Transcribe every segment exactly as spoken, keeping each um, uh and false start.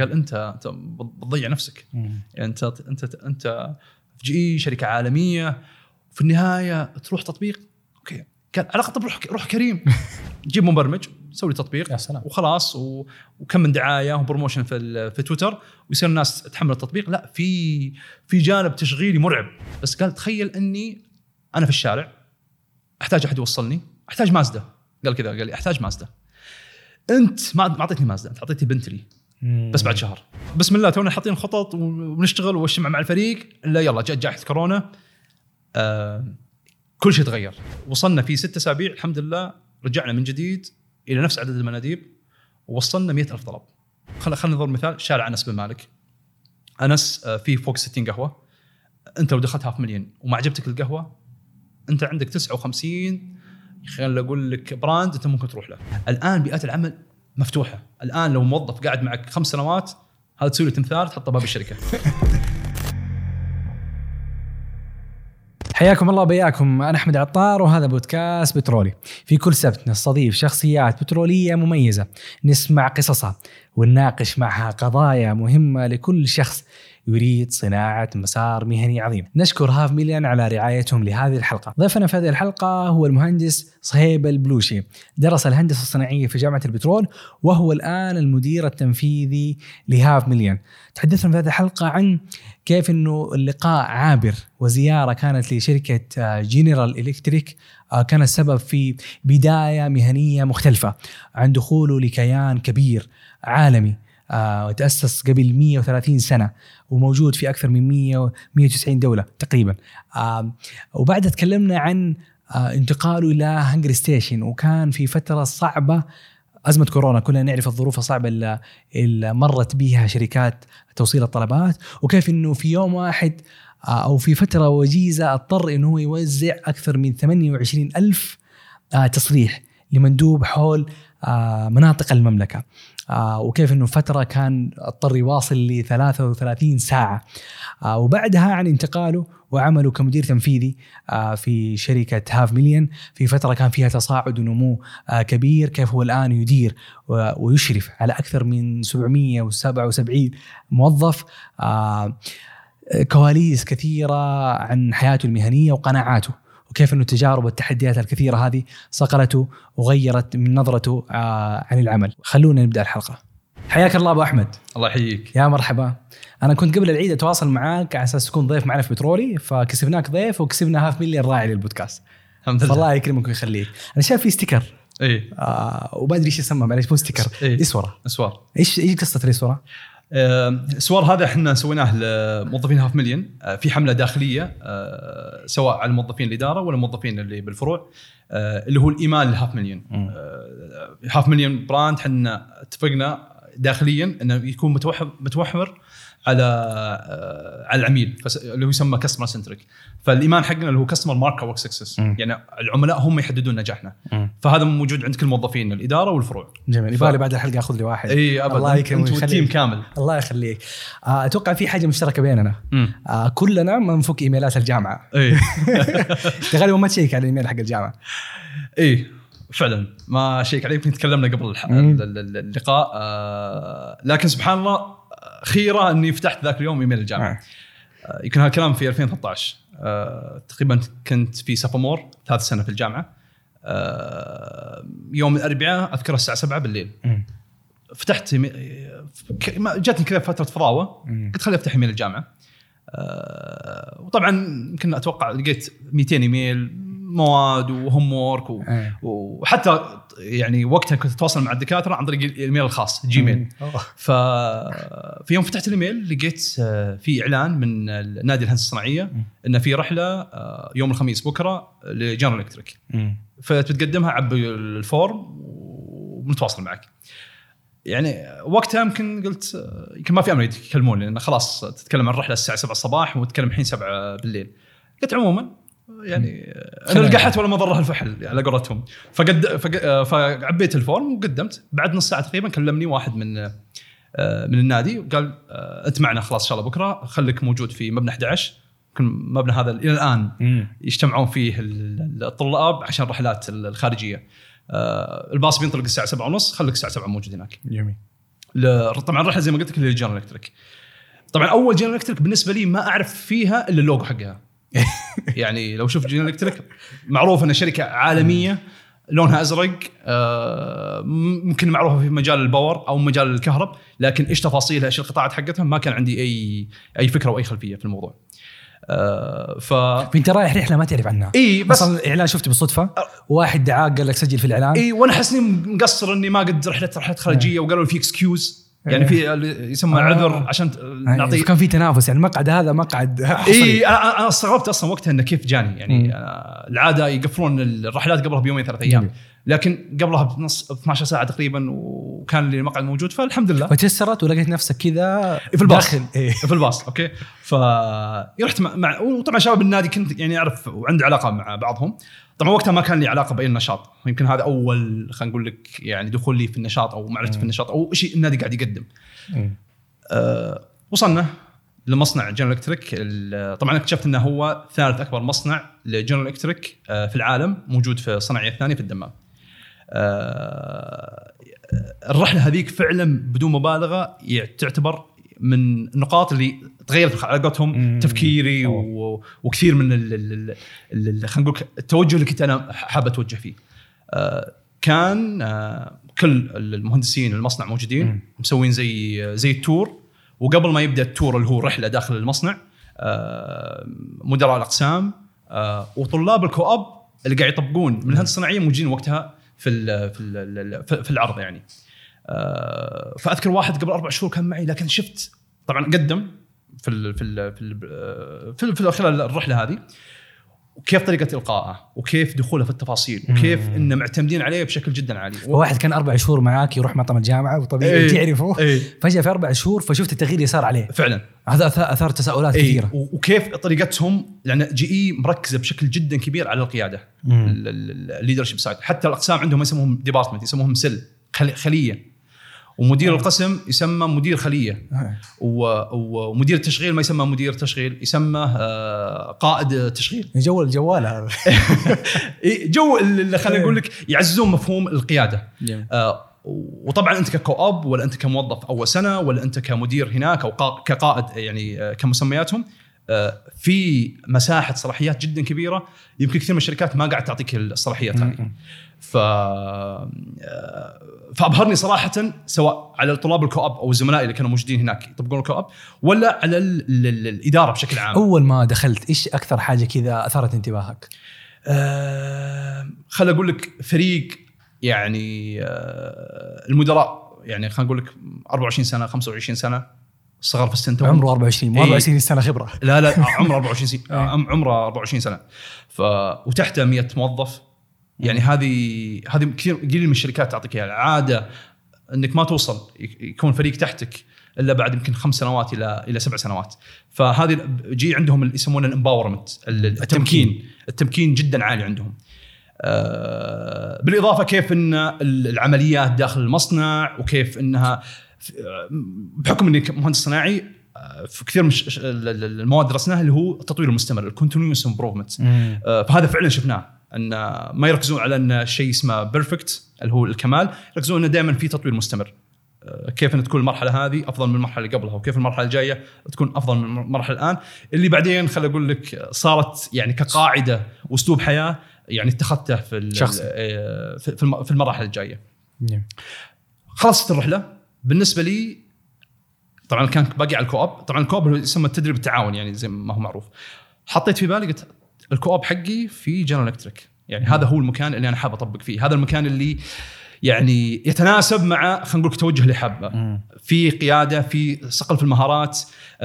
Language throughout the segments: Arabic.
قال انت انت بتضيع نفسك. يعني انت انت انت في جي شركه عالميه وفي النهايه تروح تطبيق. اوكي قال على خطب روح روح كريم جيب مبرمج سوي تطبيق وخلاص وكم من دعايه وبروموشن في في تويتر ويصير الناس تحمل التطبيق. لا في في جانب تشغيلي مرعب. بس قال تخيل اني انا في الشارع احتاج احد يوصلني، احتاج مازدا. قال كذا، قال لي احتاج مازدا، انت ما اعطيتني مازدا، انت اعطيتني بنتلي بس بعد شهر. بسم الله تونا حاطين خطط ونشتغل والشمع مع الفريق. لا يلا جاء جائحه كورونا، آه كل شيء تغير. وصلنا في ستة اسابيع الحمد لله رجعنا من جديد الى نفس عدد المناديب ووصلنا مئة ألف طلب. خل خلينا نضرب مثال. شارع انس بن مالك، انس آه فيه فوق ستين قهوه. انت لو دخلت هاف مليون وما عجبتك القهوه انت عندك تسعة وخمسين خلينا اقول لك براند انت ممكن تروح له. الان بيئات العمل مفتوحه، الان لو موظف قاعد معك خمس سنوات هذا تسوي له تمثال تحطه باب الشركه. حياكم الله بياكم، أنا أحمد عطار وهذا بودكاست بترولي. في كل سبت نستضيف شخصيات بترولية مميزة، نسمع قصصها ونناقش معها قضايا مهمة لكل شخص يريد صناعة مسار مهني عظيم. نشكر هاف مليون على رعايتهم لهذه الحلقة. ضيفنا في هذه الحلقة هو المهندس صهيب البلوشي، درس الهندسة الصناعية في جامعة البترول وهو الآن المدير التنفيذي لهاف مليون. تحدثنا في هذه الحلقة عن كيف أنه اللقاء عابر وزيارة كانت لشركة جنرال إلكتريك كان السبب في بداية مهنية مختلفة عن دخوله لكيان كبير عالمي تأسس قبل مئة وثلاثين سنة وموجود في أكثر من مئة وتسعين دولة تقريبا. وبعدها تكلمنا عن انتقاله إلى هانجرستيشن، وكان في فترة صعبة أزمة كورونا، كلنا نعرف الظروف الصعبة اللي مرت بها شركات توصيل الطلبات، وكيف أنه في يوم واحد أو في فترة وجيزة اضطر أنه يوزع أكثر من ثمانية وعشرين ألف تصريح لمندوب حول مناطق المملكة، وكيف أنه فترة كان اضطر يواصل لثلاثة وثلاثين ساعة. وبعدها عن انتقاله وعمله كمدير تنفيذي في شركة هاف مليون في فترة كان فيها تصاعد ونمو كبير، كيف هو الآن يدير ويشرف على أكثر من سبعمئة وسبعة وسبعين موظف. كواليس كثيرة عن حياته المهنية وقناعاته، وكيف أنه التجارب والتحديات الكثيرة هذه صقلته وغيرت من نظرته عن العمل. خلونا نبدأ الحلقة. حياك الله أبو أحمد. الله يحييك. يا مرحبا. أنا كنت قبل العيد أتواصل معاك على أساس تكون ضيف معنا في بترولي، فكسبناك ضيف وكسبنا هاف مليون راعي للبودكاست. الحمد لله. الله يكرمك ويخليك. أنا شايف في ستيكر. إيه. آه وبادري إيش يسمى معلش مو ستيكر. إيه. إسورة. إسورة. إيش إيش قصة الإسورة؟ سوار هذا احنا سويناه لموظفين هاف مليون في حملة داخلية سواء على الموظفين الإدارة ولا الموظفين اللي بالفروع، اللي هو الإيمان لهاف مليون. هاف مليون براند حنا اتفقنا داخليا انه يكون متوحد متوحر على على العميل اللي هو يسمى Customer Centric. فالإيمان حقنا اللي هو Customer Market Work Success، يعني العملاء هم يحددون نجاحنا. مم. فهذا موجود عند كل موظفين الإدارة والفروع. جميل. يبالي ف... بعد الحلقة أخذ لي واحد. إيه أبدا. الله يكرمك. أنت والتيم كامل. الله يخليك. أتوقع في حاجة مشتركة بيننا. أه كلنا منفك إيميلات الجامعة. إيه. تغالبا ما تشيك على الإيميل حق الجامعة. إيه. فعلا ما شيك عليه، يمكن تكلمنا قبل اللقاء، لكن سبحان الله خيرة أني فتحت ذاك اليوم إيميل الجامعة. يمكن هالكلام في ألفين وثلاثة عشر تقريبا، كنت في سابامور ثالث سنة في الجامعة. يوم الأربعاء أذكر الساعة سبعة بالليل فتحت، جاتني كذا فترة فراوة قلت خلي أفتح إيميل الجامعة. وطبعا يمكن أتوقع لقيت مئتين إيميل مواد وهومورك و... أيه. وحتى يعني وقتها كنت أتواصل مع الدكاترة عن طريق الإيميل الخاص جيميل. ففي يوم فتحت الإيميل لقيت في إعلان من نادي الهندسة الصناعية إن في رحلة يوم الخميس بكرة لجنرال إلكتريك، فتتقدمها عبي الفورم ونتواصل معك. يعني وقتها يمكن قلت يمكن ما في أمل يتكلمون لأن خلاص تتكلم عن الرحلة الساعة سبعة الصباح وتتكلم الحين سبعة بالليل. قلت عموما يعني أنا لقحت ولا مضرها الفحل على قولتهم. فقد فعبيت الفورم وقدمت. بعد نص ساعة تقريبا كلمني واحد من من النادي وقال أنت معنا خلاص إن شاء الله بكرة، خليك موجود في مبنى أحد عشر. مبنى هذا إلى الآن يجتمعون فيه الطلاب عشان الرحلات الخارجية. الباص بينطلق الساعة سبعة ونص، خليك الساعة سبعة موجود هناك. جميل. طبعا رحله زي ما قلت لك للجنرال الكتريك. طبعا اول جنرال الكتريك بالنسبه لي ما اعرف فيها الا اللوجو حقها يعني لو شوف جنرال الكتريك معروف انها شركه عالميه لونها ازرق, ممكن معروفه في مجال الباور او مجال الكهرب, لكن ايش تفاصيلها ايش القطاعات حقتها ما كان عندي اي اي فكره واي خلفيه في الموضوع. آه ف انت رايح رحله ما تعرف عنها إيه, بس اصلا الاعلان شفته بالصدفه, واحد دعاك قال لك سجل في الاعلان اي, وانا حسني مقصر اني ما قد رحله رحلات خارجيه, وقالوا في اكسكيوز يعني في يسمى آه. عذر عشان نعطي يعني كان في تنافس يعني المقعد هذا مقعد اي. انا استغربت اصلا وقتها انه كيف جاني يعني العاده يقفلون الرحلات قبلها بيومين ثلاث ايام, لكن قبلها بنص اثنتي عشرة ساعه تقريبا, وكان لي المقعد موجود فالحمد لله. فتسرت ولقيت نفسك كذا في الباص إيه؟ في الباص اوكي. فرحت مع, مع وطبعا شباب النادي كنت يعني اعرف وعندي علاقه مع بعضهم. طبعا وقتها ما كان لي علاقه باي نشاط, يمكن هذا اول خلينا نقول لك يعني دخول لي في النشاط او معرفتي في النشاط او شيء النادي قاعد يقدم. أه وصلنا لمصنع جنرال الكتريك. طبعا اكتشفت انه هو ثالث اكبر مصنع لجنرال الكتريك في العالم, موجود في الصناعيه الثانيه في الدمام. أه الرحله هذيك فعلا بدون مبالغه تعتبر من النقاط اللي تغيرت علاقتهم تفكيري و... وكثير من ال ال خلينا نقول التوجه اللي كنت انا حابب اتوجه فيه. أه كان أه كل المهندسين المصنع موجودين مسوين زي زي التور, وقبل ما يبدا التور اللي هو رحله داخل المصنع أه مدراء الاقسام أه وطلاب الكواب اللي قاعد يطبقون من الهندسه الصناعيه موجودين وقتها في في في العرض يعني. أه فاذكر واحد قبل اربع شهور كان معي, لكن شفت طبعا قدم في ال في ال في ال في خلال الرحله هذه, وكيف طريقه القائه وكيف دخوله في التفاصيل وكيف انه معتمدين عليه بشكل جدا عالي. واحد كان اربع شهور معاك يروح مطعم الجامعه وطبيعي ايه تعرفه ايه, فجاه في اربع شهور فشفت التغيير يصير عليه فعلا. هذا اثار تساؤلات ايه كثيره, وكيف طريقتهم لان جي اي مركزه بشكل جدا كبير على القياده الليدرشيب سايد. حتى الاقسام عندهم يسموهم ديبارتمنت, يسموهم سيل خليه, ومدير القسم يسمى مدير خلية, ومدير التشغيل ما يسمى مدير تشغيل, يسمى قائد تشغيل. جو الجوال هذا جو اللي خلينا نقول لك يعززون مفهوم القيادة. وطبعا أنت ككواب ولا أنت كموظف أول سنة ولا أنت كمدير هناك أو كقائد يعني كمسمياتهم, في مساحة صلاحيات جدا كبيرة يمكن كثير من الشركات ما قاعد تعطيك الصلاحيات هذه. ف فأبهرني صراحة سواء على الطلاب الكواب أو الزملاء اللي كانوا موجودين هناك يطبقون الكواب ولا على ال... ال... الإدارة بشكل عام. أول ما دخلت إيش أكثر حاجة كذا أثرت انتباهك؟ أه... خل أقول لك فريق يعني أه... المدراء يعني خل أقول لك أربعة وعشرين سنة خمسة وعشرين سنة صغر في السنة, عمره أربعة وعشرين مو أربعة وعشرين سنة خبرة لا لا عمره أربعة وعشرين سنة عمره أربعة وعشرين سنة ف... وتحته مئة موظف يعني. هذه هذه كثير قليل من الشركات تعطيك اياها. العاده انك ما توصل يكون فريق تحتك الا بعد يمكن خمس سنوات الى الى سبع سنوات. فهذه جي عندهم اللي يسمونه الامباورمنت التمكين, التمكين جدا عالي عندهم. بالاضافه كيف ان العمليات داخل المصنع وكيف انها بحكم اني مهندس صناعي في كثير من المواد درسناها اللي هو التطوير المستمر الكونتينيوس امبروفمنت, فهذا فعلا شفناه ان ما يركزون على ان شيء اسمه بيرفكت اللي هو الكمال, يركزون انه دائما في تطوير مستمر. كيف ان تكون المرحله هذه افضل من المرحله اللي قبلها, وكيف المرحله الجايه تكون افضل من المرحله الان اللي بعدين. خل اقول لك صارت يعني كقاعده واسلوب حياه يعني اتخذته في في المراحل الجايه. خلصت الرحله بالنسبه لي طبعا كان باقي على الكواب. طبعا الكواب يسمى التدريب التعاون يعني زي ما هو معروف. حطيت في بالي قلت الكواب حقي في جنرال الكتريك يعني هذا هو المكان اللي انا حاب اطبق فيه, هذا المكان اللي يعني يتناسب مع خلينا نقول التوجه اللي حابه, في قياده, في صقل في المهارات,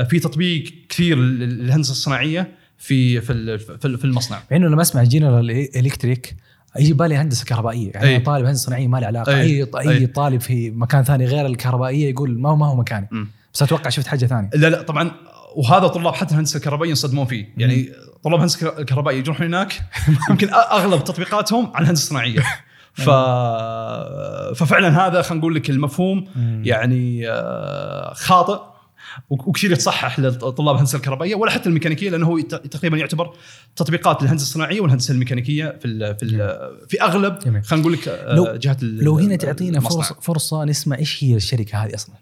في تطبيق كثير الهندسه الصناعيه في في في المصنع. يعني لما اسمع جنرال الكتريك يجي بالي هندسه كهربائيه يعني أي. طالب هندسه صناعيه ما له علاقه أي. أي. اي طالب في مكان ثاني غير الكهربائيه يقول ما هو ما هو مكاني م. بس اتوقع شفت حاجه ثانيه. لا لا طبعا, وهذا طلاب حتى الهندسه الكهربائيه يصدمون فيه يعني م. طلاب هندسة كهربائية يجون هناك يمكن أغلب تطبيقاتهم على الهندسة الصناعية. ف... ففعلا هذا خلينا نقول لك المفهوم يعني خاطئ وكثير يتصحح للطلاب الهندسه الكهربائيه ولا حتى الميكانيكيه، لانه هو تقريبا يعتبر تطبيقات الهندسه الصناعيه والهندسه الميكانيكيه في في اغلب خلينا نقول لك جهات. لو هنا تعطينا فرصه فرصه نسمع ايش هي الشركه هذه اصلا،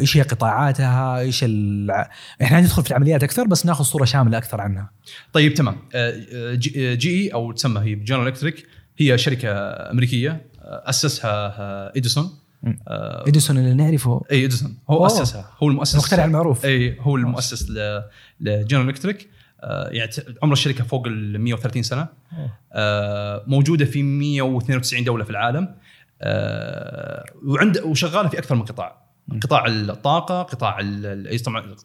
ايش هي قطاعاتها، ايش الع... احنا ندخل في العمليات اكثر بس ناخذ صوره شامله اكثر عنها. طيب تمام. جي, جي او تسمى هي جنرال الكتريك، هي شركه امريكيه اسسها اديسون. آه إديسون اللي نعرفه، أي إديسون هو أسسها، هو المؤسس المخترع المعروف، أي هو المؤسس لجنرال إلكتريك. آه يعني عمر الشركة فوق ال مئة وثلاثين سنة، آه موجودة في مئة واثنين وتسعين دولة في العالم، آه وعند وشغالة في أكثر من قطاع، قطاع الطاقة، قطاع ال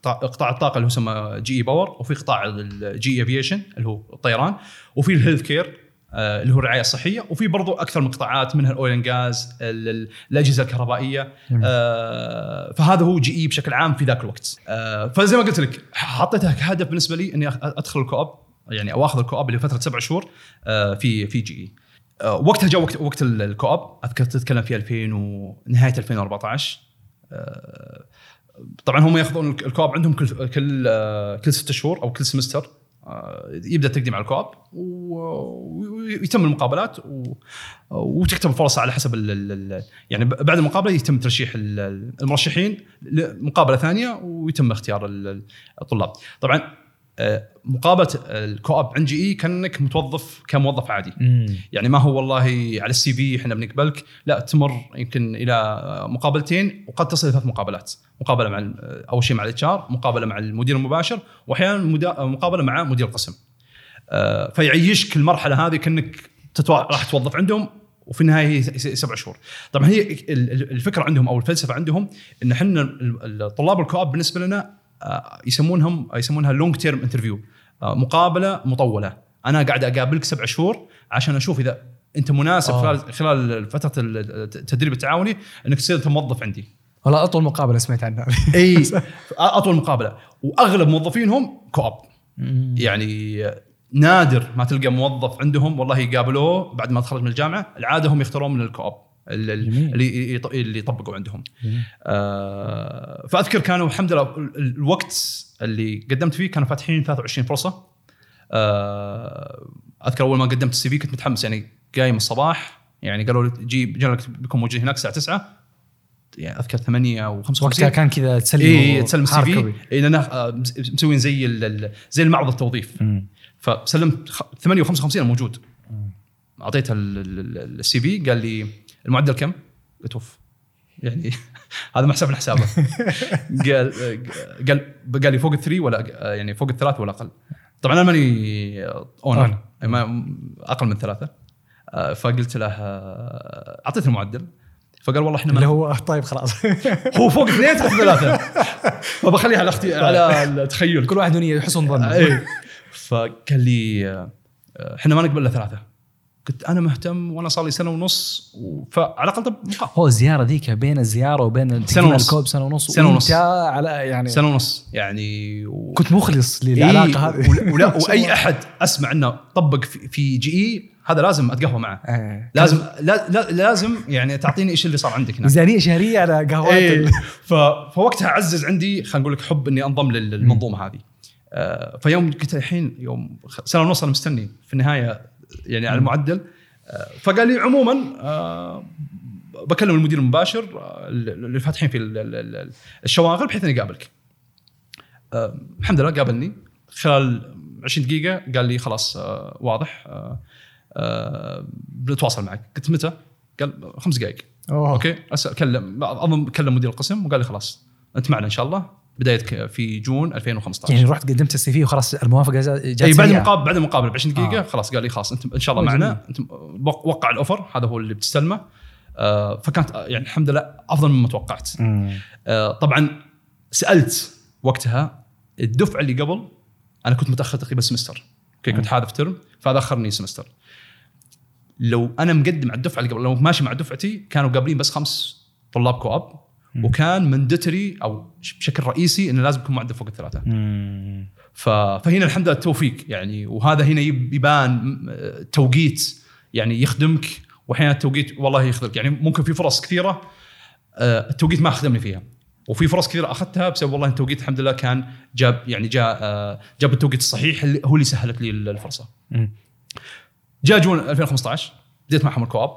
قطاع الطاقة اللي هو سمى جي إي باور، وفي قطاع الجي إيفيشن اللي هو الطيران، وفي الهيلث كير اللي هو الرعاية الصحية، وفي برضو أكثر من قطاعات منها الأويل أند غاز، الأجهزة الكهربائية. آه فهذا هو جي إي بشكل عام في ذاك الوقت. آه فزي ما قلت لك حطيتها كهدف بالنسبة لي إني أدخل الكوب، يعني أو أخذ الكوب لفترة سبع شهور آه في في جي إي. آه وقتها جاء وقت وقت الكوب، أذكر تتكلم في ألفين ونهاية ألفين وأربعة عشر. آه طبعا هم يأخذون الكوب عندهم كل كل آه كل ستة شهور أو كل سمستر يبدأ تقديم على الكوب ويتم المقابلات وتكتب فرصة على حسب ال يعني بعد المقابلة يتم ترشيح المرشحين لمقابلة ثانية ويتم اختيار الطلاب. طبعا مقابلة الكوب عن جي إي كأنك متوظف كموظف عادي، يعني ما هو والله على السي في إحنا بنقبلك، لا تمر يمكن إلى مقابلتين وقد تصل ثلاث مقابلات، مقابلة مع أول شيء مع الاتش ار، مقابلة مع المدير المباشر، وأحيانا مقابلة مع مدير القسم. فيعيشك المرحلة هذه كأنك تتوا... راح توظف عندهم، وفي النهاية هي سبع شهور. طبعا هي الفكرة عندهم أو الفلسفة عندهم إن إحنا الطلاب الكوب بالنسبة لنا يسمونهم يسمونها لونج تيرم انترفيو، مقابله مطوله، انا قاعد اقابلك سبع شهور عشان اشوف اذا انت مناسب آه. خلال خلال فتره التدريب التعاوني انك تصير موظف عندي. والله اطول مقابله سمعت عنها اي اطول مقابله، واغلب موظفينهم كوب، يعني نادر ما تلقى موظف عندهم والله يقابلوه بعد ما تخرج من الجامعه، العاده هم يختارون من الكوب اللي اللي يطبقوا عندهم. آه فأذكر كانوا الحمد لله الوقت اللي قدمت فيه كانوا فاتحين ثلاثة وعشرين فرصة. آه أذكر أول ما قدمت السي في كنت متحمس، يعني جاي من الصباح، يعني قالوا لي جي جنرالك بيكون موجود هناك الساعة تسعة، يعني أذكر ثمانية وخمسة وخمسين وقتها كان كذا تسلم إيه تسلم السي في، إيه أنا مسوين زي زي المعرض التوظيف. مم. فسلمت ثمانية وخمسة وخمسين أنا موجود، أعطيتها السي في، قال لي المعدل كم؟ قلت اوف يعني هذا ما حسبنا حسابه. قال قال قال لي فوق الثري ولا يعني فوق الثلاث ولا اقل. طبعا انا ماني اونر، اقل من ثلاثه، فقلت له اعطيته المعدل، فقال والله احنا اللي هو طيب خلاص هو فوق اثنين تحت ثلاثه، فبخليها على اختي على التخيل، كل واحد ونيه حسن ظن. فقال لي احنا ما نقبل الا ثلاثه. كنت أنا مهتم وأنا صار لي سنة ونص، فعلى الأقل طب هو الزيارة ذيك بين الزيارة وبين سنة الكوب سنة ونص سنة ونص على يعني سنة ونص يعني و... كنت مخلص للعلاقة هذه. ولا وأي أحد أسمع إنه طبق في, في جي إي هذا لازم أتقهوى معه. آه. لازم لا لا لازم يعني تعطيني إيش اللي صار عندك هناك، ميزانية شهرية على قهوات. إيه. فوقتها عزز عندي خلينا نقول لك حب إني أنضم للمنظومة هذه. آه فيوم قلت الحين يوم سنة ونص أنا مستني في النهاية يعني على المعدل. فقال لي عموما بكلم المدير المباشر اللي فاتحين في الشواغل بحيث اني اقابلك. الحمد لله قابلني خلال عشرين دقيقة، قال لي خلاص واضح بنتواصل معك. قلت متى؟ قال خمس دقائق. اوكي اكلم اظن كلم مدير القسم وقال لي خلاص انت معنا ان شاء الله بداية في جون ألفين وخمسة عشر. يعني رحت قدمت السي في وخلاص الموافقة جات. أي بعد المقابل بعد المقابلة ب عشرين دقيقة. آه. خلاص قال لي خلاص أنت إن شاء الله معنا، أنت وقع الأوفر هذا هو اللي بتستلمه. آه فكانت يعني الحمد لله أفضل مما توقعت. آه طبعا سألت وقتها الدفعة اللي قبل، أنا كنت متأخر تقريبا سمستر، كنت حاذف ترم فهذا أخرني سمستر. لو أنا مقدم على الدفعة اللي قبل، لو ماشي مع دفعتي كانوا قابلين بس خمس طلاب كواب، وكان مندتري أو بشكل رئيسي إنه لازم يكون معدل فوق الثلاثة. فهنا الحمد لله التوفيق يعني، وهذا هنا يبان توقيت يعني يخدمك، وحين التوقيت والله يخذلك. يعني ممكن في فرص كثيرة التوقيت ما خدمني فيها، وفي فرص كثير اخذتها بسبب والله التوقيت الحمد لله كان جاب يعني جاء جاب التوقيت الصحيح اللي هو اللي سهلت لي الفرصه. جاء جون ألفين وخمسة عشر بديت معهم الكواب.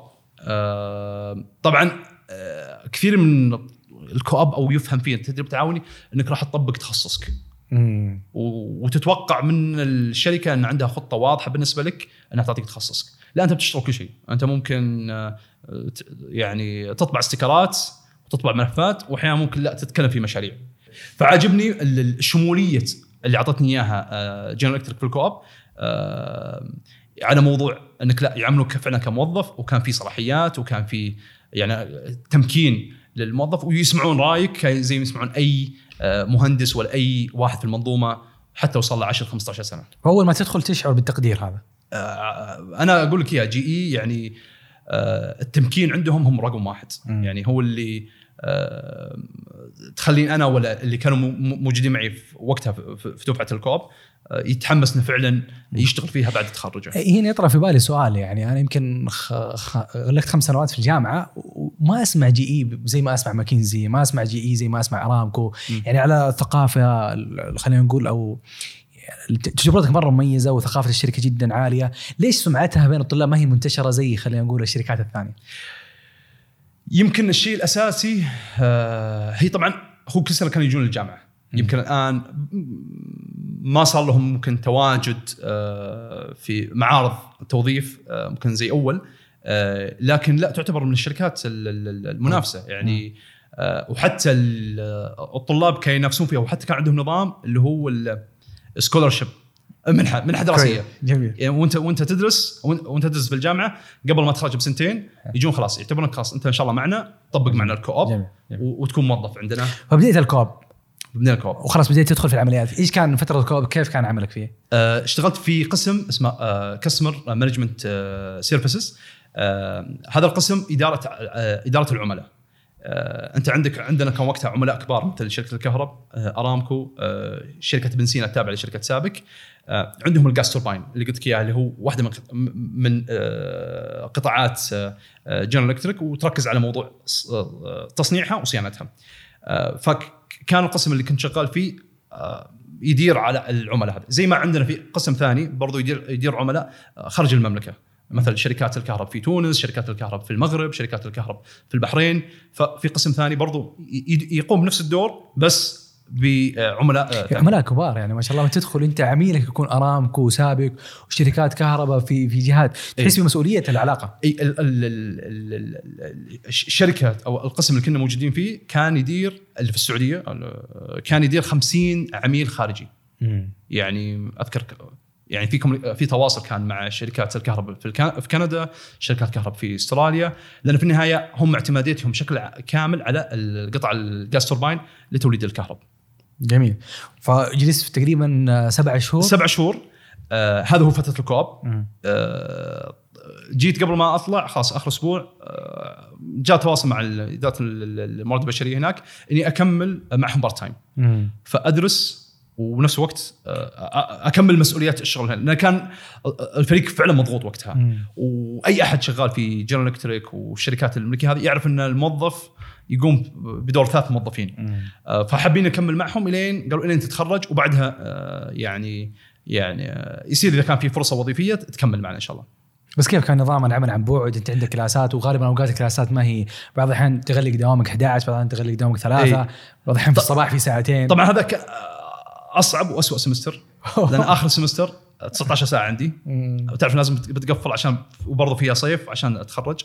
طبعا كثير من الكواب او يفهم فيه التدريب التعاوني انك راح تطبق تخصصك وتتوقع من الشركه ان عندها خطه واضحه بالنسبه لك انها تعطيك تخصصك. لا، انت بتشتغل كل شيء. انت ممكن يعني تطبع استيكرات وتطبع ملفات، واحيانا ممكن لا تتكلم في مشاريع. فعجبني الشموليه اللي اعطتني اياها جنرال إلكتريك في الكواب على موضوع انك لا يعاملوك فعلا كموظف، وكان في صلاحيات وكان في يعني تمكين للموظف ويسمعون رايك زي ما يسمعون اي مهندس ولا اي واحد في المنظومه حتى وصل له عشرة خمسة عشر سنه. اول ما تدخل تشعر بالتقدير هذا. انا اقول لك يا جي اي يعني التمكين عندهم هم رقم واحد. م. يعني هو اللي تخليني انا ولا اللي كانوا موجودين معي في وقتها في دفعه الكوب يتحمسنا فعلا يشتغل فيها بعد تخرجه. هنا يطرى في بالي سؤال، يعني انا يمكن غلقت خمس سنوات في الجامعه وما اسمع جي اي زي ما اسمع ماكنزي، ما اسمع جي اي زي ما اسمع ارامكو. م. يعني على الثقافه خلينا نقول او تجربتك مرة مميزة وثقافة الشركة جدا عالية. ليش سمعتها بين الطلاب ما هي منتشرة زي خلينا نقول الشركات الثانية؟ يمكن الشيء الأساسي هي طبعا هو كل سنة كانوا يجون للجامعة. يمكن الآن ما صار لهم ممكن تواجد في معارض توظيف ممكن زي أول، لكن لا تعتبر من الشركات المنافسة يعني. وحتى الطلاب كانوا ينافسون فيها، وحتى كان عندهم نظام اللي هو سكولرشيب، منحة منحة دراسية. جميل. يعني وانت وانت تدرس وانت تدرس في الجامعة قبل ما تخرج بسنتين يجون خلاص يعتبرونك خلاص انت ان شاء الله معنا، طبق معنا الكوب وتكون موظف عندنا. فبديت الكوب بدينا الكوب وخلاص بديت تدخل في العمليات. ايش كان فترة الكوب؟ كيف كان عملك فيه؟ اه اشتغلت في قسم اسمه اه كاستمر مانجمنت اه سيرفيسز. اه هذا القسم إدارة اه إدارة العملاء. انت عندك عندنا كان وقتها عملاء كبار مثل شركه الكهرب، ارامكو، شركه بنسين التابعه لشركه سابك. عندهم الغاز توربين اللي قلت لك اياه اللي هو واحده من من قطاعات جنرال إلكتريك وتركز على موضوع تصنيعها وصيانتها. فكان القسم اللي كنت شغال فيه يدير على العملاء هذا، زي ما عندنا في قسم ثاني برضو يدير يدير عملاء خارج المملكه، مثل شركات الكهرب في تونس، شركات الكهرب في المغرب، شركات الكهرب في البحرين. ففي قسم ثاني برضو يقوم نفس الدور بس بعملاء عملاء كبار. يعني ما شاء الله ما تدخل انت عميلك يكون ارامكو وسابك وشركات كهرباء في في جهات تحس بمسؤوليه العلاقه. اي الشركه او القسم اللي كنا موجودين فيه كان يدير اللي في السعوديه كان يدير خمسين عميل خارجي. م. يعني اذكر يعني فيكم في تواصل كان مع شركات الكهرباء في كندا، شركات الكهرباء في استراليا، لأن في النهاية هم اعتماديتهم بشكل كامل على القطع الغاز توربين لتوليد الكهرباء. جميل. فجلست تقريبا سبع شهور. سبع شهور آه هذا هو فترة الكوب. آه جيت قبل ما أطلع خلاص آخر أسبوع آه جاء تواصل مع إدارة الموارد البشرية هناك إني أكمل معهم بارت تايم. م. فأدرس وبنفس الوقت اكمل مسؤوليات الشغل هنا. كان الفريق فعلا مضغوط وقتها. مم. واي احد شغال في جنرال إلكتريك والشركات الملكيه هذه يعرف ان الموظف يقوم بدور ثلاث موظفين، فحابين نكمل معهم الين قالوا الين تتخرج وبعدها يعني يعني يصير اذا كان في فرصه وظيفيه تكمل معنا ان شاء الله. بس كيف كان نظام العمل عن بعد؟ انت عندك كلاسات وغالبا اوقات الكلاسات ما هي بعض الاحيان تغلق دوامك احد عشر، بعض الاحيان تغلق دوامك ثلاثة، بعض الاحيان في الصباح في ساعتين. طبعا هذا ك... أصعب وأسوأ سمستر، لأن آخر سمستر تسعة عشر ساعة عندي وتعرف لازم بتقفل عشان وبرضه فيها صيف عشان أتخرج.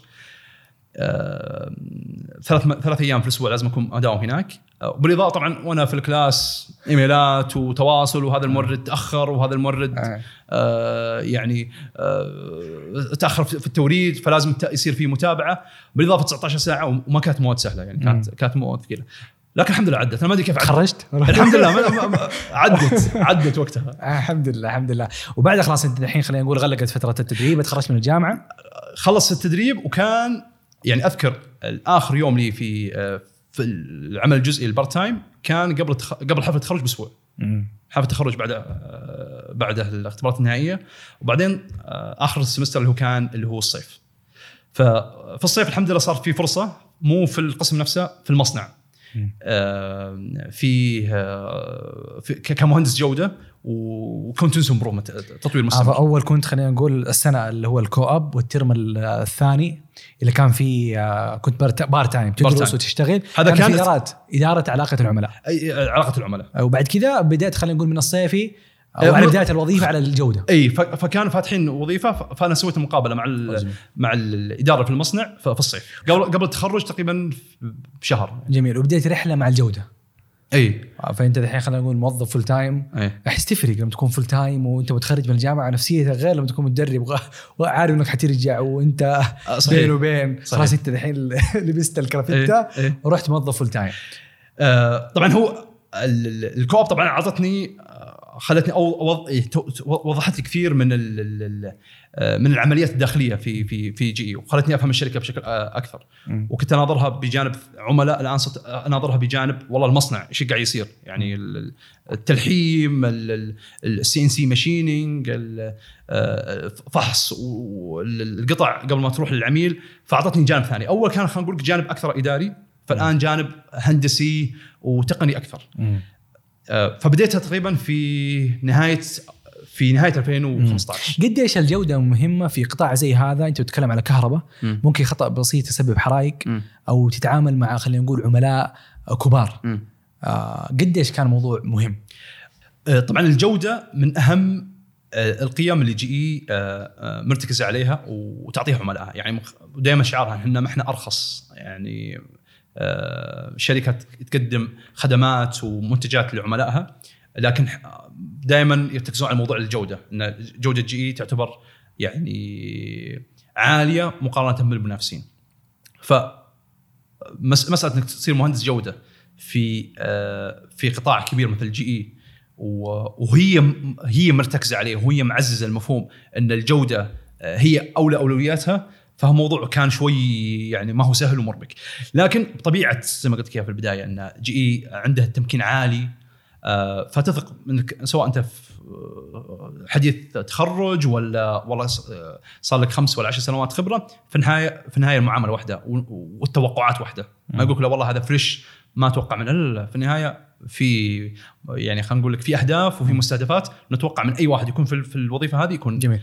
آه، ثلاث ثلاث أيام في الأسبوع لازم أكون أداوم هناك. آه، بالإضافة طبعًا وأنا في الكلاس إيميلات وتواصل، وهذا المورد تأخر وهذا المورد آه، يعني آه، تأخر في التوريد، فلازم يصير فيه متابعة. بالإضافة تسعة عشر ساعة وما كانت مواد سهلة يعني، كانت كانت مواد ثقيلة. لكن الحمد لله عدت. انا ما ادري كيف عدت. خرجت الحمد لله عدت عدت وقتها. الحمد لله الحمد لله. وبعد خلاص انت الحين خلينا نقول غلقت فتره التدريب، تخرجت من الجامعه، خلص التدريب. وكان يعني اذكر اخر يوم لي في في العمل الجزئي البارت تايم كان قبل قبل حفله التخرج باسبوع. حفله التخرج بعد بعدها الاختبارات النهائيه، وبعدين اخر السمستر اللي هو كان اللي هو الصيف. ففي الصيف الحمد لله صار في فرصه مو في القسم نفسه، في المصنع. فيه كمهندس جودة وكونتينوس امبروفمنت تطوير مستمر. اول كنت خلينا نقول السنه اللي هو الكو اب والترم الثاني اللي كان فيه كنت بار تايم تدرس وتشتغل، هذا كان اداره اداره علاقه العملاء علاقه العملاء وبعد كذا بدايه خلينا نقول من الصيفي أو على بداية الوظيفة على الجودة. إيه فكانوا فاتحين وظيفة، فأنا سويت مقابلة مع مع الإدارة في المصنع في الصيف قبل قبل التخرج تقريبا بشهر. جميل. وبدأت رحلة مع الجودة. إيه. فأنت الحين خلينا نقول موظف فول تايم. إيه. أحس تفرق لما تكون فول تايم وأنت متخرج من الجامعة نفسيتك غير لما تكون متدرب وعارف إنك حترجع وأنت بين وبين خلاص أنت الحين لبست الكرافتة. إيه. ورحت موظف فول تايم. آه طبعا هو الكوب طبعا عطتني خلتني أو وضحت لي كثير من من العمليات الداخلية في في في جي، وخلتني أفهم الشركة بشكل أكثر. م. وكنت أناظرها بجانب عملاء، الآن صرت أناظرها بجانب والله المصنع إيش قاعد يصير، يعني التلحيم، السي إن سي ماشينينج، فحص والقطع قبل ما تروح للعميل. فأعطتني جانب ثاني. أول كان خلينا نقول جانب أكثر إداري، فالآن جانب هندسي وتقني أكثر. م. فبديتها تقريبا في نهاية في نهاية ألفين وخمسة عشر. قد إيش الجودة مهمة في قطاع زي هذا؟ أنت تتكلم على كهرباء، م. ممكن خطأ بسيط يسبب حرائق، م. أو تتعامل مع خلينا نقول عملاء كبار. آه قد إيش كان موضوع مهم؟ آه طبعا الجودة من أهم آه القيم اللي جي آه آه مرتكزة عليها وتعطيها عملائها، يعني دائما شعارها إحنا ما إحنا أرخص، يعني شركة تقدم خدمات ومنتجات لعملائها، لكن دائما يرتكزون على موضوع الجودة، إن جودة جي إي تعتبر يعني عالية مقارنة بالمنافسين. فمسألة إنك تصير مهندس جودة في في قطاع كبير مثل جي إي، وهي هي مرتكزة عليه وهي معززة المفهوم إن الجودة هي أولى أولوياتها، فهالموضوع كان شوي يعني ما هو سهل ومربك. لكن بطبيعة زي ما قلت كيف في البداية أن جي إي عندها التمكين عالي، فتثق منك سواء أنت حديث تخرج ولا ولا صار لك خمس ولا عشر سنوات خبرة، في النهاية في النهاية المعاملة واحدة والتوقعات واحدة. ما أقولك لا والله هذا فريش ما أتوقع منه، لا، في النهاية في يعني خلينا نقول لك في أهداف وفي مستهدفات نتوقع من أي واحد يكون في في الوظيفة هذه يكون جميل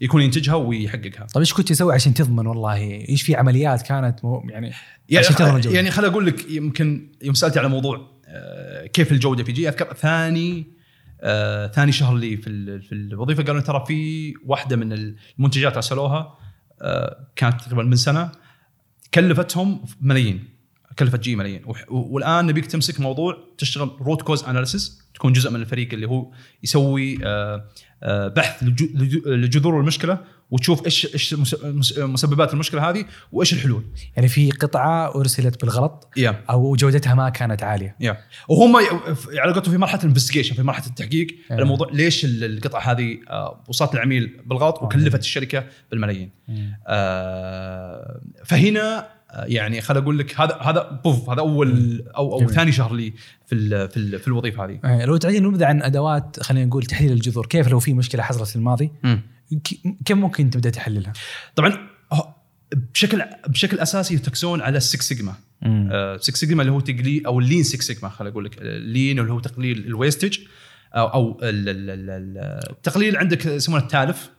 يكون ينتجها ويحققها. طيب إيش كنت تسوي عشان تضمن؟ والله إيش في عمليات كانت يعني يعني خل يعني خل أقول لك، يمكن يوم سألتي على موضوع كيف الجودة في جي، أذكر ثاني ثاني شهر لي في في الوظيفة قالوا ترى في واحدة من المنتجات عسلوها كانت تقريبا من سنة كلفتهم ملايين، كلفت جي ملايين، والآن نبيك تمسك موضوع تشتغل روت كوز أناليسيس، تكون جزء من الفريق اللي هو يسوي بحث لجذور المشكلة وتشوف إيش إيش مسببات المشكلة هذه وإيش الحلول. يعني في قطعة أرسلت بالغلط yeah. أو جودتها ما كانت عالية yeah. وهم علاقتهم في مرحلة الانفستيجيشن، في مرحلة التحقيق yeah. الموضوع ليش القطعة هذه وصلت للعميل بالغلط وكلفت yeah. الشركة بالملايين yeah. آه فهنا يعني خل أقول لك هذا هذا بوف هذا أول أو أو جميل. ثاني شهر لي في في في الوظيفة هذه. لو تعطيني نبذة عن أدوات خلينا نقول تحليل الجذور، كيف لو في مشكلة حصلت في الماضي كيف ممكن تبدأ تحللها؟ طبعًا بشكل بشكل أساسي يركزون على السكس سيجما. آه سكس سيجما اللي هو تقليل أو اللين سكس سيجما، خل أقول لك اللين اللي هو تقليل الويستج أو أو التقليل عندك يسمونه التالف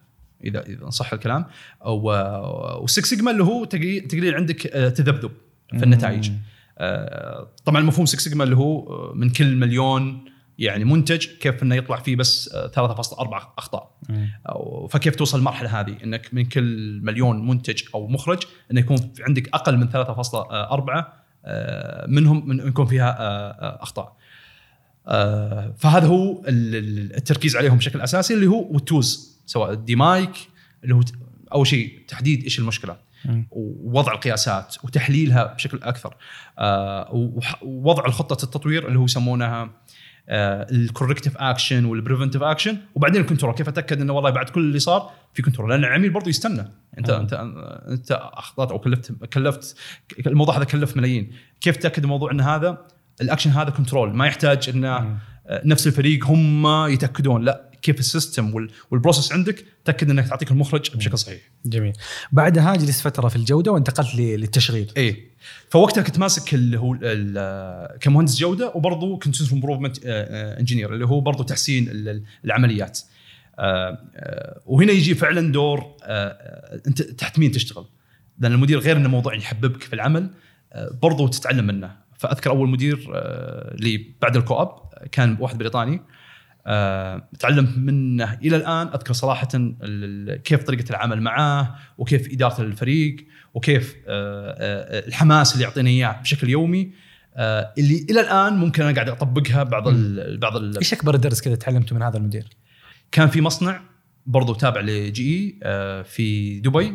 إذا إذا صح الكلام، أو وسكس سيجما اللي هو تقليل عندك تذبذب في النتائج. طبعا مفهوم سكس سيجما اللي هو من كل مليون يعني منتج كيف إنه يطلع فيه بس ثلاثة فاصلة أربعة أخطاء، فكيف توصل المرحلة هذه إنك من كل مليون منتج أو مخرج إنه يكون عندك أقل من ثلاثة فاصلة أربعة منهم من يكون فيها أخطاء. فهذا هو التركيز عليهم بشكل أساسي اللي هو والتوز، سواء الديمايك اللي هو أول شيء تحديد إيش المشكلة م. ووضع القياسات وتحليلها بشكل أكثر، آه ووضع الخطة التطوير اللي هو يسمونها آه الكوركتيف أكشن والبريفنتيف أكشن، وبعدين الكنترول كيف أتأكد إنه والله بعد كل اللي صار في كنترول، لأن العميل برضو يستنى أنت م. أنت أنت أخطأت أو كلفت كلفت الموضوع هذا كلف ملايين، كيف تأكد الموضوع إن هذا الأكشن هذا كنترول ما يحتاج إنه نفس الفريق هم يتأكدون، لا كيف السيستم والبروسس عندك، تأكد انك تعطيك المخرج بشكل صحيح. جميل. بعدها جلست فتره في الجوده وانتقلت للتشغيل. اي فوقتها كنت ماسك اللي هو كمهندس جوده، وبرضه كنت امبروفمنت انجينير اللي هو برضه تحسين العمليات. وهنا يجي فعلا دور انت تحت مين تشتغل، لان المدير غير انه موضوع يحببك في العمل، برضه تتعلم منه. فاذكر اول مدير لي بعد الكواب كان واحد بريطاني، تعلمت منه الى الان. اذكر صراحه كيف طريقه العمل معاه، وكيف اداره الفريق، وكيف الحماس اللي يعطيني اياه بشكل يومي، اللي الى الان ممكن انا قاعد اطبقها. بعض بعض ايش اكبر درس كذا تعلمته من هذا المدير؟ كان في مصنع برضو تابع لجي اي في دبي،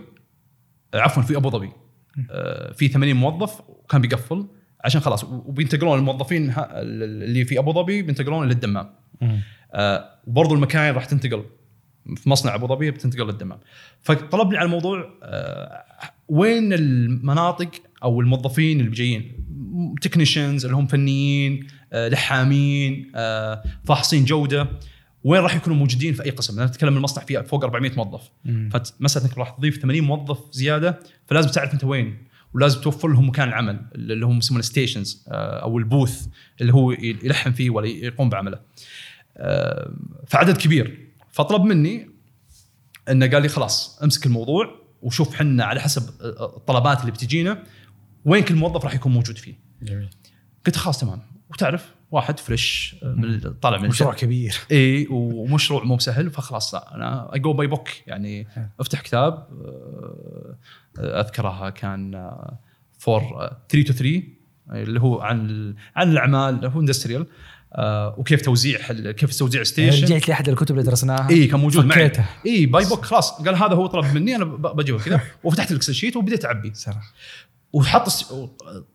عفوا في ابو ظبي، في ثمانين موظف، وكان بيقفل عشان خلاص، وبينتقلون الموظفين اللي في ابو ظبي بينتقلون للدمام. آه وبرضو المكاين راح تنتقل في مصنع ابو ظبي بتنتقل للدمام. فطلبني على الموضوع آه وين المناطق او الموظفين اللي جايين، تكنيشنز اللي هم فنيين، آه لحامين، آه فاحصين جوده، وين راح يكونوا موجودين في اي قسم. انا اتكلم المصنع فيه فوق أربعمائة موظف، فمثلا راح تضيف ثمانين موظف زياده، فلازم تعرف انت وين، ولازم توفر لهم مكان العمل اللي هم يسمونه ستيشنز او البوث اللي هو يلحم فيه ولا يقوم بعمله. فعدد كبير. فطلب مني انه قال لي خلاص امسك الموضوع وشوف حنا على حسب الطلبات اللي بتجينا وين كل موظف راح يكون موجود فيه. جميل. قلت خلاص تمام. وتعرف واحد فريش من طالع من مشروع كبير، اي ومشروع مو سهل، فخلاص انا اجو باي بوك يعني. افتح كتاب اذكرها كان فور ثلاثة ثلاثة اللي هو عن عن الاعمال هو اندستريال، وكيف توزيع كيف توزيع ستيشن. رجعت لاحد الكتب اللي درسناها، اي كان موجود معي، اي باي بوك خلاص. قال هذا هو طلب مني، انا بجيبه كذا. وفتحت الاكسل شيت وبديت اعبي صراحه، وحط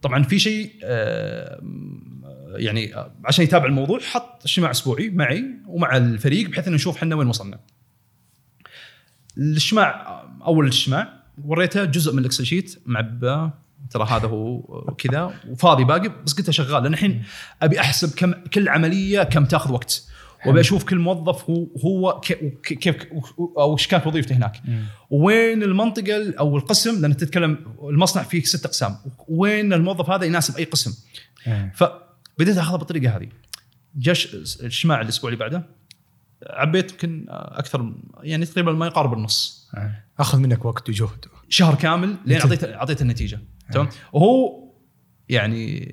طبعا في شيء يعني عشان يتابع الموضوع، حط اجتماع اسبوعي معي ومع الفريق بحيث انه نشوف حنا وين وصلنا. الاجتماع اول اجتماع وريته جزء من الاكسل شيت معبى، ترى هذا هو كذا وفاضي باقي، بس قلت شغال، لان الحين ابي احسب كم كل عمليه كم تاخذ وقت، وابي اشوف كل موظف هو هو كيف او ايش كانت وظيفته هناك، وين المنطقه او القسم، لان تتكلم المصنع فيه ست اقسام، وين الموظف هذا يناسب اي قسم. فبديت اخذها بالطريقه هذه. جاش الاجتماع الاسبوع اللي بعده عبيت يمكن اكثر يعني تقريبا ما يقارب النص. اخذ منك وقت وجهد شهر كامل لين اعطيت اعطيت النتيجه. تمام. وهو يعني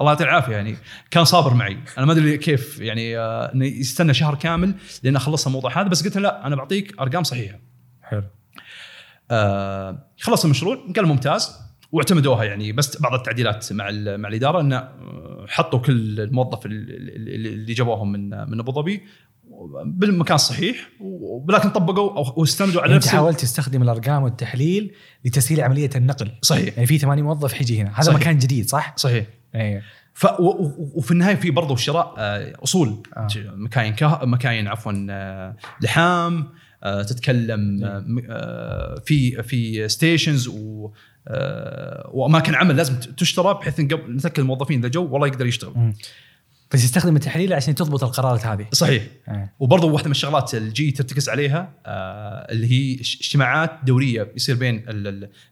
الله يعطيه العافيه يعني كان صابر معي، انا ما ادري كيف يعني آه يستنى شهر كامل لين اخلص الموضوع هذا، بس قلت له لا انا بعطيك ارقام صحيحه. حلو. آه خلص المشروع قال ممتاز، واعتمدوها يعني بس بعض التعديلات مع مع الاداره، انه حطوا كل الموظف اللي جابوهم من من ابو ظبي بالمكان الصحيح، ولكن طبقوا واستندوا على نفسهم. حاولت تستخدم الارقام والتحليل لتسهيل عمليه النقل. صحيح. يعني في ثمانية موظف حيجي هنا، هذا صحيح. مكان جديد صح؟ صحيح. ايوه. ف وفي النهايه في برضه شراء اصول آه. مكاين كه... مكاين عفوا لحام، تتكلم في في ستيشنز و واماكن عمل لازم تشترى بحيث نتاكد الموظفين اذا جو والله يقدر يشتغل. م. بس يستخدم التحليل عشان تضبط القرارات هذه. صحيح. آه. وبرضه واحدة من الشغلات الجي ترتكز عليها آه اللي هي اجتماعات دورية يصير بين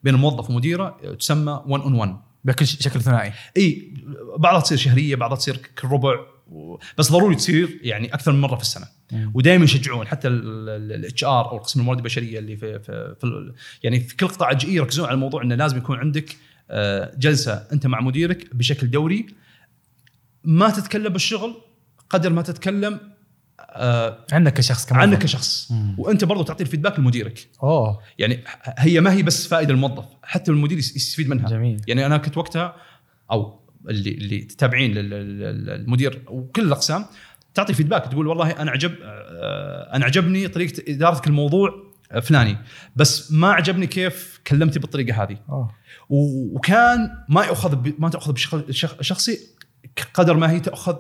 بين الموظف ومديره، تسمى One on One بكل شكل ثنائي. إيه بعضها تصير شهرية، بعضها تصير كل ربع، بس ضروري تصير يعني أكثر من مرة في السنة. آه. ودائما يشجعون حتى ال إتش آر أو القسم الموارد البشرية اللي في, في, في يعني في كل قطاع جي يركزون على الموضوع إنه لازم يكون عندك آه جلسة أنت مع مديرك بشكل دوري. ما تتكلم بالشغل قدر ما تتكلم آه عنك كشخص، كمان عنك كشخص، وانت برضو تعطي الفيدباك لمديرك. اوه يعني هي ما هي بس فائده الموظف، حتى المدير يستفيد منها. جميل. يعني انا كنت وقتها او اللي اللي تتابعين للمدير وكل الاقسام تعطي فيدباك، تقول والله انا عجب آه انا عجبني طريقه ادارتك الموضوع فلاني، بس ما عجبني كيف كلمتي بالطريقه هذه. أوه. وكان ما ياخذ ما تاخذ شخصي قدر ما هي تأخذ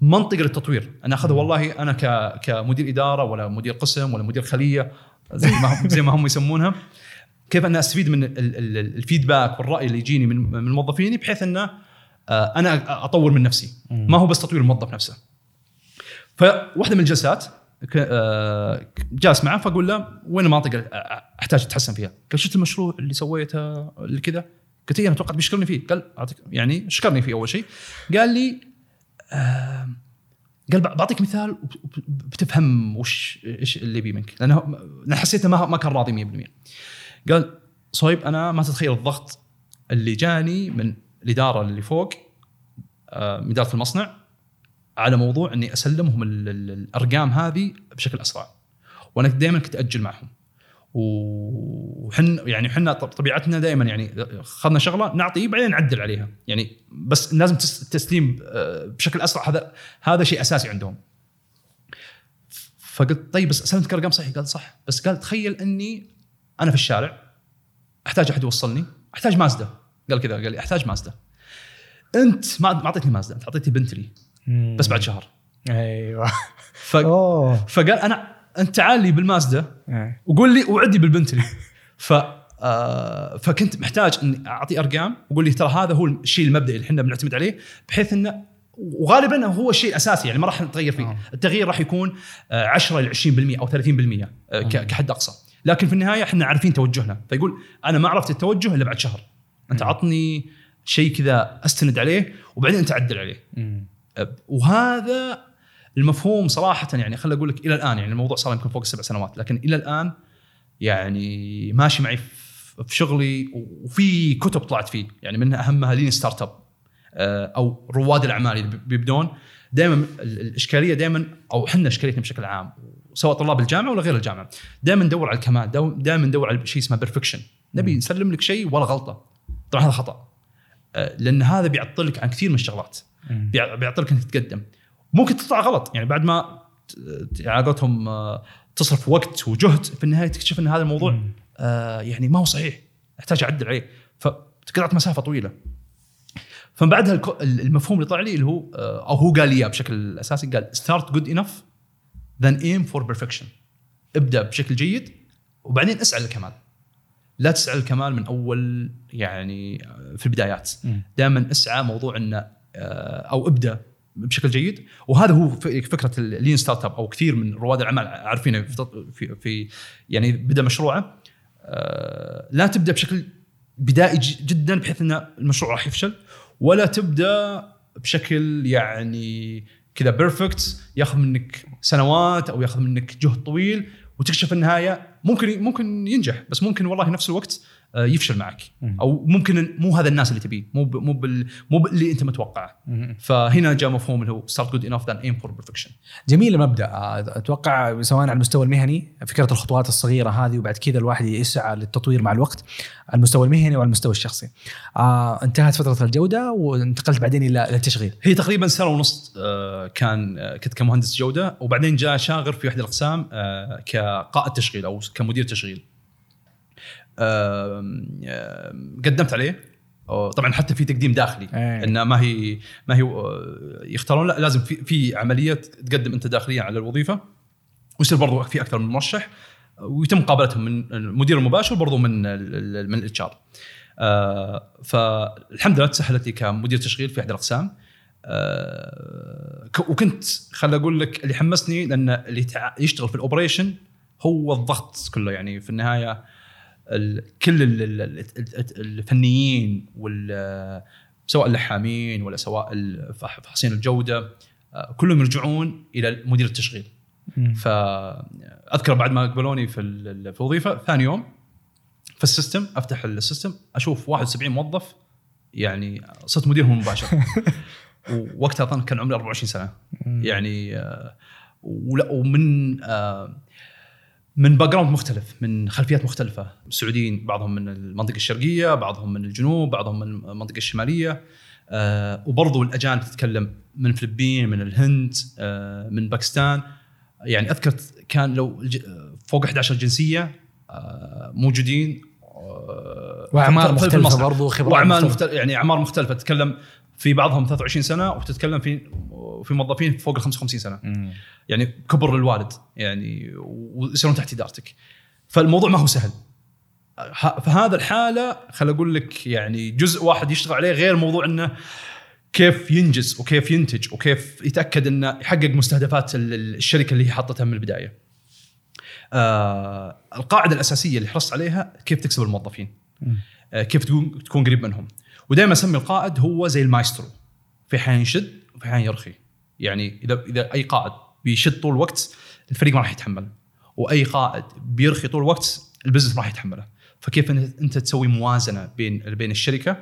منطقة للتطوير. أنا أخذه والله أنا ك كمدير إدارة ولا مدير قسم ولا مدير خلية زي ما هم زي ما هم يسمونها، كيف أنا أستفيد من الفيدباك والرأي اللي يجيني من من موظفيني بحيث أنه أنا أطور من نفسي، ما هو بس تطوير الموظف نفسه. فواحدة من الجلسات جالس معه فاقول له وين المناطق احتاج اتحسن فيها؟ قال شفت المشروع اللي سويته اللي كذا؟ قلت انا توقعت بيشكرني فيه. قال يعني شكرني فيه اول شيء. قال لي آه قال بعطيك مثال بتفهم وش ايش اللي بي منك، لانه انا حسيته ما ما كان راضي مية بالمية. قال صهيب انا ما تتخيل الضغط اللي جاني من الاداره اللي فوق آه من اداره المصنع على موضوع اني اسلمهم الارقام هذه بشكل اسرع، وانا دائما كنت اجل معهم، وحنا يعني حنا طبيعتنا دائما يعني خذنا شغله نعطيه بعدين نعدل عليها، يعني بس لازم تسليم بشكل اسرع، هذا هذا شيء اساسي عندهم. فقلت طيب بس سلمتك ارقام صحيح؟ قال صح، بس قال تخيل اني انا في الشارع احتاج احد يوصلني، احتاج مازدا. قال كذا، قال لي احتاج مازدا، انت ما اعطيتني مازدا، انت اعطيتني بنتلي بس بعد شهر. ايوه ف... فقال انا انت تعال لي بالمازدا وقول لي وعدي بالبنتلي. ف آه... فكنت محتاج اني اعطي ارقام وقول لي ترى هذا هو الشيء المبدئي اللي احنا بنعتمد عليه، بحيث انه وغالبا هو الشيء الاساسي، يعني ما راح نتغير فيه. آه. التغيير راح يكون عشرة إلى عشرين بالمئة او ثلاثين بالمئة آه. كحد اقصى، لكن في النهايه احنا عارفين توجهنا. فيقول انا ما عرفت التوجه الا بعد شهر، انت عطني شيء كذا استند عليه وبعدين انت عدل عليه. م. وهذا المفهوم صراحة يعني خلي أقول لك إلى الآن، يعني الموضوع صار يمكن فوق السبع سنوات، لكن إلى الآن يعني ماشي معي في شغلي، وفي كتب طلعت فيه يعني منها أهمها لين ستارت اب أو رواد الأعمال اللي بيبدون. دائما الإشكالية دائما أو حنا إشكاليتنا بشكل عام سواء طلاب الجامعة ولا غير الجامعة، دائما ندور على الكمال، دائما ندور على شيء اسمه بيرفكشن، نبي نسلم لك شيء ولا غلطة. طبعا هذا خطأ، لأن هذا بيعطلك عن كثير من الشغلات، بيعطلك أنك تتقدم، ممكن تطلع غلط، يعني بعد ما عادتهم تصرف وقت وجهد في النهاية تكتشف أن هذا الموضوع آه يعني ما هو صحيح، أحتاج أعدل عليه، فقطعت مسافة طويلة. فمن بعدها المفهوم اللي طلع لي اللي هو أو هو قال لي بشكل أساسي، قال start good enough then aim for perfection، ابدأ بشكل جيد وبعدين اسعى للكمال، لا تسعى للكمال من أول، يعني في البدايات دائما اسعى موضوع أن أو ابدأ بشكل جيد. وهذا هو فكرة اللين ستارت اب، او كثير من رواد الاعمال عارفينه في في يعني بدا مشروعه لا تبدا بشكل بدائي جدا بحيث ان المشروع راح يفشل، ولا تبدا بشكل يعني كذا بيرفكت ياخذ منك سنوات او ياخذ منك جهد طويل وتكتشف في النهايه ممكن ممكن ينجح، بس ممكن والله نفس الوقت يفشل معك، او ممكن مو هذا الناس اللي تبيه، مو ب مو بال مو اللي انت متوقعه. فهنا جاء مفهوم اللي هو start good enough then aim for perfection. جميل المبدا، اتوقع سواء على المستوى المهني فكره الخطوات الصغيره هذه، وبعد كذا الواحد يسعى للتطوير مع الوقت على المستوى المهني وعلى المستوى الشخصي. آه، انتهت فتره الجوده وانتقلت بعدين الى التشغيل، هي تقريبا سنه ونص. آه، كان كنت كمهندس جوده، وبعدين جاء شاغر في احد الاقسام آه، كقائد تشغيل او كمدير تشغيل. قدمت عليه طبعا، حتى في تقديم داخلي ان ما هي ما هي يختارون، لا لازم في في عمليه تقدم انت داخليا على الوظيفه، ويصير برضو في اكثر من مرشح ويتم مقابلتهم من المدير المباشر برضو من من الاتش ار. فالحمد لله تسهلت لي كمدير تشغيل في احد الاقسام، وكنت خلي اقول لك اللي حمسني لان اللي يشتغل في الاوبريشن هو الضغط كله، يعني في النهايه كل الفنيين وال سواء اللحامين ولا سواء فحصين الجوده كلهم يرجعون الى مدير التشغيل. فاذكر بعد ما قبلوني في الوظيفه ثاني يوم في السيستم، افتح السيستم اشوف واحد وسبعين موظف، يعني صرت مديرهم مباشره. ووقتها اظن كان عمري أربعة وعشرين سنه، يعني ومن من باك جراوند مختلف، من خلفيات مختلفة، سعوديين بعضهم من المنطقة الشرقية، بعضهم من الجنوب، بعضهم من المنطقة الشمالية، آه، وبرضو الأجانب تتكلم من الفلبين، من الهند، آه، من باكستان. يعني أذكر كان لو فوق إحدى عشرة جنسية آه، موجودين، آه، وأعمار مختلفة برضو، خبرات مختلفة، يعني أعمار مختلفة، تتكلم في بعضهم ثلاثة وعشرين سنة، وتتكلم في وفي موظفين فوق ال خمسة وخمسين سنة، مم. يعني كبر الوالد يعني، ويصيرون تحت إدارتك. فالموضوع ما هو سهل، فهذا الحالة خل أقول لك يعني جزء واحد يشتغل عليه غير موضوع إنه كيف ينجز وكيف ينتج وكيف يتأكد أنه يحقق مستهدفات الشركة اللي هي حطتها من البداية. آه القاعدة الأساسية اللي حرصت عليها كيف تكسب الموظفين، آه كيف تكون, تكون قريب منهم. ودائما أسمي القائد هو زي المايسترو، في حين يشد وفي حين يرخي. يعني إذا, إذا أي قائد بيشد طول الوقت الفريق ما راح يتحمل، وأي قائد بيرخي طول الوقت البزنس ما راح يتحمله. فكيف أنت تسوي موازنة بين بين الشركة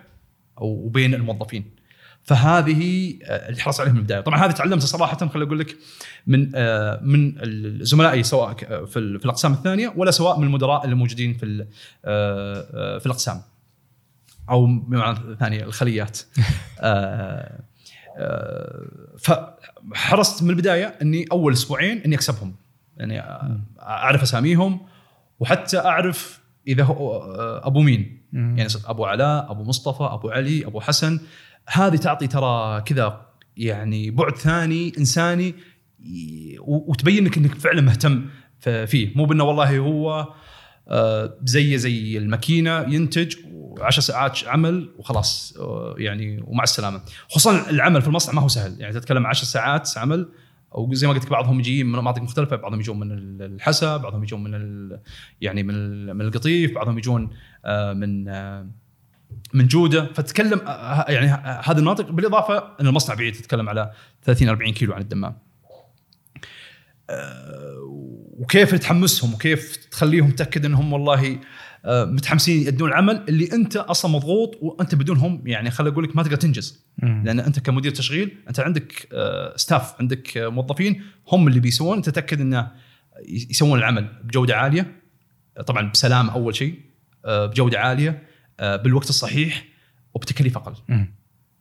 وبين الموظفين؟ فهذه اللي حرص عليها من البداية. طبعا هذا تعلمته صراحة، خلي أقول لك من من زملائي سواء في في الأقسام الثانية ولا سواء من المدراء اللي موجودين في في الأقسام أو بمعنى ثانية الخليات. فحرصت من البداية إني أول أسبوعين إني أكسبهم، يعني أعرف أساميهم وحتى أعرف إذا هو أبو مين، يعني أبو علاء، أبو مصطفى، أبو علي، أبو حسن. هذه تعطي ترى كذا يعني بعد ثاني إنساني، وتبين لك إنك فعلا مهتم فيه، مو بأنه والله هو زي زي الماكينة ينتج عشر ساعات عمل وخلاص يعني ومع السلامة. خصوصا العمل في المصنع ما هو سهل، يعني تتكلم عشر ساعات عمل، أو زي ما قلت لك بعضهم يجي من مناطق مختلفة، بعضهم يجون من الحسا، بعضهم يجون من ال يعني من من القطيف، بعضهم يجون من من جودة. فتتكلم يعني هذه المناطق، بالإضافة أن المصنع بعيد، تتكلم على ثلاثين أربعين كيلو عن الدمام. وكيف تحمسهم وكيف تخليهم تأكد أنهم والله متحمسين يدون العمل اللي أنت أصلا مضغوط، وأنت بدونهم يعني خلي أقول لك ما تقدر تنجز. لأن أنت كمدير تشغيل أنت عندك ستاف، عندك موظفين هم اللي بيسوون، أنت تأكد أنه يسوون العمل بجودة عالية، طبعا بسلام أول شيء، بجودة عالية، بالوقت الصحيح، وبتكليف أقل.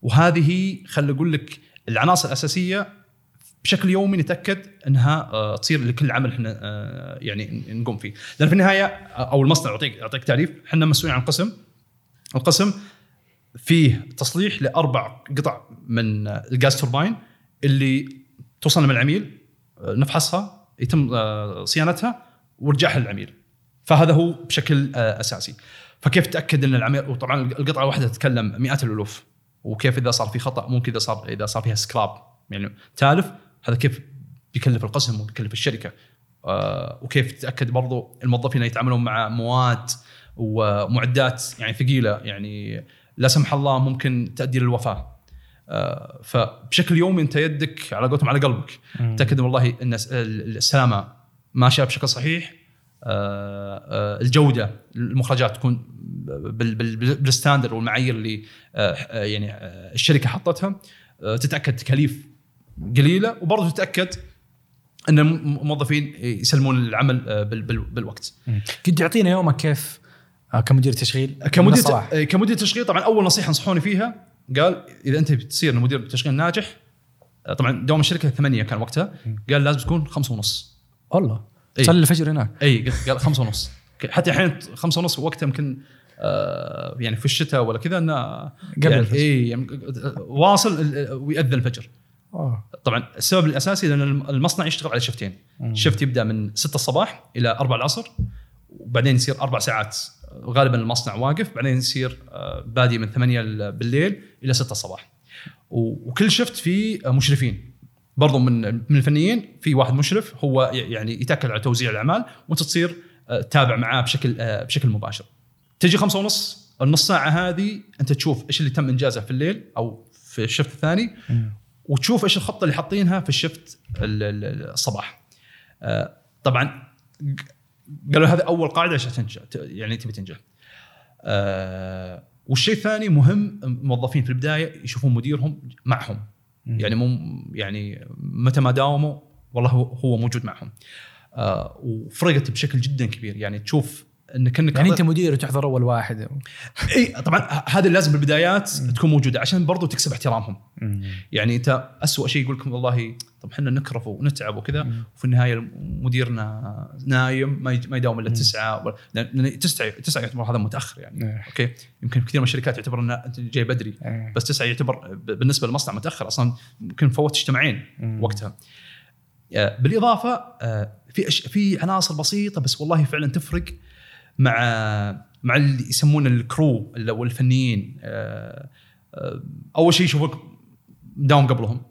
وهذه خلي أقول لك العناصر الأساسية بشكل يومي نتأكد أنها تصير لكل عمل إحنا يعني نقوم فيه. لأن في النهاية أو المصنع أعطيك أعطيك تعريف، إحنا مسؤولين عن قسم، القسم فيه تصليح لأربع قطع من الغاز توربين اللي توصل من العميل، نفحصها، يتم صيانتها ورجعها للعميل. فهذا هو بشكل أساسي. فكيف تأكد أن العميل، وطبعا القطعة الواحدة تتكلم مئات الألوف، وكيف إذا صار في خطأ ممكن إذا صار إذا صار فيها سكراب يعني تالف، هذا كيف بيكلف القسم وبيكلف الشركة. آه وكيف تتأكد برضو الموظفين يتعاملون مع مواد ومعدات يعني ثقيلة، يعني لا سمح الله ممكن تؤدي للوفاة. آه فبشكل يومي أنت يدك على قولتهم على قلبك، تأكد والله أن السلامة ماشية بشكل صحيح، الجودة المخرجات تكون بالستاندر والمعايير اللي يعني الشركة حطتها، تتأكد تكاليف قليلة، وبرضه تتأكد أن الموظفين يسلمون العمل بالوقت. كنت تعطينا يومك كيف كمدير تشغيل؟ كمدير كمدير تشغيل طبعا أول نصيحة نصحوني فيها قال إذا أنت بتصير مدير تشغيل ناجح، طبعا دوام الشركة ثمانية كان وقتها، قال لازم تكون خمسة ونص. الله صلي أيه. الفجر هناك اي قال خمسة ونص، حتى الحين خمسة ونص وقتها يمكن آه يعني في الشتاء ولا كذا انه قبل يعني اي يعني واصل ويأذن الفجر. أوه. طبعا السبب الاساسي لان المصنع يشتغل على شفتين، شفت يبدا من ستة الصباح الى أربعة العصر، وبعدين يصير أربع ساعات غالبا المصنع واقف، بعدين يصير آه بادي من ثمانية بالليل الى ستة الصباح. وكل شفت فيه مشرفين برضو من من الفنيين، في واحد مشرف هو يعني يتأكد على توزيع الأعمال، وأنت تصير تتابع معاه بشكل بشكل مباشر. تجي خمسة ونص، النص ساعة هذه أنت تشوف إيش اللي تم إنجازه في الليل أو في الشفت الثاني، وتشوف إيش الخطة اللي حاطينها في الشفت الصباح. طبعا قالوا هذا أول قاعدة عشان تنجح يعني تبي تنجح. والشيء الثاني مهم، موظفين في البداية يشوفون مديرهم معهم، يعني مو يعني متى ما داوموا والله هو موجود معهم. آه وفرقت بشكل جدا كبير، يعني تشوف انك انك يعني انت مدير وتحضر اول واحد. اي طبعا هذا لازم بالبدايات تكون موجوده عشان برضو تكسب احترامهم. يعني انت اسوء شيء يقول لكم والله طب احنا نكرف ونتعب وكذا، وفي النهايه مديرنا نايم ما يداوم الا تسعة، لان تسعة يعتبر هذا متاخر يعني. اوكي يمكن كثير من الشركات تعتبر ان انت جاي بدري، بس تسعة يعتبر بالنسبه للمصنع متاخر اصلا، يمكن فوت اجتماعين وقتها. بالاضافه في في عناصر بسيطه بس والله فعلا تفرق مع مع اللي يسمونه الكرو والفنيين. اول شيء يشوفك داوم قبلهم،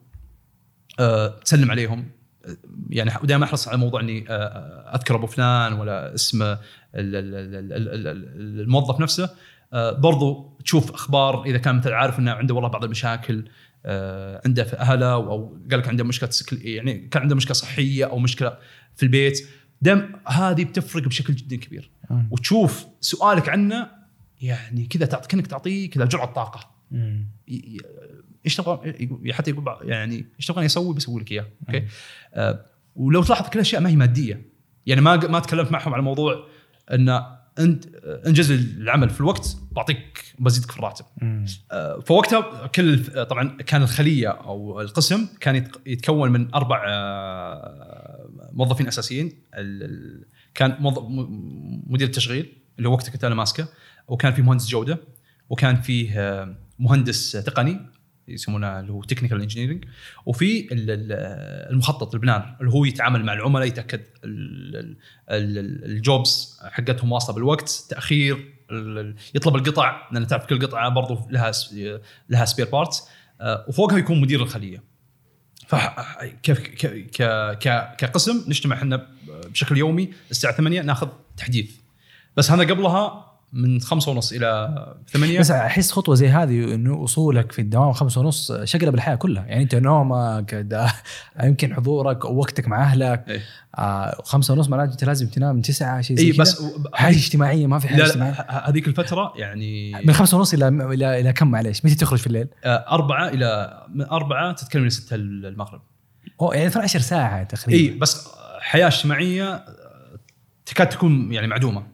أه تسلم عليهم. يعني ودائما احرص على موضوع اني اذكر ابو فلان ولا اسم الموظف نفسه. برضو تشوف اخبار اذا كان مثل عارف انه عنده والله بعض المشاكل عنده في اهله، او قال لك عنده مشكله يعني كان عنده مشكله صحيه او مشكله في البيت، دم هذه بتفرق بشكل جدا كبير. وتشوف سؤالك عنه يعني كذا تعطي كأنك تعطيه كذا جرعه طاقه. ايش تبغى حتى يقول يعني ايش تبغى يسوي بيسوي لك اياه. اوكي آه ولو تلاحظ كل اشياء ما هي ماديه، يعني ما ما تكلمت معهم على موضوع ان انت انجز العمل في الوقت بعطيك بزيدك في الراتب. آه فوقتها كل طبعا كان الخليه او القسم كان يتكون من اربع آه موظفين اساسيين. كان مدير التشغيل اللي وقتها كنت انا ماسكه، وكان في مهندس جوده، وكان فيه آه مهندس تقني يسمونه اللي هو تكنيكال انجينيرنج، وفي المخطط البنان اللي هو يتعامل مع العملاء يتاكد الجوبز حقتهم واصله بالوقت، تاخير يطلب القطع لان تعرف كل قطعه برضو لها لها سبير بارتس. وفوقها يكون مدير الخليه. ف كقسم نجتمع احنا بشكل يومي الساعه ثمانية ناخذ تحديث، بس هذا قبلها من خمسة ونص إلى ثمانية. بس أحس خطوة زي هذه إنه وصولك في الدوام خمسة ونص شقلب بالحياة كلها، يعني أنت نومك يمكن حضورك أو وقتك مع أهلك إيه؟ آه خمسة ونص معناته أنت لازم تنام من تسعة شيء زي إيه بس حاجة اجتماعية ما في حاجة اجتماعية. هذيك الفترة يعني من خمسة ونص إلى إلى إلى كم معليش متى تخرج في الليل؟ آه أربعة إلى من أربعة تتكلم إلى ستة المغرب. أو يعني ثلاث عشر ساعة تقريبا. إيه بس حياة اجتماعية تكاد تكون يعني معدومة.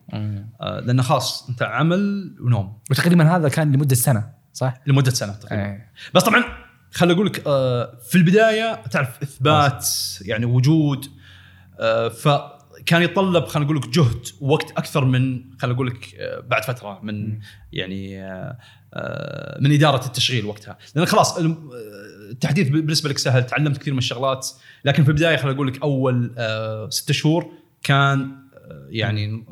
آه لأنه خاص أنت عمل ونوم. وتقريبا هذا كان لمدة سنة صح؟ لمدة سنة تقريبا. أي. بس طبعا خلي أقولك آه في البداية تعرف إثبات أوصف. يعني وجود آه فكان يتطلب خلي أقولك جهد ووقت أكثر من خلي أقولك آه بعد فترة من م. يعني آه آه من إدارة التشغيل وقتها، لأن خلاص التحديث بالنسبة لك سهل، تعلمت كثير من الشغلات. لكن في البداية خلي أقولك أول آه ستة شهور كان يعني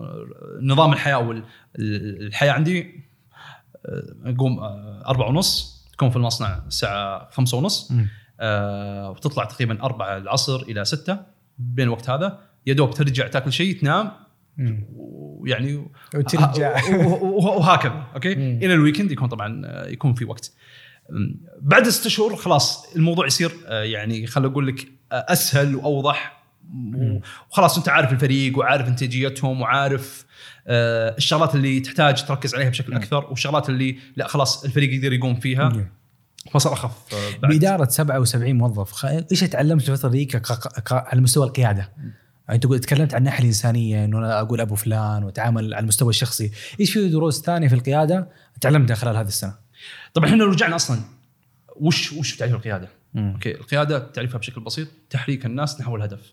نظام الحياة والحياة عندي أقوم أربعة ونص تكون في المصنع الساعة خمسة ونص أه وتطلع تقريبا أربعة العصر إلى ستة. بين الوقت هذا يدوب ترجع تأكل شيء تنام ويعني وترجع وهكذا. أوكي مم. إلى الويكند يكون طبعا يكون في وقت. بعد ست شهور خلاص الموضوع يصير يعني خلي أقول لك أسهل وأوضح، وخلاص أنت عارف الفريق وعارف إنتاجيتهم وعارف آه الشغلات اللي تحتاج تركز عليها بشكل أكثر، والشغلات اللي لا خلاص الفريق يقدر يقوم فيها. فصار أخف آه بإدارة سبعة وسبعين موظف. إيش تعلمت في الفترة دي على المستوى القيادة؟ أنت قلت تكلمت عن الناحية الإنسانية إنه أنا أقول أبو فلان وأتعامل على المستوى الشخصي. إيش في دروس ثانية في القيادة تعلمتها خلال هذه السنة؟ طبعًا إحنا رجعنا أصلًا وش وش تعريف القيادة؟ مم. أوكي القيادة تعريفها بشكل بسيط تحريك الناس نحو الهدف.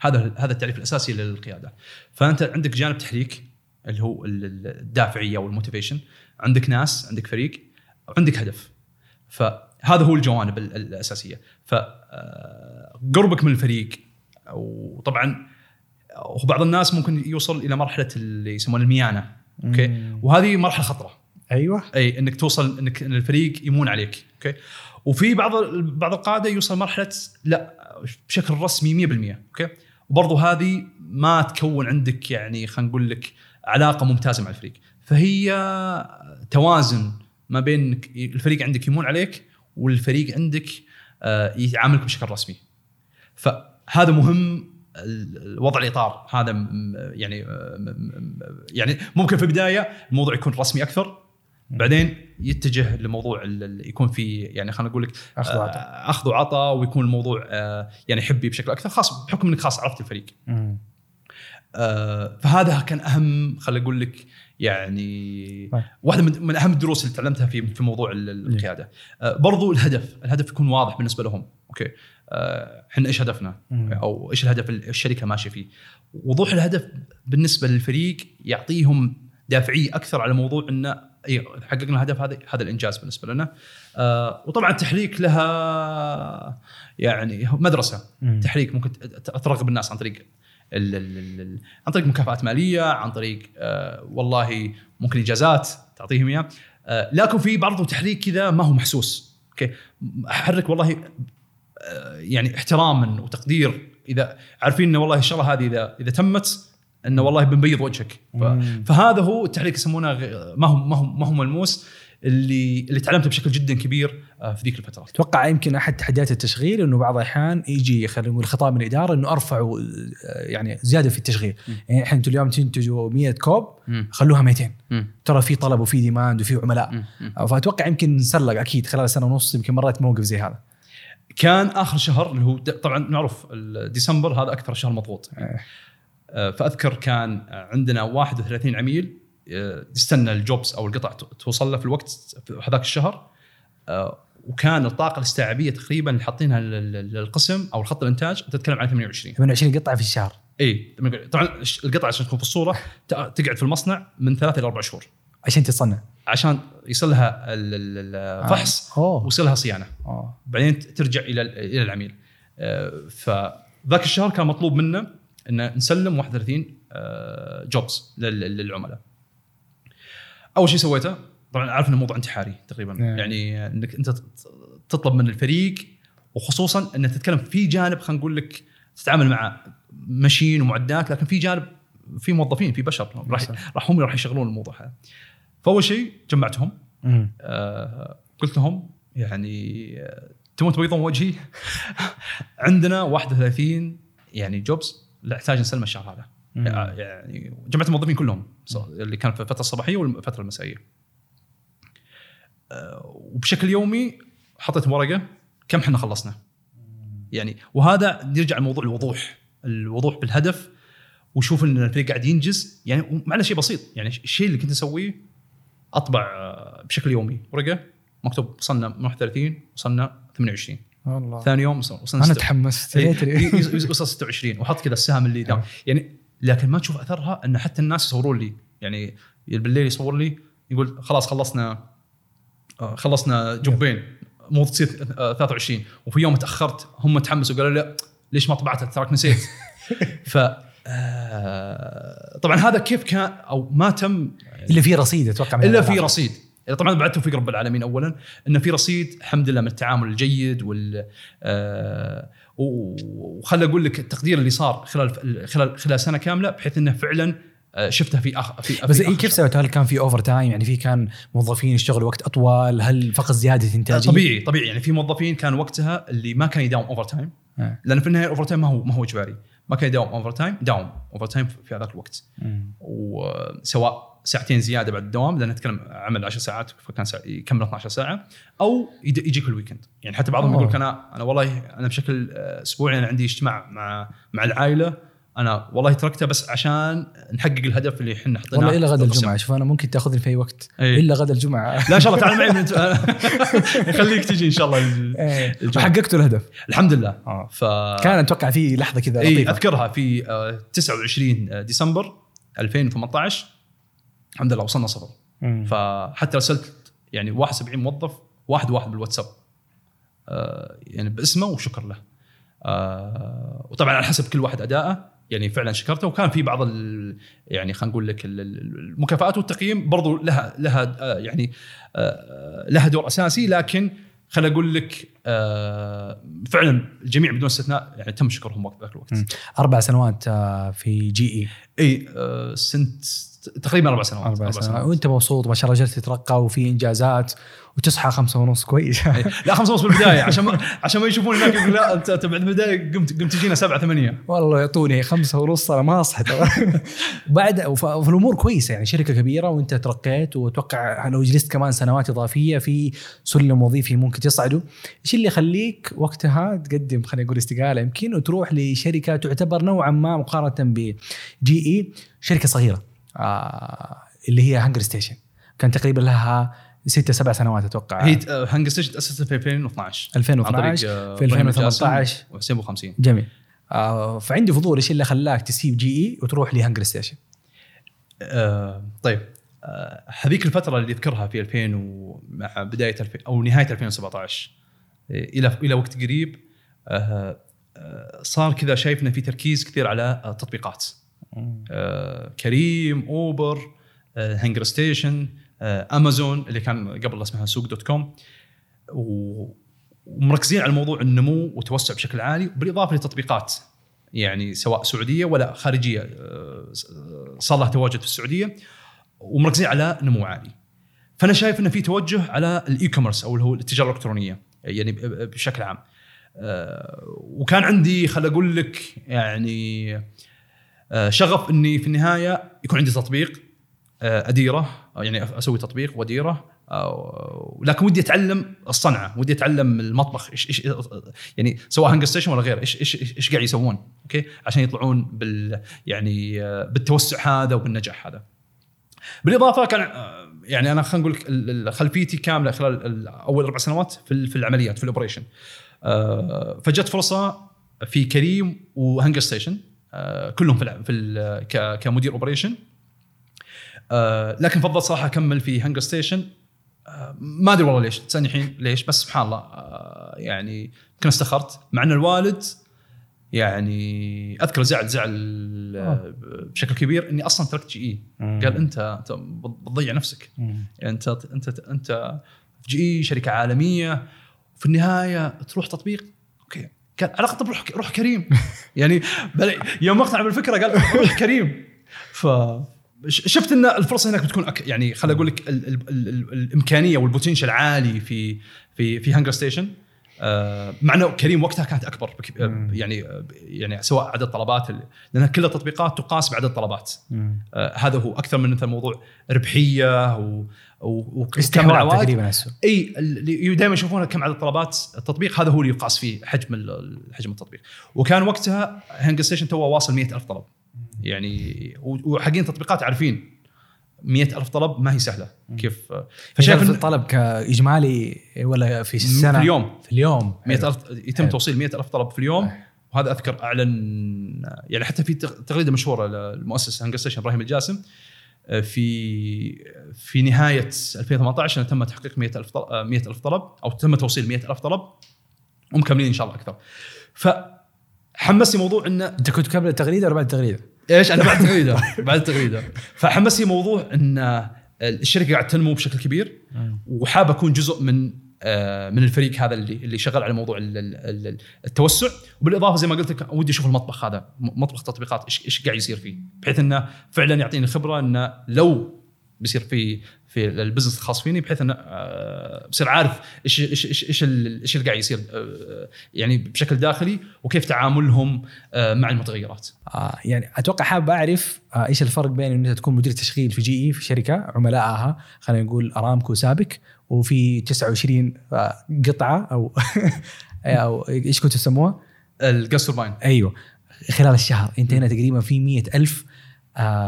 هذا هذا التعريف الأساسي للقيادة. فأنت عندك جانب تحريك اللي هو الدافعية والموتيفيشن، عندك ناس عندك فريق عندك هدف. فهذا هو الجوانب الأساسية. فقربك من الفريق، وطبعا وبعض الناس ممكن يوصل إلى مرحلة اللي يسمونها الميانة. أوكي وهذه مرحلة خطرة. أيوة أي إنك توصل إنك إن الفريق يمون عليك. أوكي وفي بعض بعض القادة يوصل مرحلة لا بشكل رسمي مية بالمية. أوكي وبرضو هذه ما تكون عندك يعني خلينا نقول لك علاقة ممتازة مع الفريق. فهي توازن ما بين الفريق عندك يمون عليك والفريق عندك يعاملك بشكل رسمي. فهذا مهم الوضع الإطار هذا يعني يعني ممكن في البداية الموضوع يكون رسمي أكثر، بعدين يتجه لموضوع يكون في يعني خلينا نقول لك اخذ وعطاء، ويكون الموضوع يعني حبي بشكل اكثر خاص بحكم انك خاص عرفت الفريق. آه فهذا كان اهم خلينا نقول لك يعني طيب. واحده من اهم الدروس اللي تعلمتها في في موضوع القياده. آه برضو الهدف الهدف يكون واضح بالنسبه لهم. اوكي احنا آه ايش هدفنا مم. او ايش الهدف الشركه ماشيه فيه. وضوح الهدف بالنسبه للفريق يعطيهم دافعيه اكثر على موضوع انه ايوه حققنا الهدف هذا، هذا الانجاز بالنسبه لنا. آه وطبعا التحريك لها يعني مدرسه. مم. تحريك ممكن ترغب الناس عن طريق ال ال ال عن طريق مكافآت ماليه، عن طريق آه والله ممكن انجازات تعطيهم اياه. آه لكن في برضه تحريك كذا ما هو محسوس. اوكي احرك والله يعني احتراما وتقدير، اذا عارفين انه والله الشغله هذه اذا اذا تمت انه والله بنبيض وجهك. فهذا هو التحريك يسمونه ما هم ما هم ما هم ملموس اللي اللي تعلمته بشكل جدا كبير في ذيك الفتره. اتوقع يمكن احد تحديات التشغيل انه بعض الاحيان يجي خلينا نقول خطاب من الاداره انه ارفعوا يعني زياده في التشغيل. م. يعني الحين انتم اليوم تنتجوا مية كوب م. خلوها مئتين، ترى في طلب وفي ديماند وفي عملاء. م. فاتوقع يمكن نسلق اكيد خلال سنه ونص يمكن مرات موقف زي هذا. كان اخر شهر اللي هو طبعا نعرف ديسمبر هذا اكثر شهر مضغوط، فاذكر كان عندنا واحد وثلاثين عميل استنى الجوبس او القطع توصل له في الوقت في هذاك الشهر، وكان الطاقه الاستيعابيه تقريبا اللي حاطينها للقسم او الخط الانتاج تتكلم عن ثمانية وعشرين ثمانية وعشرين قطعه في الشهر. اي طبعا القطعه عشان تكون في الصوره تقعد في المصنع من ثلاثة الى أربعة شهور عشان تتصنع، عشان يصلها الفحص آه. ويصلها صيانه آه. بعدين ترجع الى الى العميل. فذاك الشهر كان مطلوب منا ان نسلم واحد وثلاثين جوبس للعملاء. اول شيء سويته طبعا عارف انه موضوع انتحاري تقريبا نعم. يعني انك انت تطلب من الفريق وخصوصا ان تتكلم في جانب خلينا نقول لك تتعامل مع ماشين ومعدات، لكن في جانب في موظفين في بشر راح راح هم راح يشغلون الموضوع هذا. فاول شيء جمعتهم آه قلت لهم يعني تبون تبيضون وجهي عندنا واحد وثلاثين يعني جوبز نحتاج نسلم الشهر هذا. يعني جمعت الموظفين كلهم اللي كان في الفترة الصباحية والفترة المسائية، وبشكل يومي حطيت ورقة كم حنا خلصنا يعني. وهذا يرجع الموضوع الوضوح، الوضوح بالهدف وشوف إن الفريق قاعد ينجز يعني. معنا شيء بسيط يعني، الشيء اللي كنت أسويه أطبع بشكل يومي ورقة مكتوب وصلنا من واحد وثلاثين وصلنا ثمانية وعشرين والله. ثاني يوم وصلنا أنا تحمست وصل ستة وعشرين وحط كذا السهم اللي دام يعني، لكن ما تشوف أثرها أن حتى الناس يصورون لي يعني بالليل يصور لي يقول خلاص خلصنا خلصنا جبين مو تصير ثلاثة وعشرين وفي يوم تأخرت هم تحمسوا قالوا لا ليش ما طبعتها تراك نسيت. ف طبعا هذا كيف كان أو ما تم إلا في رصيد أتوقع إلا في رصيد طبعا بعد توفيق رب العالمين أولا إنه في رصيد الحمد لله من التعامل الجيد وال وخلي أقول لك التقدير اللي صار خلال خلال خلال سنة كاملة بحيث إنه فعلاً شفته في أخ في بس إيه كيف سويت؟ هل كان في أوفر تايم يعني في كان موظفين يشتغلوا وقت أطول؟ هل فقط زيادة إنتاجية؟ طبيعي طبيعي يعني في موظفين كان وقتها اللي ما كان يداوم أوفر تايم آه. لأن في النهاية أوفر تايم ما هو ما هو إجباري، ما كان يداوم أوفر تايم داوم أوفر تايم في هذاك الوقت م. وسواء ساعتين زيادة بعد الدوام لأن نتكلم عمل عشر ساعات فكان ساعة يكمل اثنا عشر ساعة أو يجي كل ويكند يعني. حتى بعضهم يقول أنا أنا والله أنا بشكل أسبوعي أنا عندي اجتماع مع مع العائلة أنا والله تركته بس عشان نحقق الهدف اللي حنا حطيناه والله إلا غدا الجمعة. شوف أنا ممكن تأخذني في أي وقت أيه. إلا غدا الجمعة لا إن شاء الله تعال معي من خليك تجي إن شاء الله الجمعة. حققت الهدف الحمد لله آه. ف... كان أتوقع في لحظة كذا لطيفة أذكرها في تسعة وعشرين ديسمبر ألفين وثمانية عشر الحمد لله وصلنا صفر. فحتى رسلت يعني واحد وسبعين موظف واحد واحد بالواتساب آه يعني باسمه وشكر له آه. وطبعا على حسب كل واحد أداءه يعني فعلا شكرته. وكان في بعض يعني خلينا نقول لك المكافآت والتقييم برضو لها لها آه يعني آه لها دور أساسي، لكن خليني أقول لك آه فعلا الجميع بدون استثناء يعني تم شكرهم وقت ذاك الوقت. أربع سنوات في جي إي إيه آه سنت تقريبا أربع سنوات. أربع, أربع سنوات. سنوات وأنت مبسوط ما شاء الله جالس تترقى وفي إنجازات وتصحى خمسة ونص كويس لا خمسة ونص بالبداية عشان ما عشان ما يشوفون إنك يقول لا أنت بعد البداية قمت قمت جينا سبعة ثمانية والله يعطوني خمسة ونص أنا ما أصحت بعد. وفي الأمور كويسة يعني شركة كبيرة وأنت ترقيت وتوقع لو جلست كمان سنوات إضافية في سلم وظيفي ممكن تصعده. إيش اللي يخليك وقتها تقدم خلينا نقول استقالة يمكن وتروح لشركة تعتبر نوعا ما مقارنة بجي إي شركة صغيرة آه اللي هي هانجرستيشن كان تقريبا لها ستة سبع سنوات أتوقع. هي هانجرستيشن تأسست في ألفين واثناشر في ألفين وثمانية عشر وحسين وخمسين جميل آه. فعندي فضول إيش اللي خلاك تسيب جي إي وتروح لهانجرستيشن آه. طيب آه هذيك الفترة اللي أذكرها في ألفين ومع بداية ألفين أو نهاية ألفين وسبعة عشر إلى إلى وقت قريب آه آه صار كذا شايفنا في تركيز كثير على التطبيقات آه، كريم، أوبر، آه، هانجرستيشن، آه، أمازون اللي كان قبل اسمها سوق دوت كوم ومركزين على موضوع النمو وتوسع بشكل عالي، بالإضافة لتطبيقات يعني سواء سعودية ولا خارجية صار لها تواجد في السعودية ومركزين على نمو عالي. فأنا شايف أن في توجه على الإي كوميرس أو اللي هو التجارة الإلكترونية يعني بشكل عام. وكان عندي خل أقول لك يعني شغف أني في النهاية يكون عندي تطبيق أديره، يعني أسوي تطبيق وأديره، لكن ودي أتعلم الصنعة، ودي أتعلم المطبخ إيش إيش يعني سواء هانجرستيشن ولا غيره إيش إيش إيش قاعد يسوون أوكي عشان يطلعون بال يعني بالتوسع هذا وبالنجاح هذا. بالإضافة كان يعني أنا خل أقول لك خلفيتي كاملة خلال أول أربع سنوات في في العمليات في الأوبريشن. فجت فرصة في كريم وهانجرستيشن كلهم في في كمدير أوبريشن، لكن فضلت صراحة أكمل في هانجرستيشن. ما أدري والله ليش، تسألني الحين ليش، بس سبحان الله يعني كنت استخرت، مع أن الوالد يعني أذكر زعل زعل بشكل كبير إني أصلاً تركت جي إي. قال أنت بتضيع نفسك، أنت أنت أنت جي إي شركة عالمية في النهاية تروح تطبيق. أوكي قال على قطب روح روح كريم يعني يوم أقتنع بالفكرة قال روح كريم. ف شفت ان الفرصه هناك بتكون أك... يعني خل اقول لك ال... ال... ال... الامكانيه والبوتنشال عالي في في في هانجرستيشن. آه... معناه كريم وقتها كانت اكبر بك... يعني يعني سواء عدد طلبات ال... لان كل التطبيقات تقاس بعدد طلبات. آه... هذا هو اكثر من مثل موضوع ربحيه و واستمرار و... تقريبا اي ال... دائما يشوفون كم عدد طلبات التطبيق، هذا هو اللي يقاس فيه حجم ال... حجم التطبيق. وكان وقتها هانجرستيشن تو واصل مئة ألف طلب يعني، وحقين تطبيقات عارفين مئة ألف طلب ما هي سهلة كيف. فشايف في الطلب كإجمالي ولا في السنة؟ في اليوم في اليوم مئة ألف يتم حلو. توصيل مئة ألف طلب في اليوم حلو. وهذا أذكر أعلن يعني حتى في تغريدة مشهورة للمؤسس هانجرستيشن إبراهيم الجاسم في في نهاية ألفين وثمانية عشر تم تحقيق مئة ألف طلب مئة ألف طلب أو تم توصيل مئة ألف طلب ومكملين إن شاء الله أكثر. فحمسني موضوع إن أنت كنت قبل التغريدة أو بعد التغريدة؟ إيش أنا بعد تغريدة بعد تغريدة فحمسي موضوع إن الشركة قاعد تنمو بشكل كبير وحاب أكون جزء من من الفريق هذا اللي اللي شغال على موضوع التوسع. وبالإضافة زي ما قلت لك ودي أشوف المطبخ هذا مطبخ تطبيقات إيش إيش قاعد يصير فيه، بحيث إنه فعلًا يعطيني الخبرة إنه لو بيصير في في البزنس الخاص فيني، بحيث إنه بصير عارف إيش إيش إيش إيش إيش اللي قاعد يصير يعني بشكل داخلي وكيف تعاملهم مع المتغيرات. آه يعني أتوقع حاب أعرف آه إيش الفرق بين إن أنت تكون مدير تشغيل في جي إي في شركة عملائها خلينا نقول أرامكو سابك وفي تسعة وعشرين آه قطعة أو أو إيش كنت تسموها القصر باين. أيوة خلال الشهر أنت هنا تقريبا في مئة ألف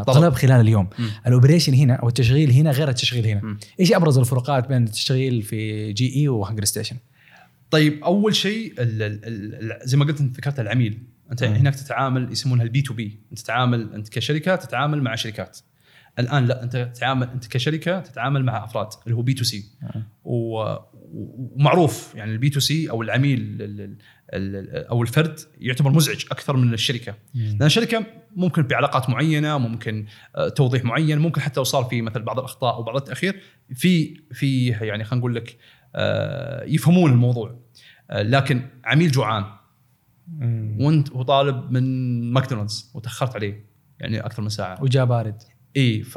طلب خلال اليوم. م. الأوبريشن هنا أو التشغيل هنا غير التشغيل هنا. م. إيش أبرز الفروقات بين التشغيل في جي إي وهانجرستيشن؟ طيب أول شيء ال ال ال زي ما قلت فكرة العميل، أنت م. هناك تتعامل يسمونها البي تو بي، أنت تتعامل أنت كشركة تتعامل مع شركات. الآن لا، أنت تتعامل أنت كشركة تتعامل مع أفراد اللي هو بي تو سي، ومعروف يعني البي تو سي أو العميل ال أو الفرد يعتبر مزعج أكثر من الشركة، لأن الشركة ممكن بعلاقات معينة، ممكن توضيح معين، ممكن حتى لو صار في مثل بعض الأخطاء أو بعض التأخير في في يعني خلينا نقول لك يفهمون الموضوع. لكن عميل جوعان وأنت وطالب من ماكدونالدز وتأخرت عليه يعني أكثر من ساعة وجاء بارد، إيه ف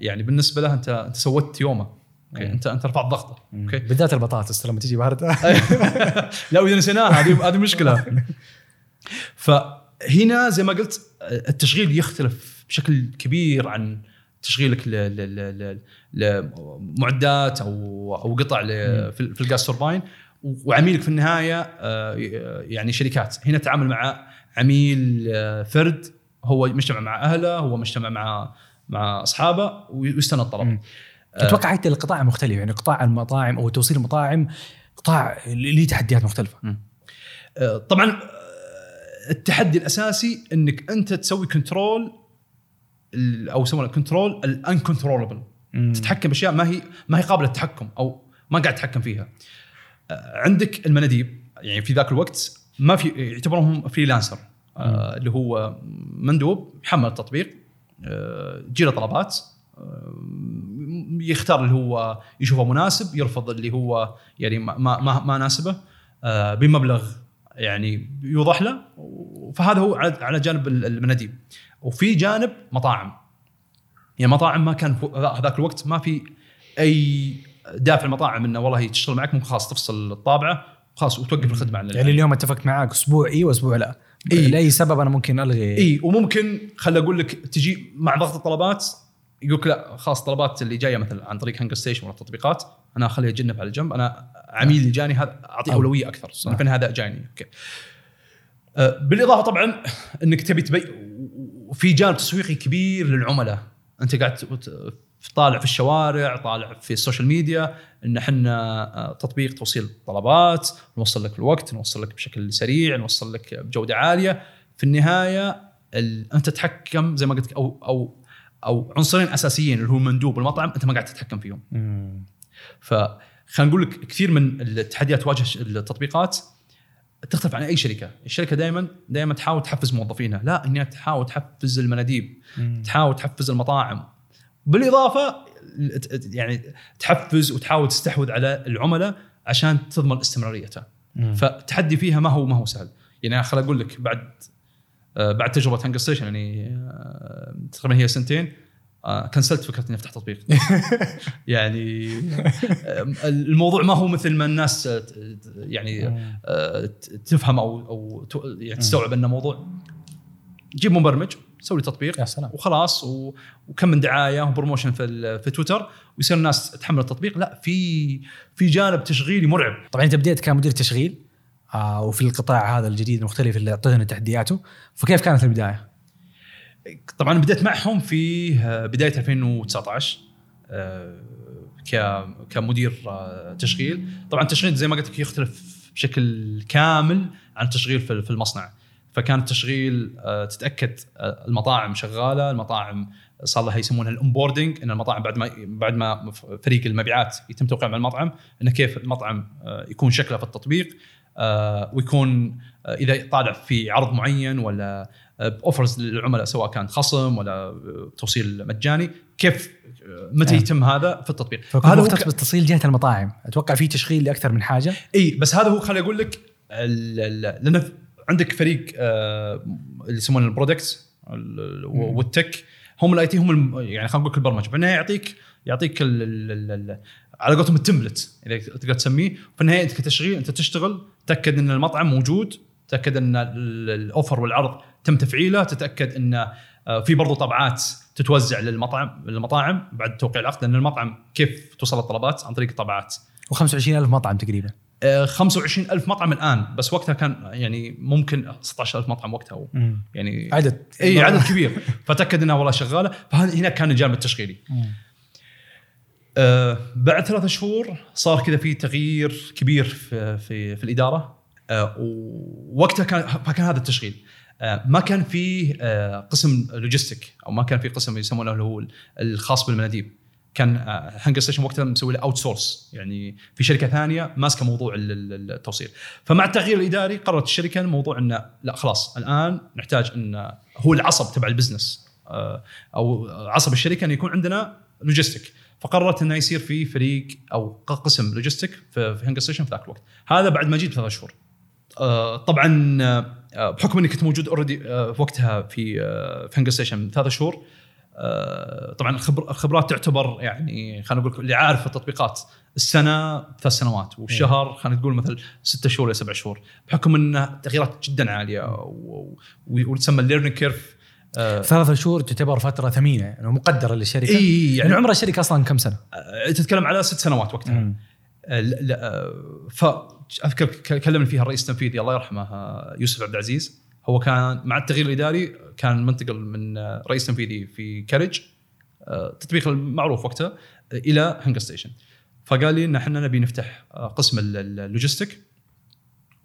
يعني بالنسبة له أنت أنت سويت يومه. أوكي. أنت أنت رفعت ضغطه. أوكي. بالذات البطاطس لما تيجي باردة لا وإذا نسيناها هذه هذه مشكلة. فهنا زي ما قلت التشغيل يختلف بشكل كبير عن تشغيلك لمعدات أو أو قطع في في الغاز توربين، وعميلك في النهاية يعني شركات. هنا تعامل مع عميل فرد، هو مجتمع مع أهله، هو مجتمع مع مع أصحابه ويستند الطلب. أتوقع حتى القطاع مختلف، يعني قطاع المطاعم أو توصيل المطاعم قطاع ليه تحديات مختلفة. م. طبعا التحدي الأساسي أنك أنت تسوي كنترول أو يسمونه كنترول الانكنترولبل، تتحكم بأشياء ما هي ما هي قابلة للتحكم أو ما قاعد تتحكم فيها. عندك المناديب يعني في ذاك الوقت ما في يعتبرهم فريلانسر، آه اللي هو مندوب يحمل التطبيق، آه جيله طلبات، آه يختار اللي هو يشوفه مناسب، يرفض اللي هو يعني ما ما ما ناسبه بمبلغ يعني يوضح له. فهذا هو على جانب المناديب. وفي جانب مطاعم، يعني مطاعم ما كان هذاك الوقت ما في أي دافع المطاعم إنه والله تشتغل معك ممكن خاص تفصل الطابعة خاص وتوقف الخدمة عن يعني اليوم اتفقت معاك أسبوع إيه وأسبوع لا، إيه لأي سبب أنا ممكن ألغي إيه. وممكن خلي أقول لك تجي مع ضغط الطلبات يقولك لا خاص طلبات اللي جاية مثلا عن طريق هانجرستيشن ولا التطبيقات أنا أخليها أجنب على جنب، أنا عميل اللي جاني هذا أعطيه أولوية أكثر لأن هذا جاني أوكي. بالإضافة طبعا إنك تبي تبي وفي جانب تسويقي كبير للعملاء. أنت قاعد طالع في الشوارع، طالع في السوشيال ميديا إن حنا تطبيق توصيل طلبات، نوصل لك الوقت، نوصل لك بشكل سريع، نوصل لك بجودة عالية. في النهاية أنت تتحكم زي ما قلت أو أو أو عنصرين أساسيين اللي هو مندوب المطعم أنت ما قاعد تتحكم فيهم. فخلنا نقول لك كثير من التحديات تواجه التطبيقات تختلف عن أي شركة. الشركة دائما دائما تحاول تحفز موظفينها، لا إنها تحاول تحفز المناديب، مم. تحاول تحفز المطاعم، بالإضافة يعني تحفز وتحاول تستحوذ على العملاء عشان تضمن استمراريتها. فتحدي فيها ما هو ما هو سهل. يعني خل أقول لك بعد آه بعد تجربة هانجرستيشن يعني آه تقريبا هي سنتين آه كنسلت فكرة إني أفتح تطبيق. يعني آه الموضوع ما هو مثل ما الناس آه يعني آه تفهم أو أو يعني تستوعب إنه موضوع جيب مبرمج سوي تطبيق وخلاص وكم من دعاية وبروموشن في في تويتر ويصير الناس تحمل التطبيق. لا في في جانب تشغيلي مرعب. طبعا انت بديت كمدير تشغيل آه وفي القطاع هذا الجديد المختلف اللي اعطتنا تحدياته، فكيف كانت البداية؟ طبعا بديت معهم في بداية ألفين وتسعة عشر آه ك كمدير آه تشغيل. طبعا التشغيل زي ما قلت لك يختلف بشكل كامل عن التشغيل في في المصنع. فكان التشغيل تتأكد المطاعم شغالة، المطاعم صار لها يسمونها الأونبوردينج، إن المطاعم بعد ما بعد ما فريق المبيعات يتم توقيع مع المطعم إن كيف المطعم يكون شكله في التطبيق، ويكون إذا طالع في عرض معين ولا أوفرز للعملاء سواء كان خصم ولا توصيل مجاني كيف متى يتم هذا في التطبيق. هذا مختص بالتصيل جهة المطاعم، أتوقع فيه تشغيل لأكثر من حاجة. إيه بس هذا هو خلي أقول لك لأنه عندك فريق اللي يسمونه البرودكت والتك هم الاي تي هم يعني خلينا نقول البرمجه فانه يعطيك يعطيك على قولتهم التمبلت اذا تقدر تسميه. في النهايه انت كتشغيل انت تشتغل تاكد ان المطعم موجود، تاكد ان الاوفر والعرض تم تفعيله، تتاكد ان في برضو طبعات تتوزع للمطعم للمطاعم بعد توقيع العقد لان المطعم كيف توصل الطلبات عن طريق الطبعات. وخمسة وعشرين ألف مطعم تقريبا خمسة وعشرين ألف مطعم الآن، بس وقتها كان يعني ممكن ستة عشر ألف مطعم وقتها يعني عدد أي عدد كبير. فتأكد إنها والله شغالة. فهنا كان الجانب التشغيلي. آه بعد ثلاثة شهور صار كذا في تغيير كبير في في, في الإدارة. آه ووقتها كان فكان هذا التشغيل آه ما كان فيه آه قسم لوجستيك أو ما كان فيه قسم يسمونه اللي هو الخاص بالمناديب. كان هانجرستيشن وقتها مسوي له اوت سورس، يعني في شركه ثانيه ماسكه موضوع التوصيل. فمع التغيير الاداري قررت الشركه الموضوع انه لا خلاص الان نحتاج ان هو العصب تبع البزنس او عصب الشركه ان يكون عندنا لوجستيك. فقررت انه يصير في فريق او قسم لوجستيك في هانجرستيشن في ذاك الوقت. هذا بعد ما جيت ثلاث شهور. طبعا بحكم اني كنت موجود اوريدي وقتها في هانجرستيشن ثلاث شهور طبعا الخبرات تعتبر يعني خلينا نقول اللي عارف التطبيقات السنه ثلاث سنوات والشهر خلينا نقول مثل ستة شهور إلى سبعة شهور بحكم ان تغييرات جدا عاليه وتسمى الليرنينج كيرف. ثلاث شهور تعتبر فتره ثمينه يعني مقدره للشركه. إيه يعني عمر الشركه اصلا كم سنه؟ تتكلم على ست سنوات وقتها. فاذكر كلمنا فيها الرئيس التنفيذي الله يرحمه يوسف عبدالعزيز. هو كان مع التغيير الإداري كان منتقل من رئيس تنفيذي في كارج تطبيق المعروف وقتها إلى هانجرستيشن. فقال لي إن إحنا نبي نفتح قسم اللوجستيك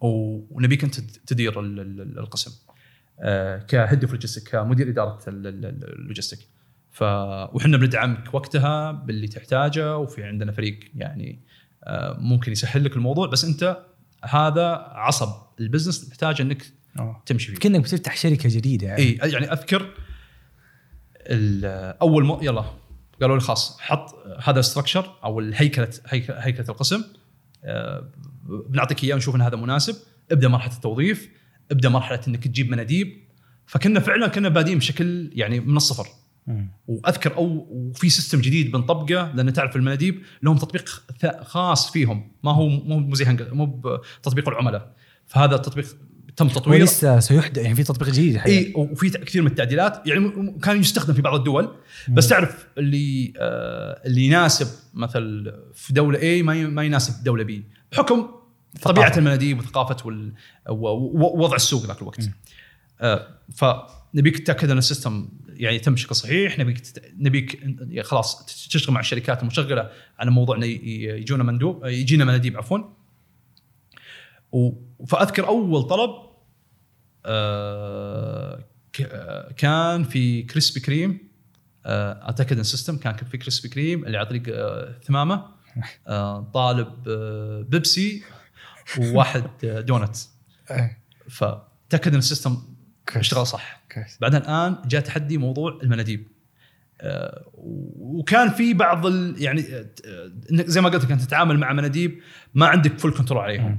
ونبيك أنت تدير القسم كهيد لوجستيك كمدير إدارة اللوجستيك. فوحنا بندعمك وقتها باللي تحتاجه وفي عندنا فريق يعني ممكن يسهل لك الموضوع، بس أنت هذا عصب البزنس محتاج إنك أوه. تمشي فيه كأنك بتفتح شركة جديدة يعني. إيه يعني أذكر أول ما يلا قالوا لي خلاص حط هذا ستراكشر او الهيكله هيكله القسم بنعطيك اياه ونشوف ان هذا مناسب. ابدا مرحله التوظيف، ابدا مرحله انك تجيب مناديب. فكنا فعلا كنا بادين بشكل يعني من الصفر. واذكر او وفي سيستم جديد بنطبقه، لان تعرف المناديب لهم تطبيق خاص فيهم، ما هو مو زي مو تطبيق العملاء. فهذا التطبيق تم تطويره ولسه سيحدث، يعني في تطبيق جديد حقيقة. اي وفي كثير من التعديلات، يعني كان يستخدم في بعض الدول بس تعرف اللي آه اللي يناسب مثل في دوله اي ما يناسب دوله بي بحكم ثقافة. طبيعه المناديب وثقافه ووضع السوق ذاك الوقت. آه فنبيك تتاكد ان السيستم يعني تم بشكل صحيح. نبيك نبيك خلاص تشتغل مع الشركات المشغله على موضوع انه يجونا مندوب يجينا مناديب عفوا. فأذكر أول طلب آه كان في كريسبي كريم، آه أتأكد إن سيستم كان في كريسبي كريم اللي على طريق آه ثمامة، آه طالب آه بيبسي وواحد آه دونت. فتأكد إن السيستم اشتغل صح. بعد الآن جاء تحدي موضوع المناديب، آه وكان في بعض يعني زي ما قلت كنت تتعامل مع مناديب ما عندك فل كنترول عليهم.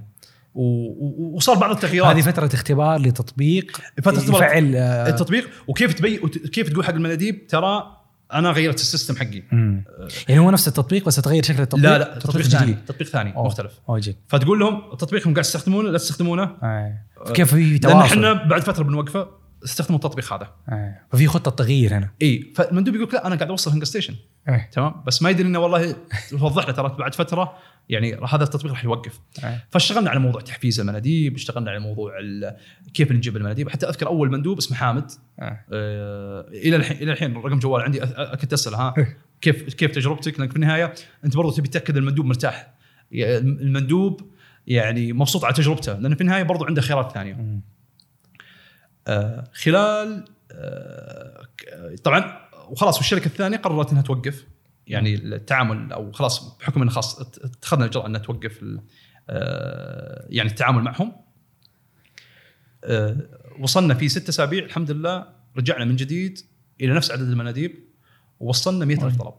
وصار بعض التغييرات. هذه فترة اختبار لتطبيق فعل التطبيق وكيف تبي وكيف تقول حق المناديب ترى أنا غيرت السيستم حقي. مم. يعني هو نفس التطبيق بس تغير شكل التطبيق. لا لا تطبيق ثاني، تطبيق ثاني مختلف. فتقول لهم تطبيقهم قاعد تستخدمونه لا تستخدمونه. كيف في تواصل؟ لأن إحنا بعد فترة بنوقفه استخدموا التطبيق هذا. أي. ففي خطة تغيير هنا. إيه فالمندوب يقول لا أنا قاعد أوصل هنجرستيشن. تمام بس ما يدري إنه والله توضح له ترى بعد فترة يعني هذا التطبيق راح يوقف. فاشتغلنا على موضوع تحفيز المناديب، اشتغلنا على موضوع كيف نجيب المناديب. حتى أذكر أول مندوب اسمه حامد آه. آه إلى الحين إلى الحين رقم جوال عندي كنت أسأله ها كيف كيف تجربتك، لأنك في النهاية أنت برضو تبي تأكد المندوب مرتاح، المندوب يعني مبسوط على تجربته، لأن في النهاية برضو عنده خيارات ثانية. آه خلال آه طبعا وخلاص والشركة الثانية قررت أنها توقف يعني التعامل، او خلاص بحكم ان خلاص اتخذنا الجرأة ان نتوقف يعني التعامل معهم. وصلنا في ستة اسابيع الحمد لله رجعنا من جديد الى نفس عدد المناديب ووصلنا مئة ألف طلب.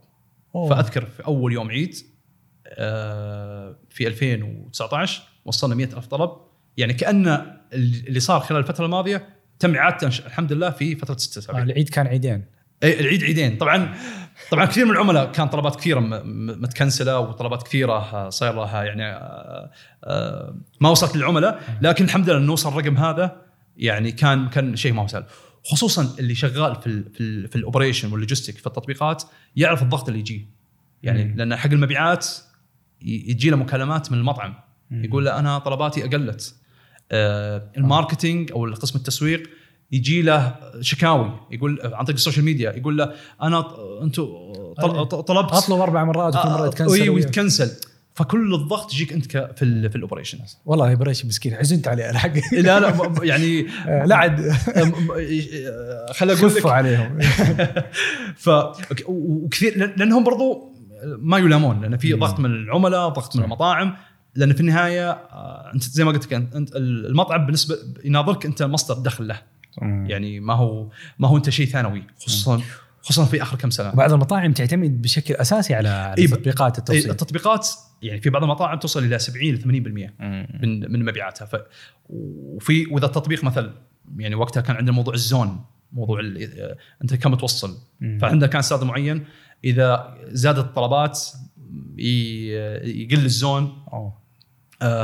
أوه. فاذكر في اول يوم عيد في ألفين وتسعة عشر وصلنا مئة ألف طلب، يعني كأن اللي صار خلال الفترة الماضية تم عادته الحمد لله في فترة ستة اسابيع. العيد كان عيدين، العيد عيدين طبعا. طبعا كثير من العملاء كان طلبات كثيره متكنسله وطلبات كثيره صاير لها يعني ما وصلت للعملاء، لكن الحمد لله نوصل الرقم هذا يعني كان كان شيء ما وصل. خصوصا اللي شغال في في في الاوبريشن واللوجستيك في التطبيقات يعرف الضغط اللي يجي يعني م. لان حق المبيعات يجي له مكالمات من المطعم م. يقول له انا طلباتي اقلت. الماركتينج او قسم التسويق يجي له شكاوي يقول عن طريق السوشيال ميديا، يقول له أنا أنتو طلبت أطلب أربع مرات وكل مرة تكنسل ويتكنسل. فكل الضغط يجيك أنت في في الأوبريشن. والله إبراهيم مسكين عزنت عليه الحق. لا لا يعني لا عد خل أقول لك عليهم. فكثير لأنهم برضو ما يلامون، لأن في ضغط من العملاء ضغط من المطاعم، لأن في النهاية أنت زي ما قلت لك أنت المطعم بالنسبة يناظرك أنت مصدر دخل له. يعني ما هو ما هو أنت شيء ثانوي، خصوصا خصوصا في آخر كم سنة. بعض المطاعم تعتمد بشكل أساسي على تطبيقات التوصيل. التطبيقات يعني في بعض المطاعم توصل إلى سبعين إلى ثمانين بالمئة من من مبيعاتها. ف وفي وإذا التطبيق مثلا يعني وقتها كان عندنا موضوع الزون، موضوع أنت كم توصل، فعندنا كان سعر معين إذا زادت الطلبات يقل الزون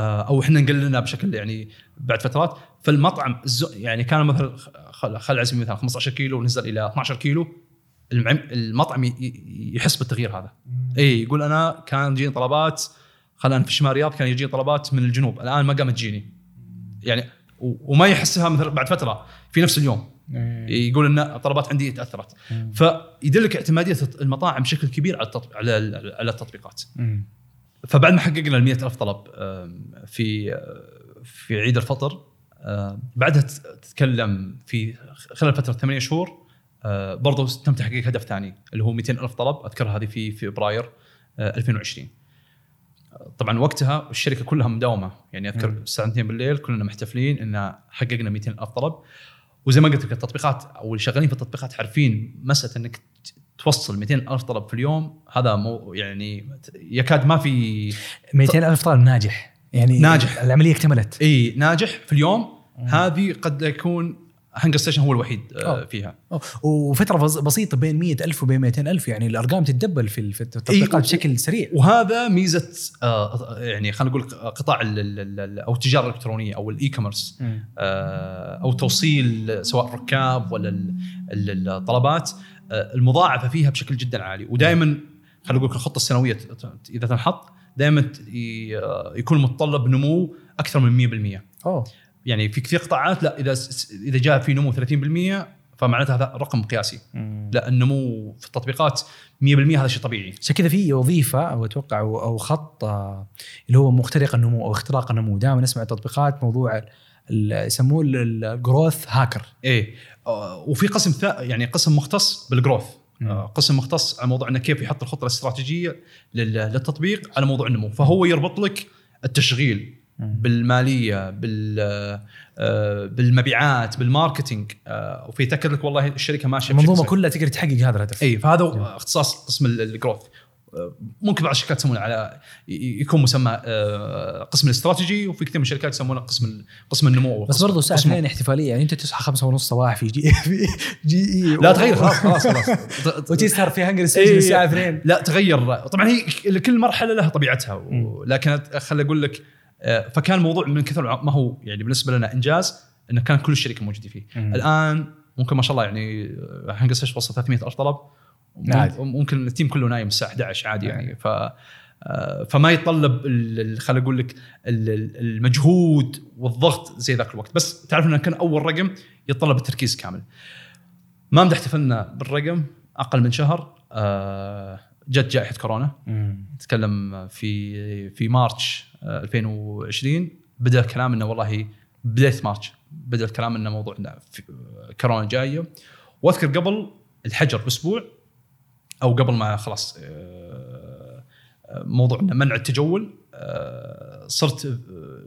أو إحنا نقلنا بشكل يعني بعد فترات. فالمطعم يعني كان مثلا خل على سبيل المثال خمسة عشر كيلو ونزل الى اثنا عشر كيلو، المطعم يحس بالتغيير هذا. اي يقول انا كان يجيني طلبات خلينا في شمال الرياض كان يجيني طلبات من الجنوب، الان ما قامت تجيني يعني، وما يحسها مثلا بعد فتره في نفس اليوم يقول ان الطلبات عندي تاثرت. فيدلك اعتماديه المطاعم بشكل كبير على على التطبيقات. فبعد ما حققنا ال مئة ألف طلب في في عيد الفطر، آه بعدها تتكلم في خلال فترة ثمانية شهور آه برضو تم تحقيق هدف ثاني اللي هو مئتين ألف طلب. أذكر هذه في فبراير آه ألفين وعشرين. طبعا وقتها الشركة كلها مداومة، يعني أذكر الساعة اثنين بالليل كلنا محتفلين إن حققنا مئتين ألف طلب. وزي ما قلت لك التطبيقات أو الشغالين في التطبيقات عارفين مسألة إنك توصل مئتين ألف طلب في اليوم, هذا مو يعني يكاد ما في مئتين ألف طلب ناجح, يعني ناجح العملية اكتملت, اي ناجح في اليوم. هذه قد يكون هانجرستيشن هو الوحيد أوه. فيها أوه. وفترة بسيطة بين مية ألف وبين مئتين ألف, يعني الأرقام تتدبل في التطبيقات إيه. بشكل سريع, وهذا ميزة آه يعني خلينا نقول قطاع ال ال ال أو التجارة الإلكترونية أو الإي كوميرس آه أو توصيل سواء الركاب ولا الطلبات, آه المضاعفة فيها بشكل جدا عالي, ودائما خلينا نقول الخطة السنوية إذا تنحط دائما يكون متطلب نمو أكثر من مية بالمية. يعني في كثير قطاعات لا, اذا اذا جاء في نمو ثلاثين بالمية فمعناته هذا رقم قياسي, لا النمو في التطبيقات مية بالمية هذا شيء طبيعي. عشان كذا في وظيفه او اتوقع او خط اللي هو مخترق النمو او اختراق النمو, دائما نسمع تطبيقات موضوع يسموه الجروث هاكر اي, وفي قسم يعني قسم مختص بالجروث, قسم مختص على موضوع انه كيف يحط الخطه الاستراتيجيه للتطبيق على موضوع النمو, فهو يربط لك التشغيل بالماليه بال بالمبيعات بالماركتينج, وفي تاكد لك والله الشركه ماشيه المنظومه كلها تقدر تحقق هذا الهدف اي. فهذا جميل. اختصاص قسم الجروث, ممكن بعض الشركات يسمونه على يكون مسمى قسم الاستراتيجي, وفي كثير من الشركات يسمونه قسم قسم النمو, بس برضه ساعه اثنين احتفاليه, يعني انت تصحى خمسة ونص صباح في جي جي لا تغير خلاص خلاص خلاص وتسهر في هانجرستيشن الساعه اثنين لا تغير. طبعا هي كل مرحله لها طبيعتها, لكن خلي اقول لك فكان موضوع من كثر ما هو يعني بالنسبة لنا إنجاز إنه كان كل الشركة موجودة فيه. مم. الآن ممكن ما شاء الله يعني هنقصش وصل ثلاثمية ألف طلب, ممكن التيم كله نايم الساعة إحدى عشر عادي يعني, ف فما يتطلب خل أقول لك المجهود والضغط زي ذاك الوقت. بس تعرف إنه كان أول رقم يتطلب التركيز كامل, ما مدى احتفلنا بالرقم أقل من شهر جت جائحة كورونا. مم. نتكلم في في مارتش ألفين وعشرين بدأ الكلام إنه والله بداية مارتش بدأ الكلام إنه موضوع إنه كورونا جاية, وأذكر قبل الحجر بأسبوع أو قبل ما خلاص موضوع إنه منع التجول, صرت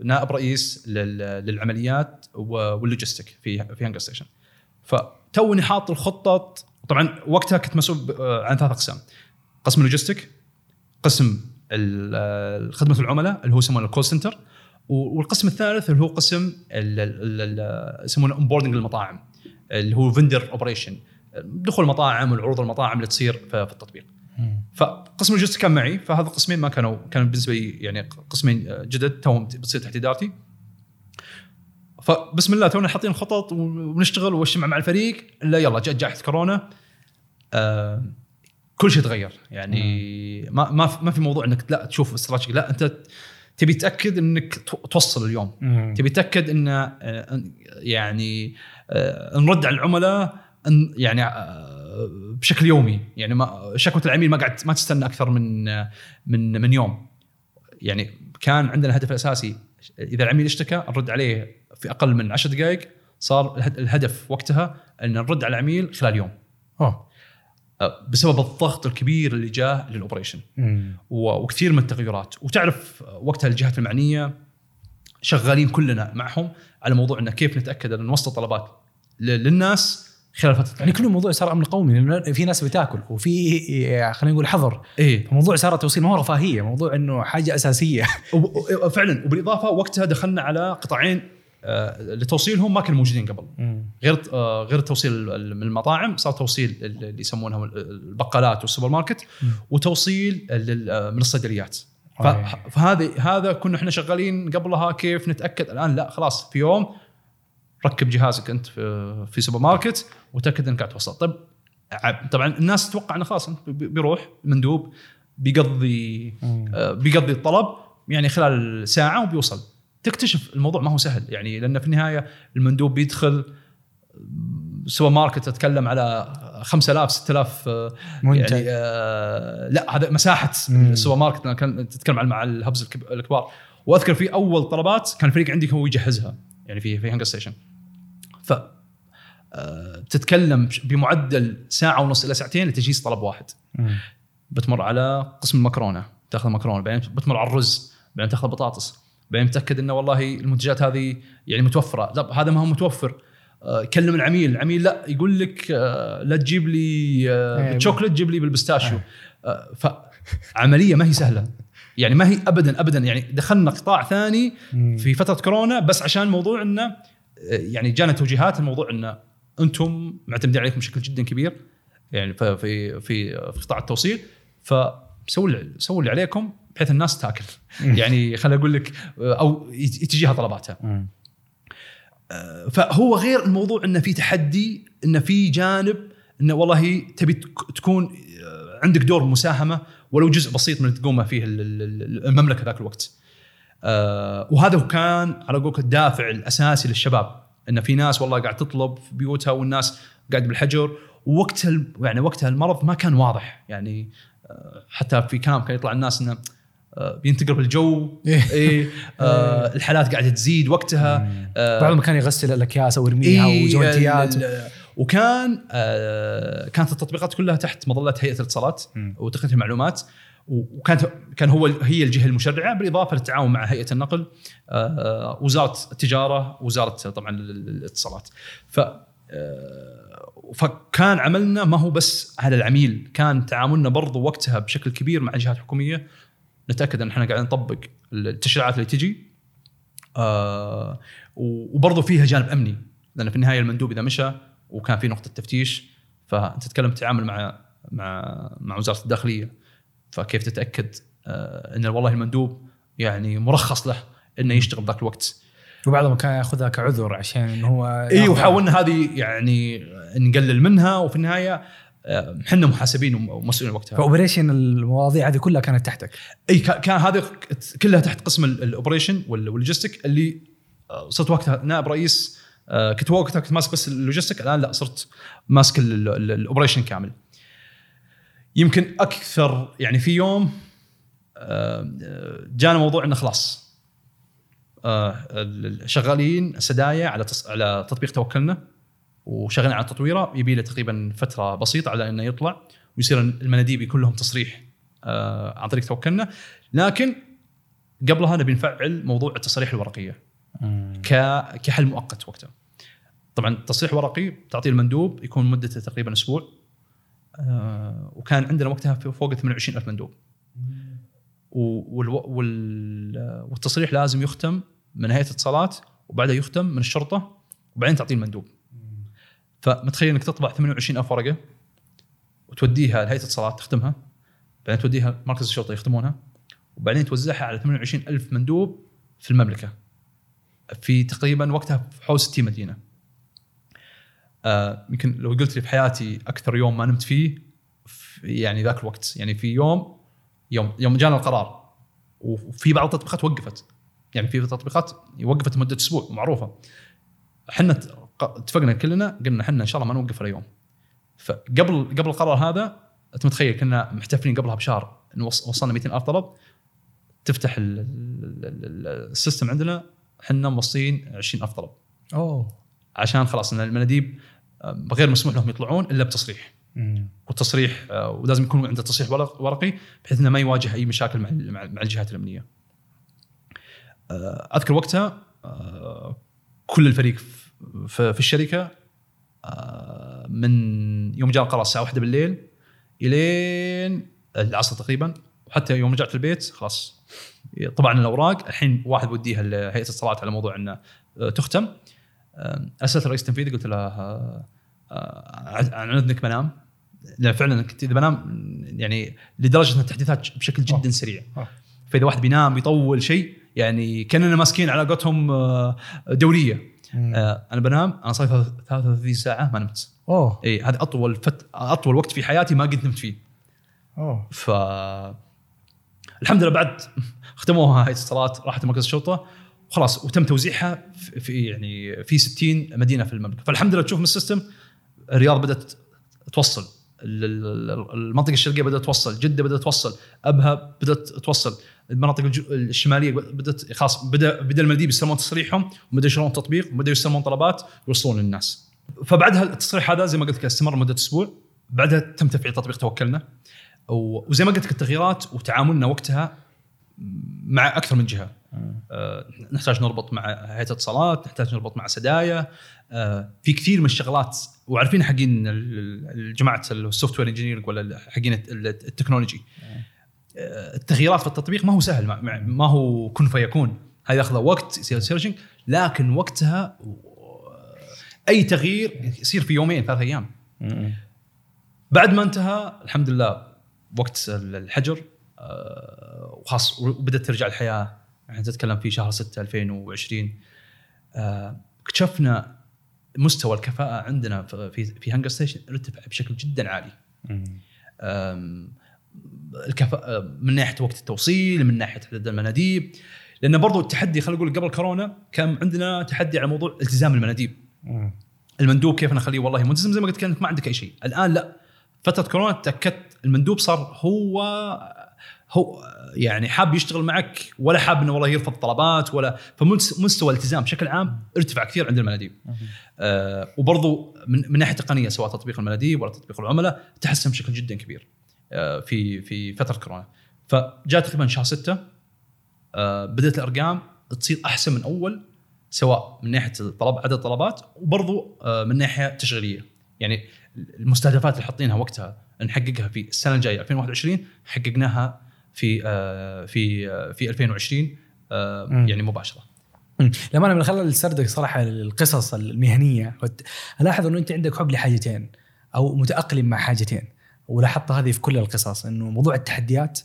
نائب رئيس للعمليات واللوجستيك في في هانجرستيشن, فتوني حاط الخطة. طبعًا وقتها كنت مسؤول عن ثلاث أقسام, قسم اللوجستيك, قسم الخدمة العملاء اللي هو يسمونه الكول سنتر, والقسم الثالث اللي هو قسم يسمونه Onboarding للمطاعم اللي هو فندر أوبريشن, دخول المطاعم والعروض المطاعم اللي تصير في التطبيق. فقسم اللوجستيك كان معي, فهذا قسمين ما كانوا كانوا بالنسبة لي يعني قسمين جدد توهم بتصير تحت إدارتي, فبسم الله تونا حاطين خطط ونشتغل ونجمع مع الفريق, لا يلا جاء جائحة كورونا آه كل شيء تغير. يعني ما ما ما في موضوع انك لا تشوف استراتيجي, لا انت تبي تاكد انك توصل اليوم, تبي تاكد ان يعني نرد على العملاء يعني بشكل يومي, يعني ما شكوى العميل ما قاعد ما تستنى اكثر من من من يوم. يعني كان عندنا هدف اساسي اذا العميل اشتكى نرد عليه في اقل من عشر دقائق, صار الهدف وقتها ان نرد على العميل خلال يوم اه بسبب الضغط الكبير اللي جاء للأوبريشن وكثير من التغيرات. وتعرف وقتها الجهات المعنية شغالين كلنا معهم على موضوع إنه كيف نتأكد أن نوصل طلبات للناس خلال فترة, يعني كل موضوع صار أمن قومي لأن في ناس بتاكل وفي خلينا نقول حظر إيه؟ موضوع صار توصيل ما هو رفاهية, موضوع إنه حاجة أساسية فعلا. وبالإضافة وقتها دخلنا على قطاعين لتوصيلهم ما كانوا موجودين قبل, غير غير توصيل من المطاعم صار توصيل اللي يسمونها البقالات والسوبر ماركت, وتوصيل من الصيدليات. فهذا هذا كنا احنا شغالين قبلها كيف نتاكد. الان لا خلاص في يوم ركب جهازك انت في سوبر ماركت وتاكد انك قاعد توصل. طب طبعا الناس تتوقع انه خلاص بيروح مندوب بيقضي بيقضي الطلب يعني خلال ساعه وبيوصل, تكتشف الموضوع ما هو سهل. يعني لأن في النهاية المندوب بيدخل سوبر ماركت أتكلم على خمسة آلاف ستة آلاف يعني آه لا هذا مساحة السوبر ماركت كان تتكلم على مع الهبز الكبار. وأذكر في أول طلبات كان فريق عندي هو يجهزها يعني في في هانجرستيشن, ف تتكلم بمعدل ساعة ونص إلى ساعتين لتجهيز طلب واحد. مم. بتمر على قسم المكرونة تأخذ مكرونة, بعدين بتمر على الرز, بعدين تأخذ بطاطس, بنتأكد إنه والله المنتجات هذه يعني متوفرة. هذا ما هو متوفر كلم العميل، العميل لا يقول لك لا تجيب لي بالشوكولات، جيب لي بالبستاشيو. فعملية ما هي سهلة يعني، ما هي أبدا أبدا يعني. دخلنا قطاع ثاني في فترة كورونا بس عشان موضوع إنه يعني جانا توجيهات الموضوع إنه أنتم معتمدين عليكم بشكل جدا كبير يعني في في في, في قطاع التوصيل، فسووا سووا اللي عليكم بحيث الناس تاكل يعني، خليني أقول لك، أو تجيها طلباتها. فهو غير الموضوع إنه في تحدي، إنه في جانب إنه والله تبي تكون عندك دور مساهمة ولو جزء بسيط من تقومه فيه المملكة ذاك الوقت. وهذا كان على قولك الدافع الأساسي للشباب، إنه في ناس والله قاعد تطلب في بيوتها والناس قاعد بالحجر، ووقت يعني وقتها المرض ما كان واضح يعني، حتى في كلام كان يطلع الناس إنه بينتقر بالجو إيه آه الحالات قاعدة تزيد وقتها، آه بعضهم كان يغسل الأكياس أو يرميها إيه وجونتيات، وكان آه كانت التطبيقات كلها تحت مظلة هيئة الاتصالات وتقنية المعلومات، وكانت كان هو هي الجهة المشرعة بالإضافة للتعاون مع هيئة النقل، آه وزارة التجارة، وزارة طبعا الاتصالات. ف فكان عملنا ما هو بس على العميل، كان تعاملنا برضو وقتها بشكل كبير مع الجهات الحكومية، نتأكد أن إحنا قاعدين نطبق التشريعات اللي تجي، آه وبرضو فيها جانب أمني، لأن في النهاية المندوب إذا مشى وكان في نقطة تفتيش، فأنت تتكلم تعامل مع مع مع وزارة الداخلية، فكيف تتأكد آه إن والله المندوب يعني مرخص له إنه يشتغل ذاك الوقت، وبعضهم كان يأخذها كعذر عشان إنه هو إيه، وحاولنا هذه يعني نقلل منها، وفي النهاية حنا محاسبين ومسؤولين وقتها. فأوبريشن المواضيع هذه كلها كانت تحتك؟ أي كان هذه كلها تحت قسم الأوبريشن واللوجستيك، اللي صرت وقتها نائب رئيس، كنت وقتها كنت ماسك بس اللوجستيك، الآن لا صرت ماسك الأوبريشن كامل. يمكن أكثر يعني في يوم جانا موضوع إنه خلاص شغالين سدايا على على تطبيق توكلنا، وشغلنا على تطويره، يبي له تقريبا فتره بسيطه على انه يطلع ويصير المناديب كلهم تصريح آه عن طريق توكلنا، لكن قبلها نبي نفعل موضوع التصريح الورقيه كحل مؤقت وقتها. طبعا التصريح الورقي تعطيه المندوب يكون مدته تقريبا اسبوع، آه وكان عندنا وقتها فوق ثمانية وعشرين ألف مندوب، والتصريح لازم يختم من هيئه الاتصالات، وبعدها يختم من الشرطه، وبعدين تعطيه المندوب. فمتخيل انك تطبع ثمانية وعشرين ألف ورقه وتوديها لهيئه الاتصالات تختمها، بعدين توديها مركز الشرطه يختمونها، وبعدين توزعها على ثمانية وعشرين ألف مندوب في المملكه، في تقريبا وقتها في حوالي ستين مدينه. آه يمكن لو قلت لي في حياتي اكثر يوم ما نمت فيه في يعني ذاك الوقت، يعني في يوم يوم يوم جانا القرار، وفي بعض التطبيقات وقفت، يعني في تطبيقات وقفت مده اسبوع معروفه، احنا اتفقنا كلنا قلنا حنا إن شاء الله ما نوقف ولا يوم. فقبل قبل القرار هذا أنت متخيل كنا محتفلين قبلها بشهر إن وصلنا مئتين ألف طلب، تفتح السيستم عندنا حنا موصلين عشرين ألف طلب. أوه. عشان خلاص إن المناديب غير مسموح لهم يطلعون إلا بتصريح، مم. والتصريح ولازم يكون عنده تصريح ورقي بحيث إنه ما يواجه أي مشاكل مع مع الجهات الأمنية. أذكر وقتها كل الفريق في الشركة من يوم جاء القرار الساعة واحدة بالليل إلين العصر تقريبا، وحتى يوم رجعت البيت خلاص طبعا الأوراق الحين واحد بوديها لهيئة الصلاة على موضوع أنه تختم. أسألت الرئيس التنفيذي قلت له عن إذنك بنام، لأن فعلا كنت إذا بنام يعني لدرجة أن التحديثات بشكل جدا سريع، فإذا واحد بينام يطول شيء يعني كأننا ماسكين علاقتهم دولية. آه أنا بنام، أنا صاير ثلاثة وثلاثين ساعة ما نمت. أوه. إيه هذا أطول فت أطول وقت في حياتي ما قد نمت فيه. أوه. فالحمد لله بعد ختموها هاي الصلاة، راحت مركز الشرطة وخلاص، وتم توزيعها في يعني في ستين مدينة في المملكة. فالحمد لله تشوف من السيستم الرياض بدأت توصل، المنطقة الشرقية بدأت توصل، جدة بدأت توصل، أبها بدأت توصل، المناطق الشمالية بدأت خاص، بدأ بدأ المندوب يستلمون تصريحهم وبدأ يشتغلون التطبيق وبدأ يستلمون طلبات ويوصلون للناس. فبعدها التصريح هذا زي ما قلت لك استمر مدة أسبوع، بعدها تم تفعيل تطبيق توكلنا، وزي ما قلت لك التغييرات وتعاملنا وقتها مع أكثر من جهة. آه، نحتاج نربط مع هيئة اتصالات، نحتاج نربط مع سدايا، آه، في كثير من الشغلات. وعارفين حقين الجماعة السوفت وير انجينيرنج ولا حقين التكنولوجي، آه، التغييرات في التطبيق ما هو سهل، ما, ما هو كن فيكون، هذا ياخذ وقت سيرشنج، لكن وقتها اي تغيير يصير في يومين ثلاث ايام. بعد ما انتهى الحمد لله وقت الحجر، آه، وخاص وبدت ترجع الحياة. احنا نتكلم في شهر ستة ألفين وعشرين، اكتشفنا مستوى الكفاءة عندنا في في هانجرستيشن ارتفع بشكل جدا عالي. الكفاءة من ناحية وقت التوصيل، من ناحية عدد المناديب، لأن برضو التحدي خلينا نقول قبل كورونا كان عندنا تحدي على موضوع التزام المناديب. المندوب كيف نخليه والله ملتزم زي ما قلت كانت ما عندك أي شيء. الآن لا، فترة كورونا تأكدت المندوب صار هو هو يعني حاب يشتغل معك ولا حاب انه والله يرفض طلبات ولا، فمستوى الالتزام بشكل عام ارتفع كثير عند المناديب. آه، وبرضو من, من ناحيه تقنيه سواء تطبيق المناديب ولا تطبيق العملاء تحسن بشكل جدا كبير آه في في فتره كورونا. فجاء تقريبا شهر ستة، آه، بدات الارقام تصير احسن من اول، سواء من ناحيه الطلب عدد الطلبات، وبرضو آه من ناحيه تشغيليه، يعني المستهدفات اللي حاطينها وقتها نحققها في السنه الجايه ألفين وواحد وعشرين حققناها في آه في آه في ألفين وعشرين آه يعني مباشره. لما انا من خلال سردك صراحه القصص المهنيه الاحظ انه انت عندك حب لحاجتين او متاقلم مع حاجتين، ولاحظت هذه في كل القصص، انه موضوع التحديات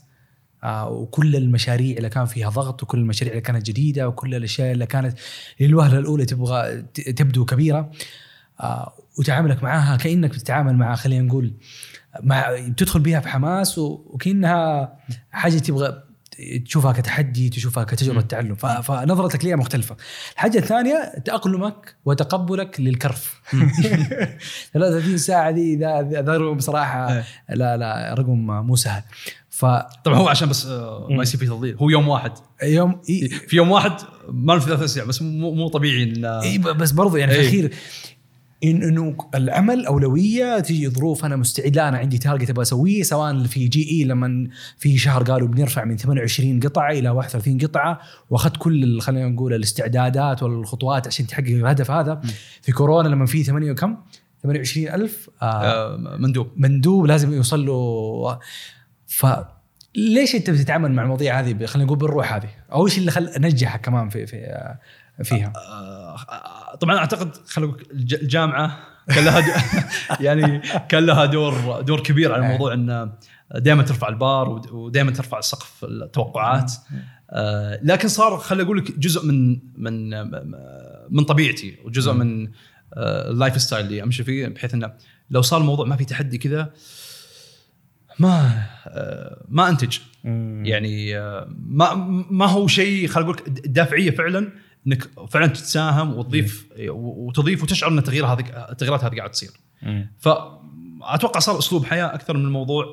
آه وكل المشاريع اللي كان فيها ضغط، وكل المشاريع اللي كانت جديده، وكل الاشياء اللي كانت للوهله الاولى تبغى تبدو كبيره، آه وتعاملك معها كانك بتتعامل مع خلينا نقول مع بتدخل بيها في حماس، وكأنها حاجة تبغى تشوفها كتحدي، تشوفها كتجربة تعلم. فنظرتك ليها مختلفة. الحاجة الثانية تأقلمك وتقبلك للكرف. ثلاثة وثلاثين ساعة دي ذا ذا رقم بصراحة لا لا رقم مو سهل. فطبعا هو عشان بس ما يصير في تضليل، هو يوم واحد يوم في يوم واحد ما في ثلاثة ساعة، بس مو مو طبيعي إن بس برضو يعني في الأخير إن إنه العمل أولوية، تيجي ظروف أنا مستعد، لا أنا عندي تارجت أبغى أسويه، سواء في جي إي لما في شهر قالوا بنرفع من ثمانية وعشرين قطعة إلى واحد وثلاثين قطعة، وأخذت كل خلينا نقول الاستعدادات والخطوات عشان تحقق الهدف هذا. م. في كورونا لما في ثمانية وكم ثمانية وعشرين ألف آه مندوب مندوب لازم يوصل له. فليش أنت بتتعامل مع المواضيع هذه خلينا نقول بالروح هذه، أو إيش اللي خل نجحك كمان في في آه فيها؟ طبعا اعتقد خلوا الجامعه كان لها يعني كان لها دور دور كبير على الموضوع، ان دائما ترفع البار ودائما ترفع سقف التوقعات. لكن صار خلي اقول لك جزء من من من طبيعتي وجزء من اللايف ستايل اللي امشي فيه، بحيث انه لو صار الموضوع ما في تحدي كذا ما ما انتج، يعني ما ما هو شيء خلي اقول لك دافعيه فعلا انك فعلا تتساهم وتضيف وتضيف وتشعر ان تغيير هذه التغييرات هذه قاعده تصير. فاتوقع صار اسلوب حياه اكثر من الموضوع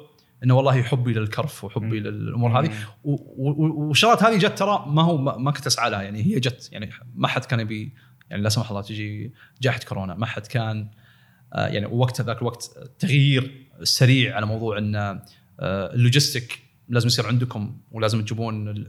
انه والله حبي للكرف وحبي للامور هذه، والشغلات هذه جت ترى ما هو ما كنت اسعى لها، يعني هي جت، يعني ما حد كان يبي يعني لا سمح الله تجي جائحه كورونا، ما حد كان يعني وقت ذاك الوقت التغيير السريع على موضوع ان اللوجستيك لازم يصير عندكم ولازم تجيبون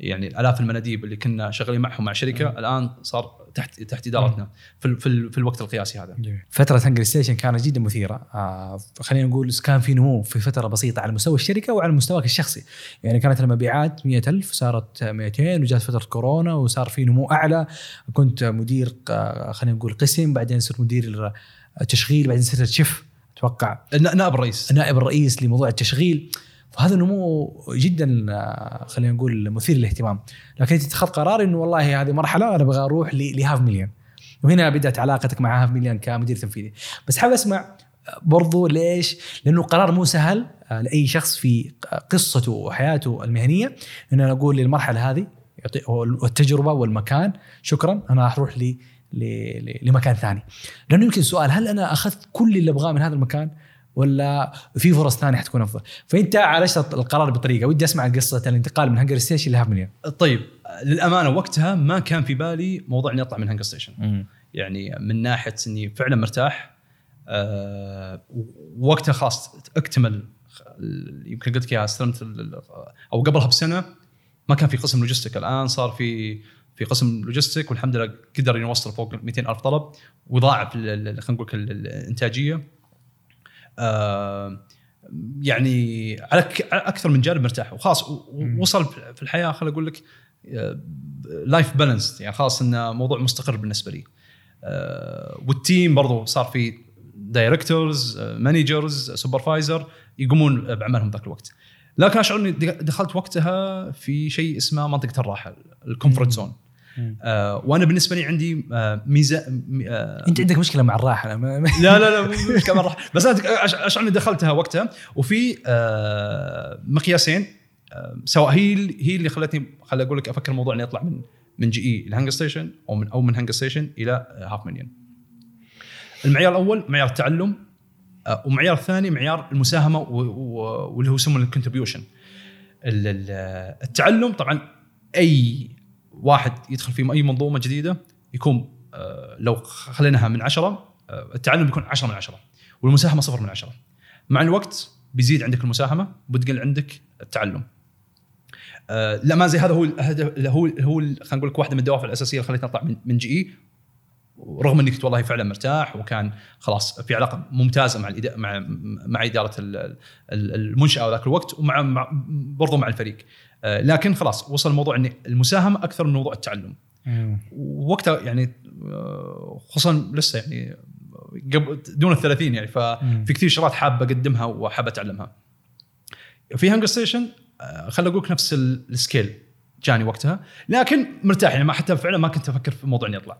يعني آلاف المناديب اللي كنا شغالين معهم مع شركة. أه. الآن صار تحت تحت إدارتنا في في الوقت القياسي هذا. جميل. فترة هانجرستيشن كانت جدا مثيرة، آه خلينا نقول كان في نمو في فترة بسيطة على مستوى الشركة وعلى مستواك الشخصي، يعني كانت المبيعات مئة ألف صارت مئتين، وجات فترة كورونا وصار في نمو أعلى، كنت مدير آه خلينا نقول قسم، بعدين صرت مدير التشغيل، بعدين صرت شيف أتوقع نائب الرئيس نائب الرئيس لموضوع التشغيل. فهذا النمو جدا خلينا نقول مثير للاهتمام، لكن اتخذ قرار انه والله هذه مرحله انا ابغى اروح لهاف مليون، وهنا بدات علاقتك مع هاف مليون كمدير تنفيذي. بس حاب اسمع برضو ليش، لانه قرار مو سهل لاي شخص في قصته وحياته المهنيه، ان انا اقول للمرحله هذه والتجربه والمكان شكرا انا اروح لي لمكان ثاني. لانه يمكن سؤال، هل انا اخذت كل اللي ابغاه من هذا المكان ولا في فرص ثانيه حتكون افضل؟ فانت عالجت القرار بطريقه، ودي اسمع قصه الانتقال من هانجرستيشن لهاف مليون. طيب للامانه وقتها ما كان في بالي موضوع اني اطلع من هانجرستيشن، يعني من ناحيه اني فعلا مرتاح أه وقتها، خاص اكتمل يمكن قلت لك يا استلمت او قبلها بسنه ما كان في قسم لوجستيك، الآن صار في في قسم لوجستيك، والحمد لله قدر يوصل فوق مئتين ألف طلب وضاعف خلينا نقول الإنتاجية. آه يعني على أكثر من جانب مرتاح، وخاص وصل في الحياة خلينا أقول لك لايف بالانس، يعني خاص إنه موضوع مستقر بالنسبة لي. آه والتيم برضو صار في دايركتورز، مانجرز، سوبرفايزر يقومون بعملهم ذاك الوقت. لكن أشعر أني دخلت وقتها في شيء اسمه منطقة الراحة، الكومفورت زون. آه وأنا بالنسبة لي عندي آه ميزة آه أنت عندك مشكلة مع الراحة؟ لا لا لا مشكلة مع الراحة، بس أشعر أني دخلتها وقتها. وفي آه مقياسين آه سواء هي هي اللي خلتني خل أقول لك أفكر الموضوع أني أطلع من من جي إي الهانجرستيشن أو من أو من هانجرستيشن إلى هاف مليون. المعيار الأول معيار التعلم، ومعيار ثاني معيار المساهمة واللي هو يسمونه الكونتريبيوشن. التعلم طبعا أي واحد يدخل في أي منظومة جديدة يكون لو خليناها من عشرة التعلم بيكون عشرة من عشرة، والمساهمة صفر من عشرة. مع الوقت بيزيد عندك المساهمة وبتقل عندك التعلم. لا ما زي هذا هو هو هو خلينا نقول لك واحدة من الدوافع الأساسية اللي خلتني أطلع من من جي إي، رغم اني كنت والله فعلا مرتاح وكان خلاص في علاقه ممتازه مع الإدارة مع مع اداره المنشاه وذاك الوقت، ومع برضو مع الفريق. لكن خلاص وصل الموضوع ان المساهمه اكثر من موضوع التعلم. ووقتها يعني خصوصا لسه يعني دون الثلاثين، يعني ففي كثير شغلات حابه اقدمها وحابه اتعلمها. في هانجرستيشن خل اقول لك نفس السكيل جاني وقتها، لكن مرتاح يعني ما حتى فعلا ما كنت أفكر في موضوع إني أطلع.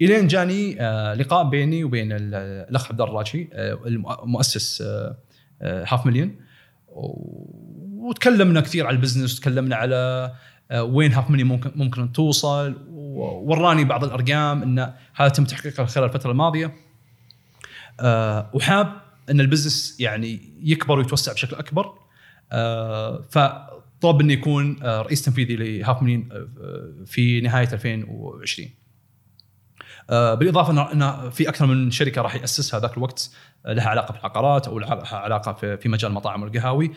إلين جاني لقاء بيني وبين الأخ بدر راشد المؤسس هاف مليون، وتكلمنا كثير على البزنس، وتكلمنا على وين هاف مليون ممكن ممكن توصل، ووراني بعض الأرقام إن هذا تم تحقيقها خلال الفترة الماضية، وحاب إن البزنس يعني يكبر ويتوسع بشكل أكبر. ف طلب أن يكون رئيس تنفيذي لهاف مليون في نهاية ألفين وعشرين. بالإضافة أن في أكثر من شركة راح يأسسها ذاك الوقت لها علاقة بالعقارات أو لها علاقة في مجال المطاعم والقهاوي،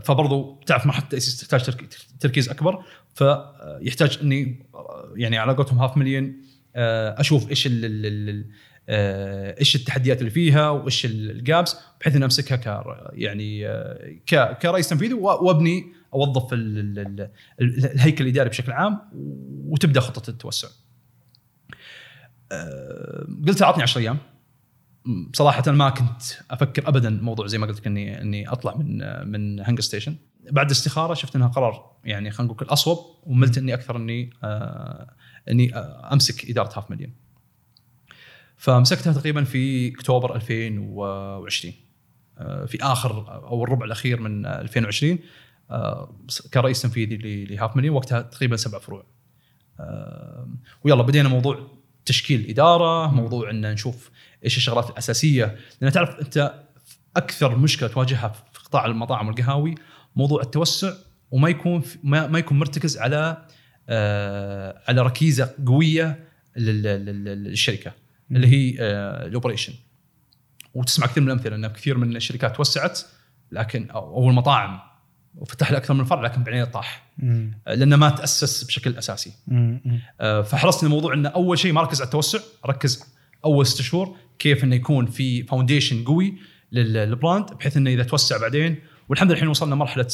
فبرضو تعرف مرحلة التأسيس تحتاج تركيز أكبر. فيحتاج أني يعني علاقتهم هاف مليون أشوف إيش ال إيش التحديات اللي فيها وإيش الجابس، بحيث أن أمسكها كار يعني كرئيس تنفيذي، وأبني أوظف الهيكل الإداري بشكل عام، وتبدأ خطة التوسع. قلت أعطني عشر أيام. بصراحة ما كنت أفكر أبداً موضوع زي ما قلت لك إني إني أطلع من من هانجرستيشن. بعد استخارة شفت أنها قرار يعني خلينا نقول الأصوب، وملت إني أكثر إني إني أمسك إدارة هاف مليون. فمسكتها تقريبا في أكتوبر ألفين وعشرين، في آخر أو الربع الأخير من ألفين وعشرين كرئيس تنفيذي لهاف مليون. وقتها تقريبا سبع فروع، ويلا بدينا موضوع تشكيل إدارة، موضوع أن نشوف إيش الشغلات الأساسية، لأن تعرف أنت أكثر مشكلة تواجهها في قطاع المطاعم والقهاوي موضوع التوسع، وما يكون ما يكون مرتكز على على ركيزة قوية للشركة اللي هي الأوبريشن. وتسمع كثير من الأمثلة أن كثير من الشركات توسعت، لكن أو المطاعم وفتح لها أكثر من فرع، لكن بعدين طاح لأنه ما تأسس بشكل أساسي. فحرصنا الموضوع أن أول شيء ما ركز على التوسع، ركز أول ست شهور كيف أنه يكون في فاونديشن قوي للبراند، بحيث أنه إذا توسع بعدين. والحمد لله الحين وصلنا مرحلة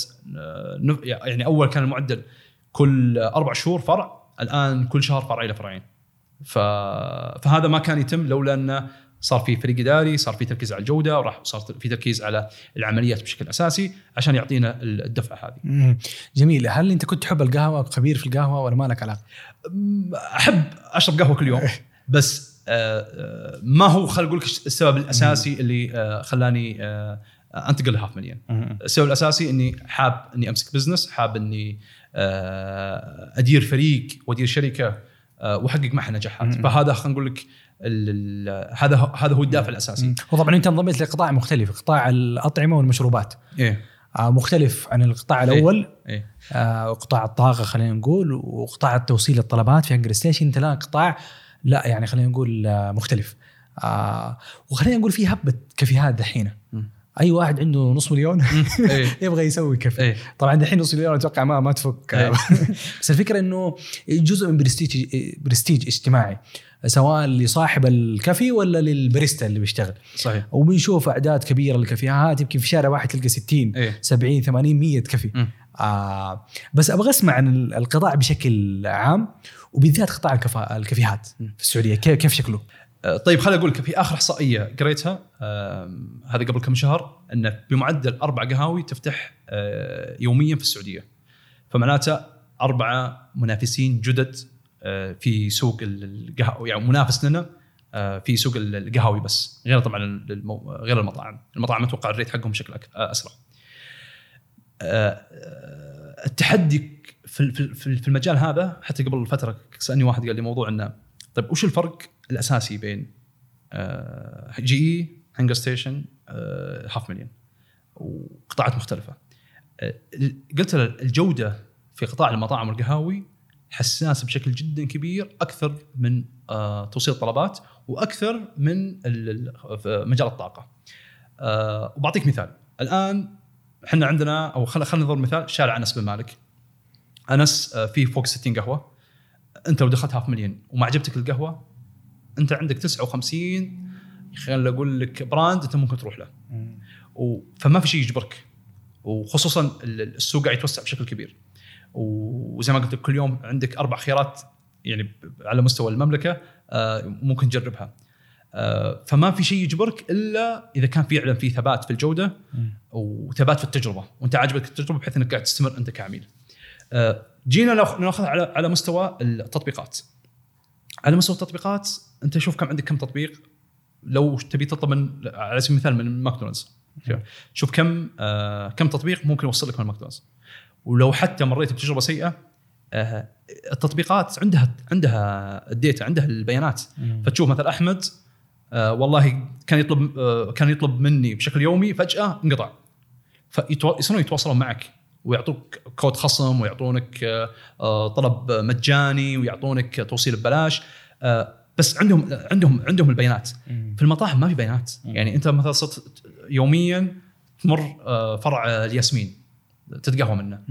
يعني أول كان المعدل كل أربع شهور فرع، الآن كل شهر فرع إلى فرعين. فهذا ما كان يتم لولا أنه صار في فريق إداري، صار في تركيز على الجودة، وراح صار في تركيز على العمليات بشكل أساسي عشان يعطينا الدفعة هذه. جميل. هل أنت كنت تحب القهوة، خبير في القهوة، ولا ما لك علاقة؟ أحب أشرب قهوة كل يوم، بس ما هو خل أقول لك السبب الأساسي اللي خلاني أنتقل لهاف مليون. السبب الأساسي إني حاب إني أمسك بزنس، حاب إني أدير فريق وأدير شركة وحقق معها نجاحات. فهذا خلينا نقول لك هذا هذا هو الدافع الأساسي. وطبعا أنت انضميت لقطاع مختلف، قطاع الأطعمة والمشروبات. إيه؟ آه مختلف عن القطاع الأول. إيه؟ آه قطاع الطاقة خلينا نقول، وقطاع التوصيل الطلبات في هانجرستيشن. أنت لا قطاع لا يعني خلينا نقول مختلف. آه وخلينا نقول فيه هبة كافيهات دحين. اي واحد عنده نص مليون يبغى يسوي كافيه. طبعا دحين نص مليون اتوقع ما ما تفك بس الفكره انه جزء من برستيج برستيج اجتماعي سواء لصاحب الكافي ولا للبريستا اللي بيشتغل. صحيح. وبنشوف اعداد كبيره للكافيهات، يمكن في شارع واحد تلقى ستين إيه؟ سبعين ثمانين مية كافي. آه بس ابغى اسمع عن القطاع بشكل عام وبالذات قطاع الكفا... الكافيهات في السعوديه كيف, كيف شكله. آه طيب خليني اقول لك في اخر احصائيه قريتها آه هذا قبل كم شهر ان بمعدل اربع قهاوي تفتح آه يوميا في السعوديه، فمعناته اربعه منافسين جدد في سوق القهوة، يعني منافس لنا في سوق القهوي بس، غير طبعا غير المطاعم. المطاعم اتوقع الريت حقهم بشكل اسرع. التحدي في في المجال هذا، حتى قبل فتره سالني واحد قال لي موضوع انه طيب وش الفرق الاساسي بين جي اي هانجرستيشن هاف مليون وقطاعات مختلفه. قلت له الجوده في قطاع المطاعم والقهاوي حساس بشكل جدا كبير، أكثر من توصيل الطلبات وأكثر من مجال الطاقة. وبعطيك مثال، الآن إحنا عندنا أو خل خل نضرب مثال شارع أنس بن مالك. أنس فيه فوق ستين قهوة، أنت لو دخلت هاف مليون وما عجبتك القهوة أنت عندك تسعة وخمسين خلينا أقول لك براند أنت ممكن تروح له، فما في شيء يجبرك، وخصوصا السوق قاعد يتوسع بشكل كبير. وزي ما قلت لك كل يوم عندك أربع خيارات يعني على مستوى المملكة ممكن تجربها، فما في شيء يجبرك إلا إذا كان في إعلان فيه ثبات في الجودة وثبات في التجربة وأنت عاجبك التجربة بحيث أنك قاعد تستمر أنت كعميل. جينا نأخذ على مستوى التطبيقات. على مستوى التطبيقات أنت شوف كم عندك كم تطبيق، لو تبي تطلب من على سبيل المثال من ماكدونالدز شوف كم كم تطبيق ممكن يوصلك من ماكدونالدز. ولو حتى مريت بتجربة سيئة التطبيقات عندها عندها الداتا، عندها البيانات. فتشوف مثلا أحمد والله كان يطلب كان يطلب مني بشكل يومي، فجأة انقطع، فيصيرون يتواصلون معك ويعطوك كود خصم ويعطونك طلب مجاني ويعطونك توصيل ببلاش، بس عندهم عندهم عندهم البيانات. في المطاعم ما في بيانات، يعني أنت مثلا صرت يوميا تمر فرع الياسمين تتقهوى منه،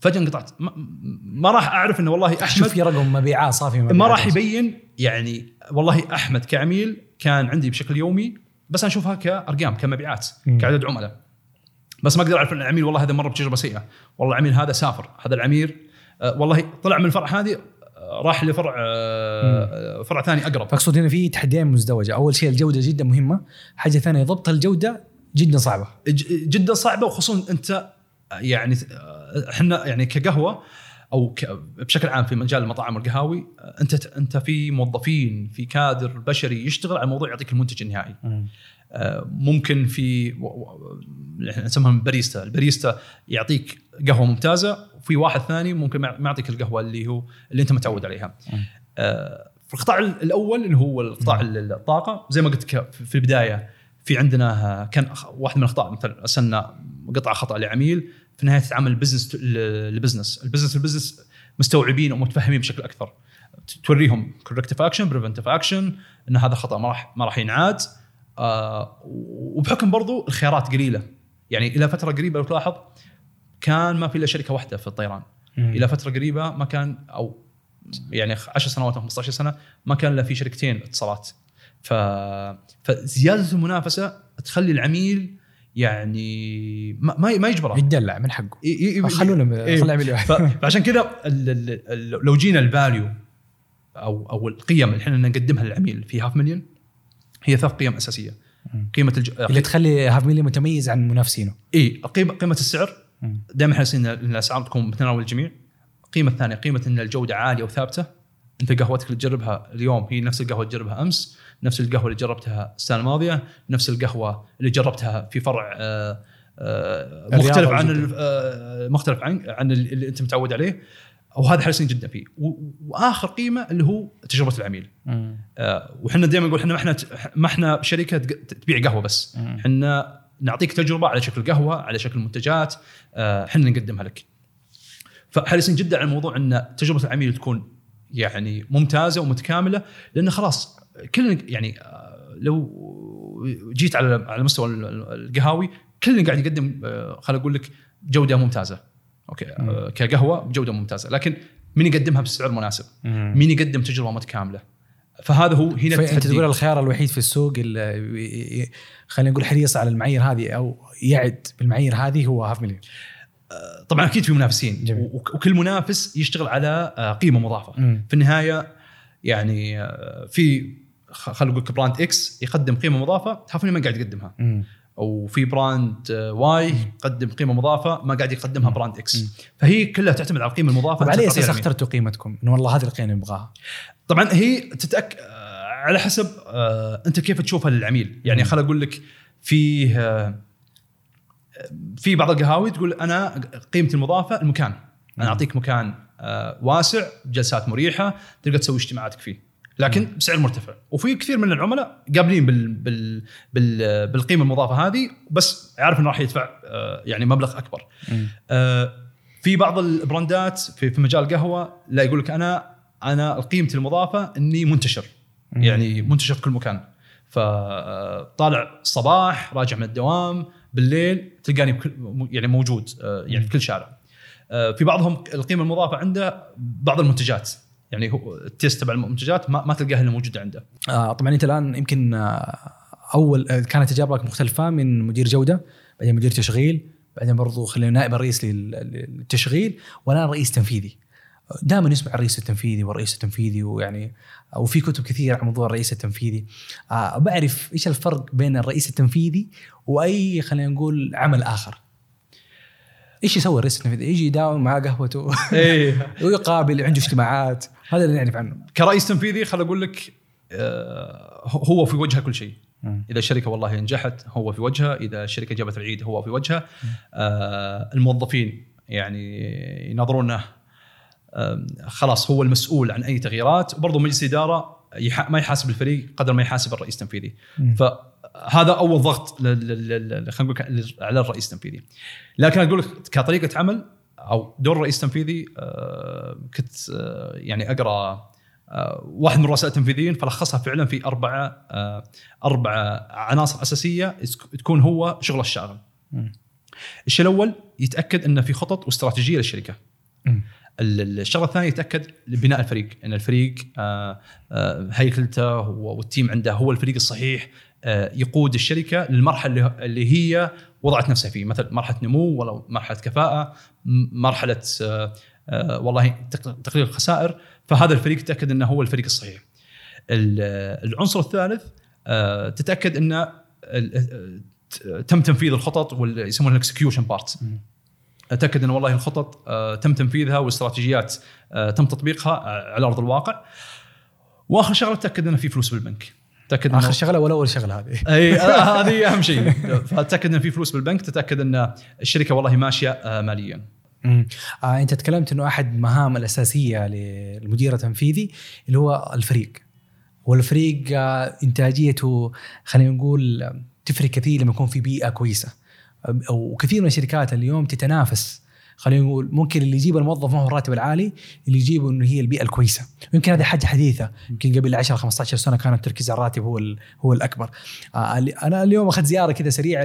فجأة انقطعت، ما, ما راح أعرف إنه والله أحمد في رقم مبيعات صافي مبيعات. ما راح يبين يعني والله أحمد كعميل كان عندي بشكل يومي، بس أشوفها كأرقام كمبيعات كعدد عملاء، بس ما أقدر أعرف إن العميل والله هذا مرة بتجربة سيئة، والله العميل هذا سافر، هذا العميل والله طلع من الفرع هذه راح لفرع فرع ثاني أقرب. أقصد هنا في تحديين مزدوجة، أول شيء الجودة جدا مهمة، حاجة ثانية ضبط الجودة جدا صعبة جدا صعبة، وخصوصا أنت يعني احنا يعني كقهوه او بشكل عام في مجال المطاعم والقهاوي انت انت في موظفين في كادر بشري يشتغل على موضوع يعطيك المنتج النهائي. ممكن في نسميها باريستا، الباريستا يعطيك قهوه ممتازه، وفي واحد ثاني ممكن ما يعطيك القهوه اللي هو اللي انت متعود عليها. في القطاع الاول اللي هو القطاع الطاقه زي ما قلت لك في البدايه، في عندنا كان واحد من الاخطاء مثلا أسلنا قطعه خطا لعميل، في النهايه تتعامل بزنس لبزنس، البزنس البزنس مستوعبين ومتفاهمين بشكل اكثر، توريهم كوركتيف اكشن بريفنتيف اكشن ان هذا خطا ما راح ما راح ينعاد. آه وبحكم برضو الخيارات قليله، يعني الى فتره قريبه لو تلاحظ كان ما في الا شركه واحده في الطيران. مم. الى فتره قريبه ما كان، او يعني عشر سنوات او خمسة عشر سنه ما كان الا في شركتين اتصالات. ف فزياده المنافسه تخلي العميل يعني ما ما يجبره يدلع من حقه، خلونا خلونا نعمل. فعشان كذا لو جينا الفاليو او او القيم اللي احنا نقدمها للعميل في هاف مليون هي ثلاث قيم اساسيه. قيمه الج... اللي تخلي هاف مليون متميز عن منافسينه، اي قيمه قيمه السعر، دائما احنا نسينا ان الاسعار تكون متناول الجميع. القيمه الثانيه قيمه ان الجوده عاليه وثابته، انت قهوتك اللي تجربها اليوم هي نفس القهوه اللي تجربها امس، نفس القهوه اللي جربتها السنه الماضيه، نفس القهوه اللي جربتها في فرع مختلف عن مختلف عن عن اللي انت متعود عليه، وهذا حريصين جدا فيه. واخر قيمه اللي هو تجربه العميل. وحنا دائما نقول احنا ما احنا ما احنا شركه تبيع قهوه بس، احنا نعطيك تجربه على شكل قهوه، على شكل منتجات احنا نقدمها لك. فحريصين جدا على الموضوع ان تجربه العميل تكون يعني ممتازه ومتكامله، لان خلاص كل يعني لو جيت على على مستوى القهاوي كلنا قاعد نقدم خلينا اقول لك جوده ممتازه اوكي مم. كقهوه جوده ممتازه، لكن مين يقدمها بسعر مناسب؟ مم. مين يقدم تجربه متكامله؟ فهذا هو هنا انت تقول الخيار الوحيد في السوق اللي خلينا نقول حريص على المعايير هذه او يعد بالمعايير هذه هو هاف مليون. طبعا اكيد في منافسين جميل. وكل منافس يشتغل على قيمه مضافه مم. في النهايه يعني في خلينا نقول براند اكس يقدم قيمه مضافه هاف مليون ما قاعد يقدمها مم. او في براند واي يقدم قيمه مضافه ما قاعد يقدمها براند اكس، فهي كلها تعتمد على القيمه المضافه. وعلى اساس اخترتوا قيمتكم انه والله هذه القيمه نبغاها؟ طبعا هي تتاكد على حسب انت كيف تشوفها للعميل. يعني خل اقول لك في في بعض القهاوي تقول انا قيمتي المضافه المكان، انا اعطيك مكان واسع جلسات مريحه تقدر تسوي اجتماعاتك فيه لكن بسعر مرتفع، وفي كثير من العملاء قابلين بال بال بال بالقيمه المضافه هذه بس عارف انه راح يدفع يعني مبلغ اكبر. في بعض البراندات في مجال القهوه لا يقول لك انا انا القيمه المضافه اني منتشر، يعني منتشر في كل مكان، فطالع الصباح راجع من الدوام بالليل تلقاني يعني موجود يعني في كل شارع. في بعضهم القيمه المضافه عنده بعض المنتجات، يعني هو التيست تبع المنتجات ما, ما تلقاها اللي موجودة عنده. آه طبعا انت الان يمكن آه اول كانت تجاربك مختلفه من مدير جوده بعدين مدير تشغيل بعدين برضو خلينا نائب الرئيس للتشغيل والان رئيس تنفيذي. دائما نسمع الرئيس التنفيذي والرئيس التنفيذي ويعني وفي كتب كثير عن موضوع الرئيس التنفيذي. آه بعرف ايش الفرق بين الرئيس التنفيذي واي خلينا نقول عمل اخر؟ ايش يسوي الرئيس التنفيذي؟ يجي يداوم مع قهوته ويقابل عنده اجتماعات، هذا اللي نعرف عنه. كرئيس تنفيذي خل اقول لك هو في وجهه كل شيء، اذا الشركه والله نجحت هو في وجهه، اذا الشركه جابت العيد هو في وجهه، الموظفين يعني ينظرونه خلاص هو المسؤول عن اي تغييرات، وبرضه مجلس الاداره ما يحاسب الفريق قدر ما يحاسب الرئيس التنفيذي. فهذا اول ضغط لل خلينا نقول على الرئيس التنفيذي. لكن اقول لك كطريقه عمل او دور الرئيس التنفيذي، كنت يعني اقرا واحد من الرؤساء التنفيذيين فلخصها فعلا في اربعه اربعه عناصر اساسيه تكون هو شغل الشاغل. الشيء الاول يتاكد ان في خطط واستراتيجيه للشركه. الشغله الثانيه يتاكد لبناء الفريق، ان الفريق هيكلته والتيم عنده هو الفريق الصحيح يقود الشركه للمرحله اللي هي وضعت نفسها فيه، مثل مرحله نمو ولا مرحله كفاءه، مرحله والله تقليل الخسائر. فهذا الفريق تتاكد انه هو الفريق الصحيح. العنصر الثالث تتاكد ان تم تنفيذ الخطط واللي يسمونها الاكسكيوشن بارت، اتاكد ان والله الخطط تم تنفيذها والاستراتيجيات تم تطبيقها على ارض الواقع. واخر شغله تتاكد ان في فلوس بالبنك. تأكد آخر شغلة ولا أول شغلة هذه؟ أي هذه أهم شيء. فتأكد إن في فلوس بالبنك، تتأكد إن الشركة والله ماشية ماليا. أمم آه أنت تكلمت إنه أحد مهام الأساسية للمدير التنفيذي اللي هو الفريق، والفريق آه إنتاجيته خلينا نقول تفرق كثير لما يكون في بيئة كويسة. وكثير من الشركات اليوم تتنافس، خلينا نقول ممكن اللي يجيب الموظف ما هو الراتب العالي، اللي يجيبه انه هي البيئه الكويسه. يمكن هذه حاجه حديثه، يمكن قبل عشرة خمسة عشر سنه كان التركيز على الراتب هو هو الاكبر. انا اليوم اخذت زياره كذا سريعه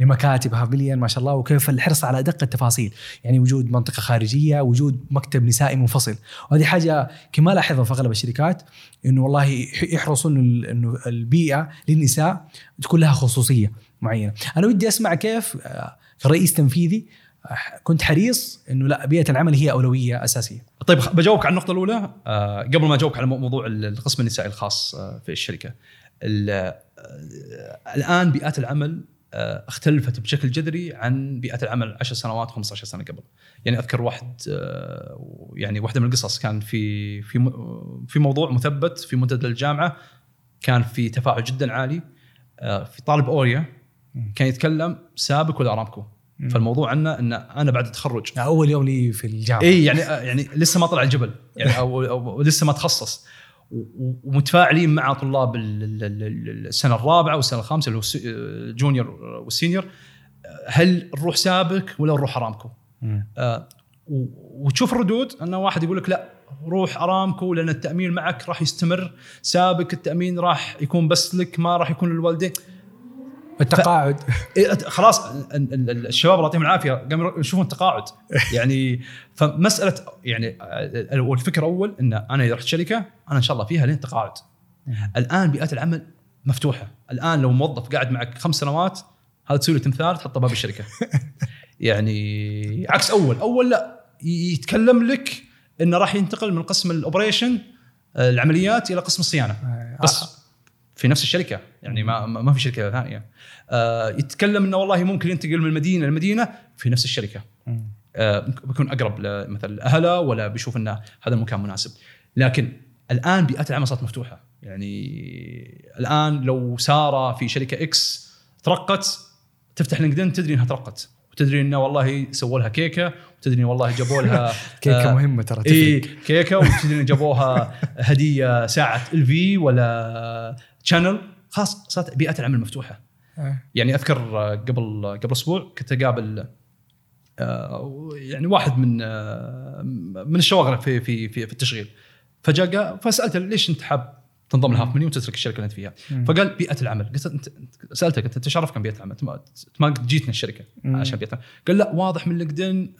لمكاتب هاف مليون ما شاء الله، وكيف الحرص على ادق التفاصيل، يعني وجود منطقه خارجيه، وجود مكتب نسائي منفصل. وهذه حاجه كما لاحظها في اغلب الشركات انه والله يحرصوا انه البيئه للنساء تكون لها خصوصيه معينه. انا ودي اسمع كيف كرئيس تنفيذي كنت حريص انه لا بيئه العمل هي اولويه اساسيه. طيب بجاوبك على النقطه الاولى قبل ما اجاوبك على موضوع القسم النسائي الخاص في الشركه. الان بيئات العمل اختلفت بشكل جذري عن بيئات العمل عشر سنوات خمسة عشر سنه قبل. يعني اذكر واحد يعني واحده من القصص كان في في في موضوع مثبت في منتدى الجامعه، كان في تفاعل جدا عالي في طالب اوريا كان يتكلم سابك ولا ارامكو. فالموضوع عنا إن أنا بعد التخرج أول يوم لي في الجامعة، إيه يعني يعني لسه ما طلع الجبل يعني أو, أو لسه ما تخصص، ومتفاعلين مع طلاب السنة الرابعة والسنة الخامسة اللي هو الجونيور والسينيور، هل نروح سابك ولا نروح أرامكو؟ آه وتشوف الردود أن واحد يقول لك لا روح أرامكو لأن التأمين معك راح يستمر، سابك التأمين راح يكون بس لك ما راح يكون للوالدين. التقاعد ف... خلاص الشباب الله يعطيهم العافيه قاموا يشوفون التقاعد يعني. فمساله يعني الفكره اول ان انا اذا رحت شركه انا ان شاء الله فيها لين تقاعد. الان بيئات العمل مفتوحه، الان لو موظف قاعد معك خمس سنوات هذا تسوي له تمثال تحطه باب الشركه يعني عكس اول. اول لا يتكلم لك انه راح ينتقل من قسم الاوبريشن العمليات الى قسم الصيانه بس في نفس الشركه يعني ما ما في شركه ثانيه. آه يتكلم انه والله ممكن ينتقل من المدينه لمدينه في نفس الشركه، آه بيكون اقرب مثل اهله ولا بيشوف انه هذا المكان مناسب. لكن الان بيئات العمل صارت مفتوحه يعني الان لو ساره في شركه اكس ترقت تفتح لينكدين تدري انها ترقت، وتدري انه والله سووا لها كيكه، وتدري والله جابوا لها كيكه مهمه ترى تفرق إيه كيكه، وتدري جابوها هديه ساعه ال في ولا شانل خاص. صارت بيئات العمل مفتوحه يعني اذكر قبل قبل اسبوع كنت اقابل يعني واحد من من الشواغر في في في, في التشغيل، فجاء فسالته ليش انت حاب تنضم لهاف مليون وتترك الشركه اللي انت فيها؟ فقال بيئه العمل. قلت انت سالتك انت تعرف كم بيئه العمل؟ ما قلت جيتنا الشركه عشان بيئه. قال لا واضح من لينكدين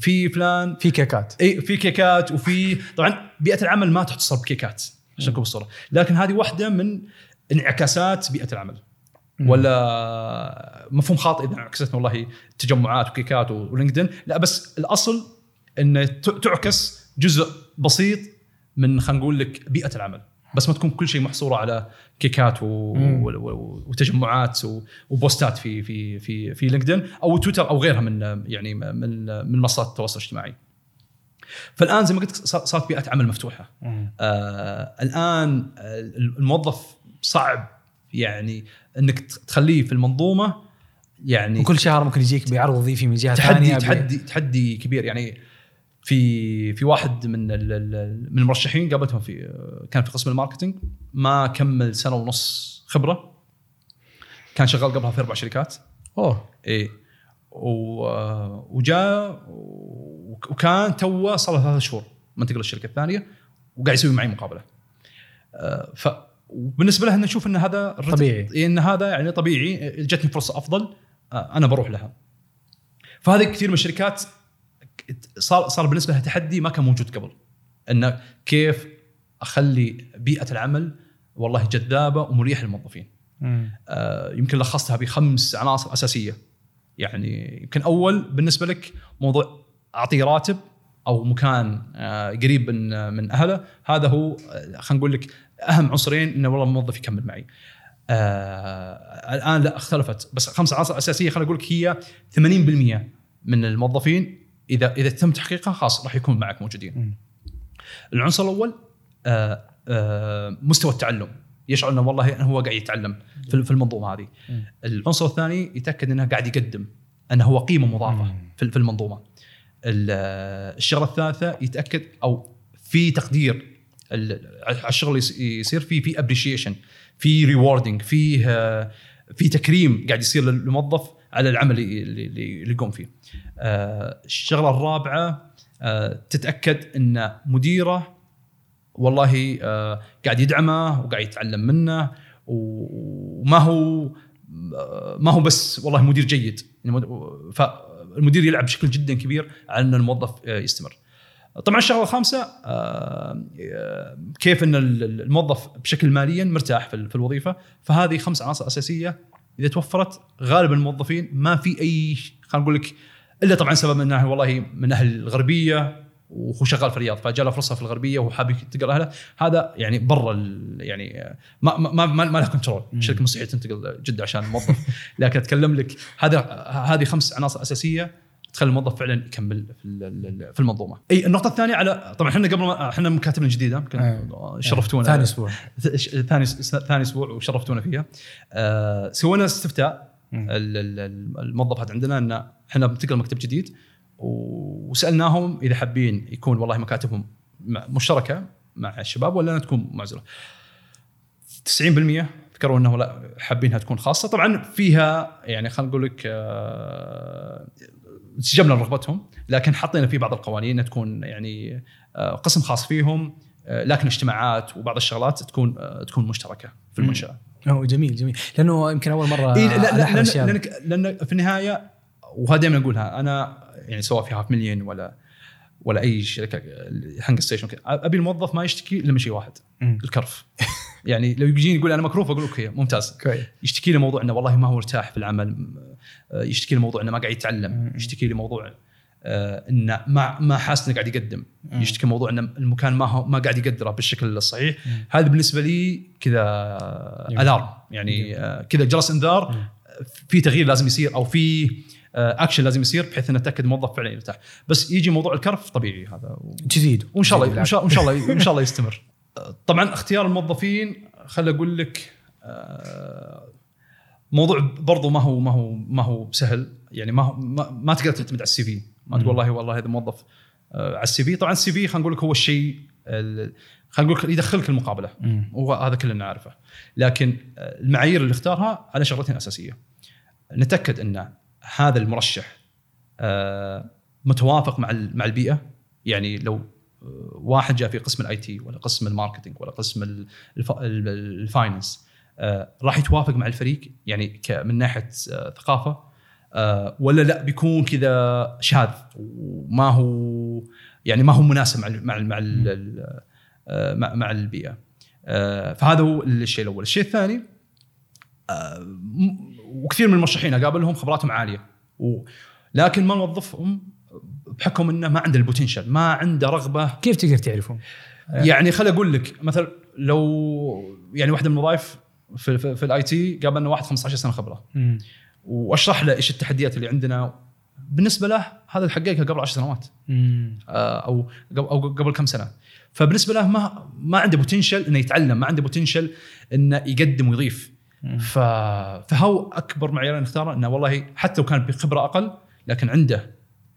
في فلان في كيكات اي في كيكات. وفي طبعا بيئه العمل ما تحتصر بكيكات عشان كم الصورة، لكن هذه واحدة من انعكاسات بيئة العمل. ولا مفهوم خاطئ إذا انعكست والله تجمعات وكيكات ولينكدين، لا بس الأصل إن تعكس جزء بسيط من خلينا نقول لك بيئة العمل، بس ما تكون كل شيء محصورة على كيكات و... و... وتجمعات وبوستات في في في في لينكدين أو تويتر أو غيرها من يعني من من منصات التواصل الاجتماعي. فالآن زي ما قلت صارت بيئة عمل مفتوحة. آه الآن الموظف صعب يعني أنك تخليه في المنظومة يعني. وكل شهر ممكن يجيك بعرض وظيفي من جهة تحدي ثانية. تحدي تحدي كبير يعني. في في واحد من من المرشحين قابلتهم في كان في قسم الماركتينج، ما كمل سنة ونص خبرة، كان شغال قبلها في أربع شركات. أوه إيه وجاء وكان توه صار ثلاثة شهور ما انتقل الشركة الثانية وقاعد يسوي معي مقابلة. فبالنسبة له نشوف إن هذا طبيعي، إن هذا يعني طبيعي، جتني فرصة أفضل أنا بروح لها. فهذه كثير من الشركات صار صار بالنسبة لها تحدي ما كان موجود قبل، إن كيف أخلي بيئة العمل والله جذابة ومريحة للموظفين. يمكن لخصتها بخمس عناصر أساسية يعني. يمكن أول بالنسبة لك موضوع أعطي راتب أو مكان قريب من من أهله، هذا هو خلينا نقول لك أهم عنصرين إنه والله الموظف يكمل معي. آه الآن لا اختلفت، بس خمس عناصر أساسية خلينا نقول لك هي ثمانين بالمئة من الموظفين إذا إذا تم تحقيقها خاص راح يكون معك موجودين. العنصر الأول آه آه مستوى التعلم، يشعر إنه والله إنه هو قاعد يتعلم في المنظومة هذه. العنصر الثاني يتأكد إنه قاعد يقدم، إنه هو قيمة مضافة في المنظومة. الشغله الثالثه يتاكد او في تقدير على الشغل، يصير في في ابريشيشن، في ريواردنج، فيه في تكريم قاعد يصير للموظف على العمل اللي يقوم فيه. الشغله الرابعه تتاكد ان مديره والله قاعد يدعمه وقاعد يتعلم منه، وما هو ما هو بس والله مدير جيد، ف المدير يلعب بشكل جدا كبير على أن الموظف يستمر. طبعا الشغلة الخامسة كيف أن الموظف بشكل ماليا مرتاح في الوظيفة. فهذه خمس عناصر أساسية إذا توفرت غالب الموظفين ما في أي خلينا نقول لك، إلا طبعا سبب أنه والله من أهل الغربية وهو شغال في الرياض فجاء له فرصة في الغربية وهو حابب ينتقل أهله، هذا يعني برا يعني ما ما ما, ما له كنترول. شركة مستحيل تنتقل جدة عشان الموظف، لكن أتكلم لك هذا هذه خمس عناصر أساسية تخلي الموظف فعلا يكمل في المنظومة. أي النقطة الثانية على طبعا إحنا قبل إحنا مكاتبنا جديدة شرفتونا ثاني أسبوع ثاني ثاني أسبوع وشرفتونا فيها. آه سوينا استفتاء الموظفات عندنا إن إحنا بننتقل مكتب جديد، وسألناهم إذا حابين يكون والله مكاتبهم مشتركة مع الشباب ولا أنها تكون معزلة. تسعين بالمئة ذكروا أنه لا حابينها تكون خاصة. طبعا فيها يعني خلنا نقول لك استجبنا لرغبتهم، لكن حطينا في بعض القوانين أن تكون يعني قسم خاص فيهم، لكن اجتماعات وبعض الشغلات تكون تكون مشتركة في المنشأة. أو جميل جميل لأنه يمكن أول مرة إيه لا لا لأن, لأن في النهاية وهذا دائما أقولها أنا يعني سواء في هاف مليون ولا ولا أي شركة هانجرستيشن أبي الموظف ما يشتكي لما شيء واحد م. الكرف يعني لو يجيني يقول أنا مكروف أقول أوكي ممتاز كوي. يشتكي لي موضوع إنه والله ما هو مرتاح في العمل يشتكي لي موضوع إنه ما قاعد يتعلم م. يشتكي لي موضوع إنه ما ما حاسس إنه قاعد يقدم م. يشتكي موضوع إنه المكان ما هو ما قاعد يقدره بالشكل الصحيح هذا بالنسبة لي كذا ألارم يعني كذا جرس إنذار م. في تغيير لازم يصير أو في اكشن لازم يصير بحيث ان اتاكد الموظف فعلا يرتاح بس يجي موضوع الكرف طبيعي هذا جديد وان شاء الله ان شاء الله ان شاء الله يستمر طبعا اختيار الموظفين خل اقول لك موضوع برضو ما هو ما هو ما هو سهل يعني ما ما, ما تقدر تعتمد على السي في ما تقول والله والله هذا موظف على السي في طبعا السي في خل نقول لك هو الشيء خل نقول لك يدخلك المقابله وهذا كلنا نعرفه لكن المعايير اللي اختارها على شغلتين اساسيه نتاكد ان هذا المرشح متوافق مع مع البيئة يعني لو واحد جاء في قسم الاي تي ولا قسم الماركتينج ولا قسم الفاينانس راح يتوافق مع الفريق يعني من ناحية ثقافة ولا لا بيكون كذا شاذ وما هو يعني ما هو مناسب مع مع مع مع البيئة فهذا هو الشيء الأول الشيء الثاني وكثير من المرشحين أقابلهم خبراتهم عالية ولكن ما نوظفهم بحكم إنه ما عنده البوتنشل ما عنده رغبة كيف تقدر تعرفهم؟ يعني خل أقول لك مثلا لو يعني واحدة من وظائف في في, في الآي تي قابلنا واحد خمسة عشر سنة خبرة م. وأشرح له إيش التحديات اللي عندنا بالنسبة له هذا الحقيقة قبل عشر سنوات أو أو قبل كم سنة فبالنسبة له ما ما عنده بوتنشل إنه يتعلم ما عنده بوتنشل إنه يقدم ويضيف فهو أكبر معيار نختاره إنه والله حتى لو كان بخبرة أقل لكن عنده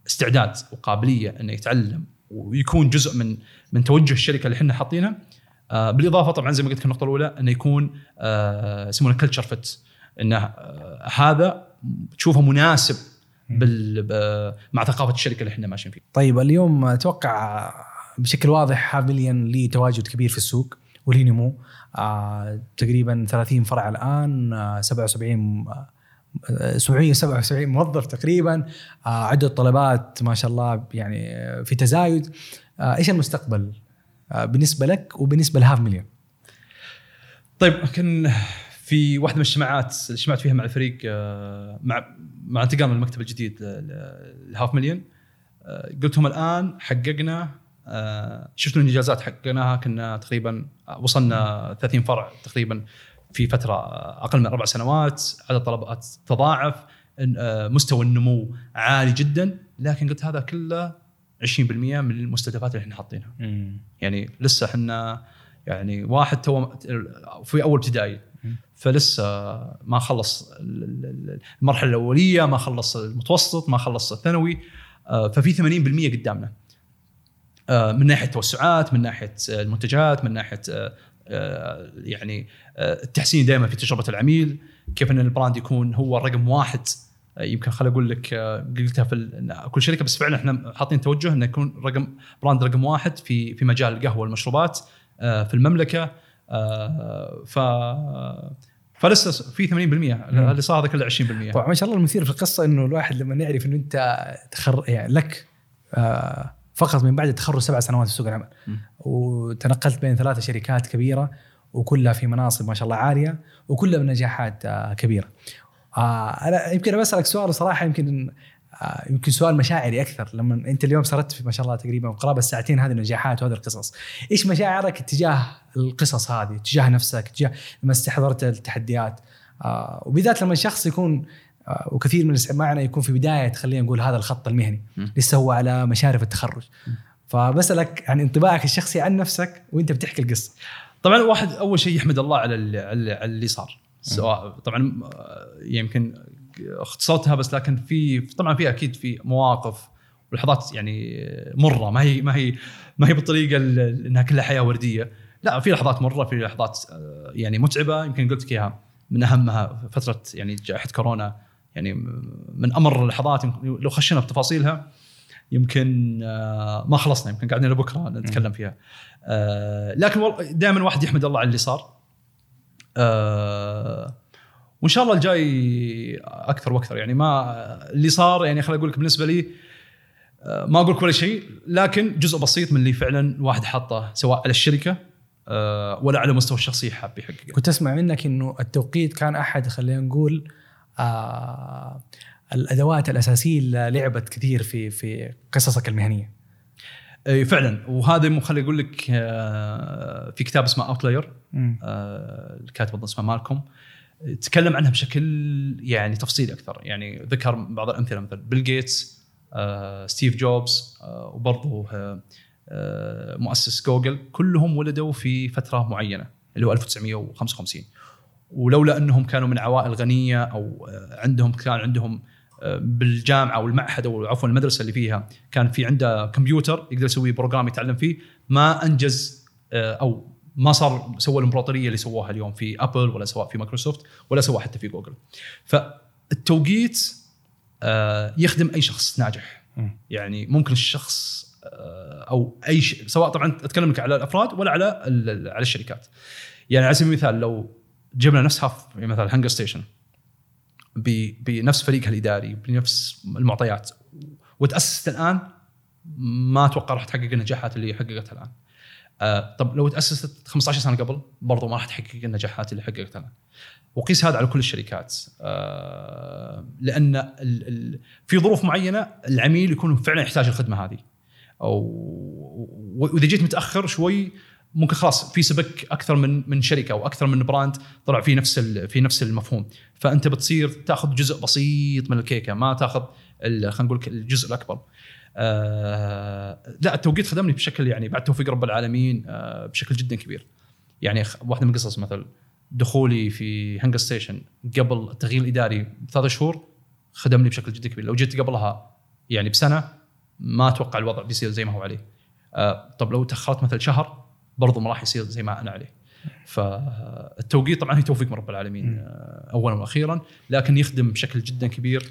استعداد وقابلية إنه يتعلم ويكون جزء من من توجه الشركة اللي إحنا حاطينها آه بالإضافة طبعًا زي ما قلت لك النقطة الأولى إنه يكون آه يسمونه كلتشر فت إنه آه هذا تشوفه مناسب بال مع ثقافة الشركة اللي إحنا ماشيين فيها. طيب اليوم أتوقع بشكل واضح هاف مليون لي تواجد كبير في السوق ولي نمو آه، تقريباً ثلاثين فرع الآن آه، سبعة وسبعين سبعمية وسبعة وسبعين موظف تقريباً آه، عدد طلبات ما شاء الله يعني في تزايد آه، إيش المستقبل آه، بالنسبة لك وبالنسبة لهاف مليون؟ طيب كان في واحدة من الاجتماعات اللي اجتمعت فيها مع الفريق آه، مع مع انتقال من المكتب الجديد لهاف مليون آه، قلتهم الآن حققنا آه شفنا الانجازات حققناها كنا تقريبا وصلنا ثلاثين فرع تقريبا في فترة أقل من أربع سنوات عدد طلبات تضاعف آه مستوى النمو عالي جدا لكن قلت هذا كله عشرين بالمية من المستهدفات اللي احنا حاطينها يعني لسه احنا يعني واحد تو في أول ابتدائي فلسه ما خلص المرحلة الأولية ما خلص المتوسط ما خلص الثانوي آه ففي ثمانين بالمية قدامنا من ناحية توسعات من ناحية المنتجات من ناحية يعني التحسين دائما في تجربة العميل كيف أن البراند يكون هو الرقم واحد يمكن خل أقول لك قلتها في كل شركة بس فعلا إحنا حاطين توجه أن يكون رقم براند رقم واحد في في مجال القهوة والمشروبات في المملكة ف فلسه في ثمانين بالمية اللي صار هذا كله عشرين بالمية طبعا ما شاء الله المثير في القصة إنه الواحد لما نعرف إنه أنت تخر يعني لك آه فقط من بعد تخرج سبع سنوات في سوق العمل م. وتنقلت بين ثلاثة شركات كبيرة وكلها في مناصب ما شاء الله عالية وكلها بنجاحات كبيرة. أنا يمكن بسألك سؤال صراحة يمكن يمكن سؤال مشاعري أكثر لما أنت اليوم صارت في ما شاء الله تقريبا قرابة الساعتين هذه النجاحات وهذه القصص إيش مشاعرك تجاه القصص هذه تجاه نفسك تجاه لما استحضرت التحديات وبذات لما الشخص يكون وكثير من معنا يكون في بداية خلينا نقول هذا الخط المهني م. لسه هو على مشارف التخرج م. فبسألك عن انطباعك الشخصي عن نفسك وانت بتحكي القصة. طبعا واحد أول شيء يحمد الله على اللي صار سواء طبعا يمكن اختصرتها بس لكن في طبعا في أكيد في مواقف ولحظات يعني مرة ما هي ما هي ما هي بالطريقة إنها كلها حياة وردية لا في لحظات مرة في لحظات يعني متعبة يمكن قلت لك إياها من أهمها فترة يعني جائحة كورونا يعني من أمر اللحظات لو خشنا بتفاصيلها يمكن ما خلصنا يمكن قاعدين لبكرة نتكلم فيها لكن دائما واحد يحمد الله على اللي صار آه وإن شاء الله الجاي أكثر وأكثر. يعني ما اللي صار يعني خليني أقول لك بالنسبة لي آه ما أقولك ولا شيء، لكن جزء بسيط من اللي فعلا الواحد حطه سواء على الشركة آه ولا على مستوى الشخصي حاب يحققه. كنت أسمع منك إنه التوقيت كان أحد خلينا نقول آه الأدوات الأساسية اللي لعبت كثير في في قصصك المهنية. اي فعلا، وهذا مو خلي اقول لك في كتاب اسمه اوتلاير، الكاتب اسمه مالكم، تكلم عنها بشكل يعني تفصيل اكثر. يعني ذكر بعض الامثله مثل بيل جيتس، ستيف جوبز، وبرضه مؤسس جوجل، كلهم ولدوا في فتره معينه اللي هو ألف وتسعمية وخمسة وخمسين، ولولا انهم كانوا من عوائل غنيه او عندهم كان عندهم بالجامعه والمعهد او عفوا المدرسه اللي فيها كان في عنده كمبيوتر يقدر يسوي بروجرام يتعلم فيه، ما انجز او ما صار سوى الامبراطوريه اللي سواها اليوم في ابل ولا سواء في مايكروسوفت ولا سواء حتى في جوجل. فالتوقيت يخدم اي شخص ناجح، يعني ممكن الشخص او اي شيء سواء، طبعا اتكلم لك على الافراد ولا على على الشركات. يعني على سبيل المثال لو جبنا نفسها مثلا هانجرستيشن بنفس فريقها الإداري بنفس المعطيات وتأسست الآن، ما أتوقع راح تحقق النجاحات اللي حققتها الآن. آه طب لو تأسست خمسة عشر سنة قبل برضو ما راح تحقق النجاحات اللي حققتها الآن. وقيس هذا على كل الشركات، آه لأن ال ال في ظروف معينة العميل يكون فعلا يحتاج الخدمة هذه، وإذا جيت متأخر شوي ممكن خلاص في سبك أكثر من من شركة أو أكثر من براند طلع في نفس في نفس المفهوم، فأنت بتصير تأخذ جزء بسيط من الكيكة، ما تأخذ خلينا نقول الجزء الأكبر. آه لا التوقيت خدمني بشكل يعني بعد توفيق رب العالمين آه بشكل جدا كبير. يعني واحدة من قصص مثل دخولي في هانجرستيشن قبل التغيير الإداري ثلاثة شهور خدمني بشكل جدا كبير. لو جيت قبلها يعني بسنة ما أتوقع الوضع بيصير زي ما هو عليه. آه طب لو تأخرت مثل شهر برضو ما راح يصير زي ما أنا عليه. فالتوقيت طبعاً هي توفيق من رب العالمين أولاً وأخيراً، لكن يخدم بشكل جداً كبير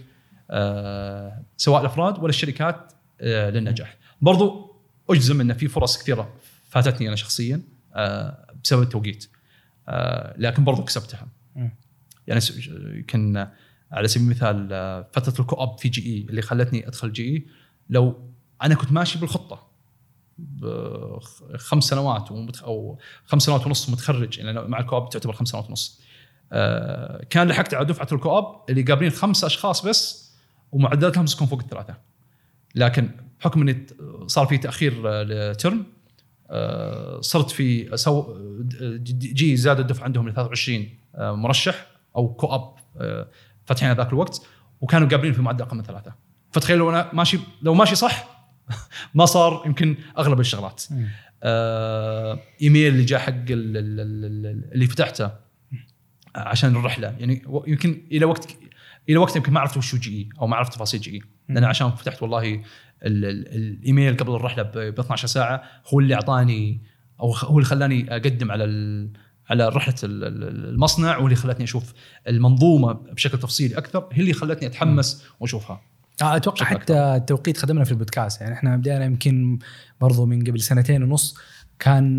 سواء الأفراد ولا الشركات للنجاح. برضو أجزم أن في فرص كثيرة فاتتني أنا شخصياً بسبب التوقيت، لكن برضو كسبتها. يعني كان على سبيل المثال فترة الكوب في جي إي اللي خلتني أدخل جي إي، لو أنا كنت ماشي بالخطة خمس سنوات أو خمس سنوات ونص متخرج، لأن يعني مع الكواب تعتبر خمس سنوات ونص، آه كان لحقت على دفعة الكواب اللي قابلين خمسة أشخاص بس ومعدلاتهم تكون فوق الثلاثة، لكن بحكم أني صار في تأخير لترم آه صرت في سو جي زاد الدفع عندهم لثلاثة وعشرين آه مرشح أو كواب آه فتحين هذاك الوقت، وكانوا قابلين في معدل أقل من ثلاثة. فتخيل لو أنا ماشي لو ماشي صح ما صار يمكن أغلب الشغلات. آه إيميل اللي جاء حق اللي فتحته عشان الرحلة، يعني يمكن إلى وقت إلى وقت يمكن ما عرفت وش جي إي أو ما عرفت تفاصيل جي إي، لأن عشان فتحت والله الإيميل قبل الرحلة ب اثنتي عشرة ساعة هو اللي أعطاني أو هو اللي خلاني أقدم على على رحلة المصنع، واللي خلتني أشوف المنظومة بشكل تفصيلي أكثر، هي اللي خلتني أتحمس وأشوفها. أتوقع حتى التوقيت خدمنا في البودكاست. يعني إحنا بدأنا يمكن برضو من قبل سنتين ونص، كان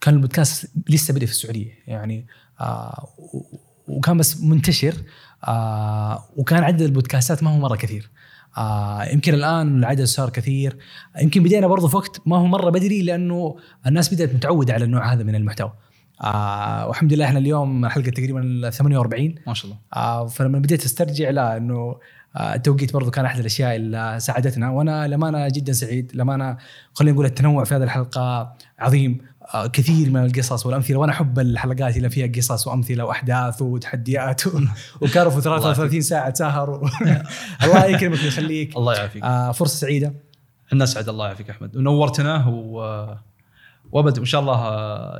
كان البودكاست لسه بدأ في السعودية يعني، آه وكان بس منتشر، آه وكان عدد البودكاستات ما هو مرة كثير. آه يمكن الآن العدد صار كثير. يمكن بدأنا برضو في وقت ما هو مرة بدري، لأنه الناس بدأت متعودة على النوع هذا من المحتوى. آه والحمد لله إحنا اليوم حلقة تقريبا ثمانية وأربعين ما شاء الله. آه فلما بديت استرجع لا إنه التوقيت برضو كان أحد الأشياء اللي ساعدتنا، وأنا لما أنا جدا سعيد لما أنا خلينا نقول التنوع في هذه الحلقة عظيم، كثير من القصص والأمثلة، وأنا أحب الحلقات اللي فيها قصص وأمثلة وأحداث وتحديات وكارفوا ثلاثة وثلاثين ساعة سهر و... الله يكرمك ويخليك. الله يعافيك. آه فرصة سعيدة. احنا سعد. الله يعافيك أحمد، ونورتنا و... وابد إن شاء الله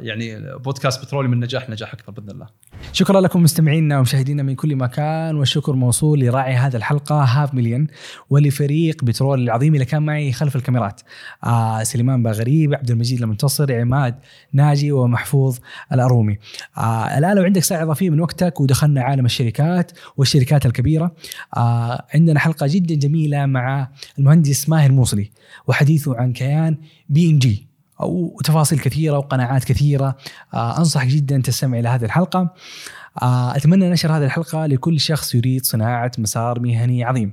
يعني بودكاست بترولي من نجاح نجاح أكثر بإذن الله. شكرا لكم مستمعينا ومشاهدينا من كل مكان، والشكر موصول لراعي هذا الحلقة هاف مليون ولفريق بترول العظيم اللي كان معي خلف الكاميرات، آه سليمان باغريب، عبد المجيد المنتصر، عماد ناجي، ومحفوظ الأرومي. آه الآن لو عندك ساعة إضافية من وقتك ودخلنا عالم الشركات والشركات الكبيرة، آه عندنا حلقة جدا جميلة مع المهندس ماهر موصلي وحديثه عن كيان بي إن جي وتفاصيل كثيرة وقناعات كثيرة. أنصح جدا أن تستمع إلى هذه الحلقة. أتمنى نشر هذه الحلقة لكل شخص يريد صناعة مسار مهني عظيم.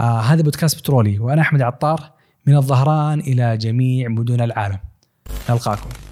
هذا بودكاست بترولي، وأنا أحمد عطار من الظهران إلى جميع مدن العالم. نلقاكم.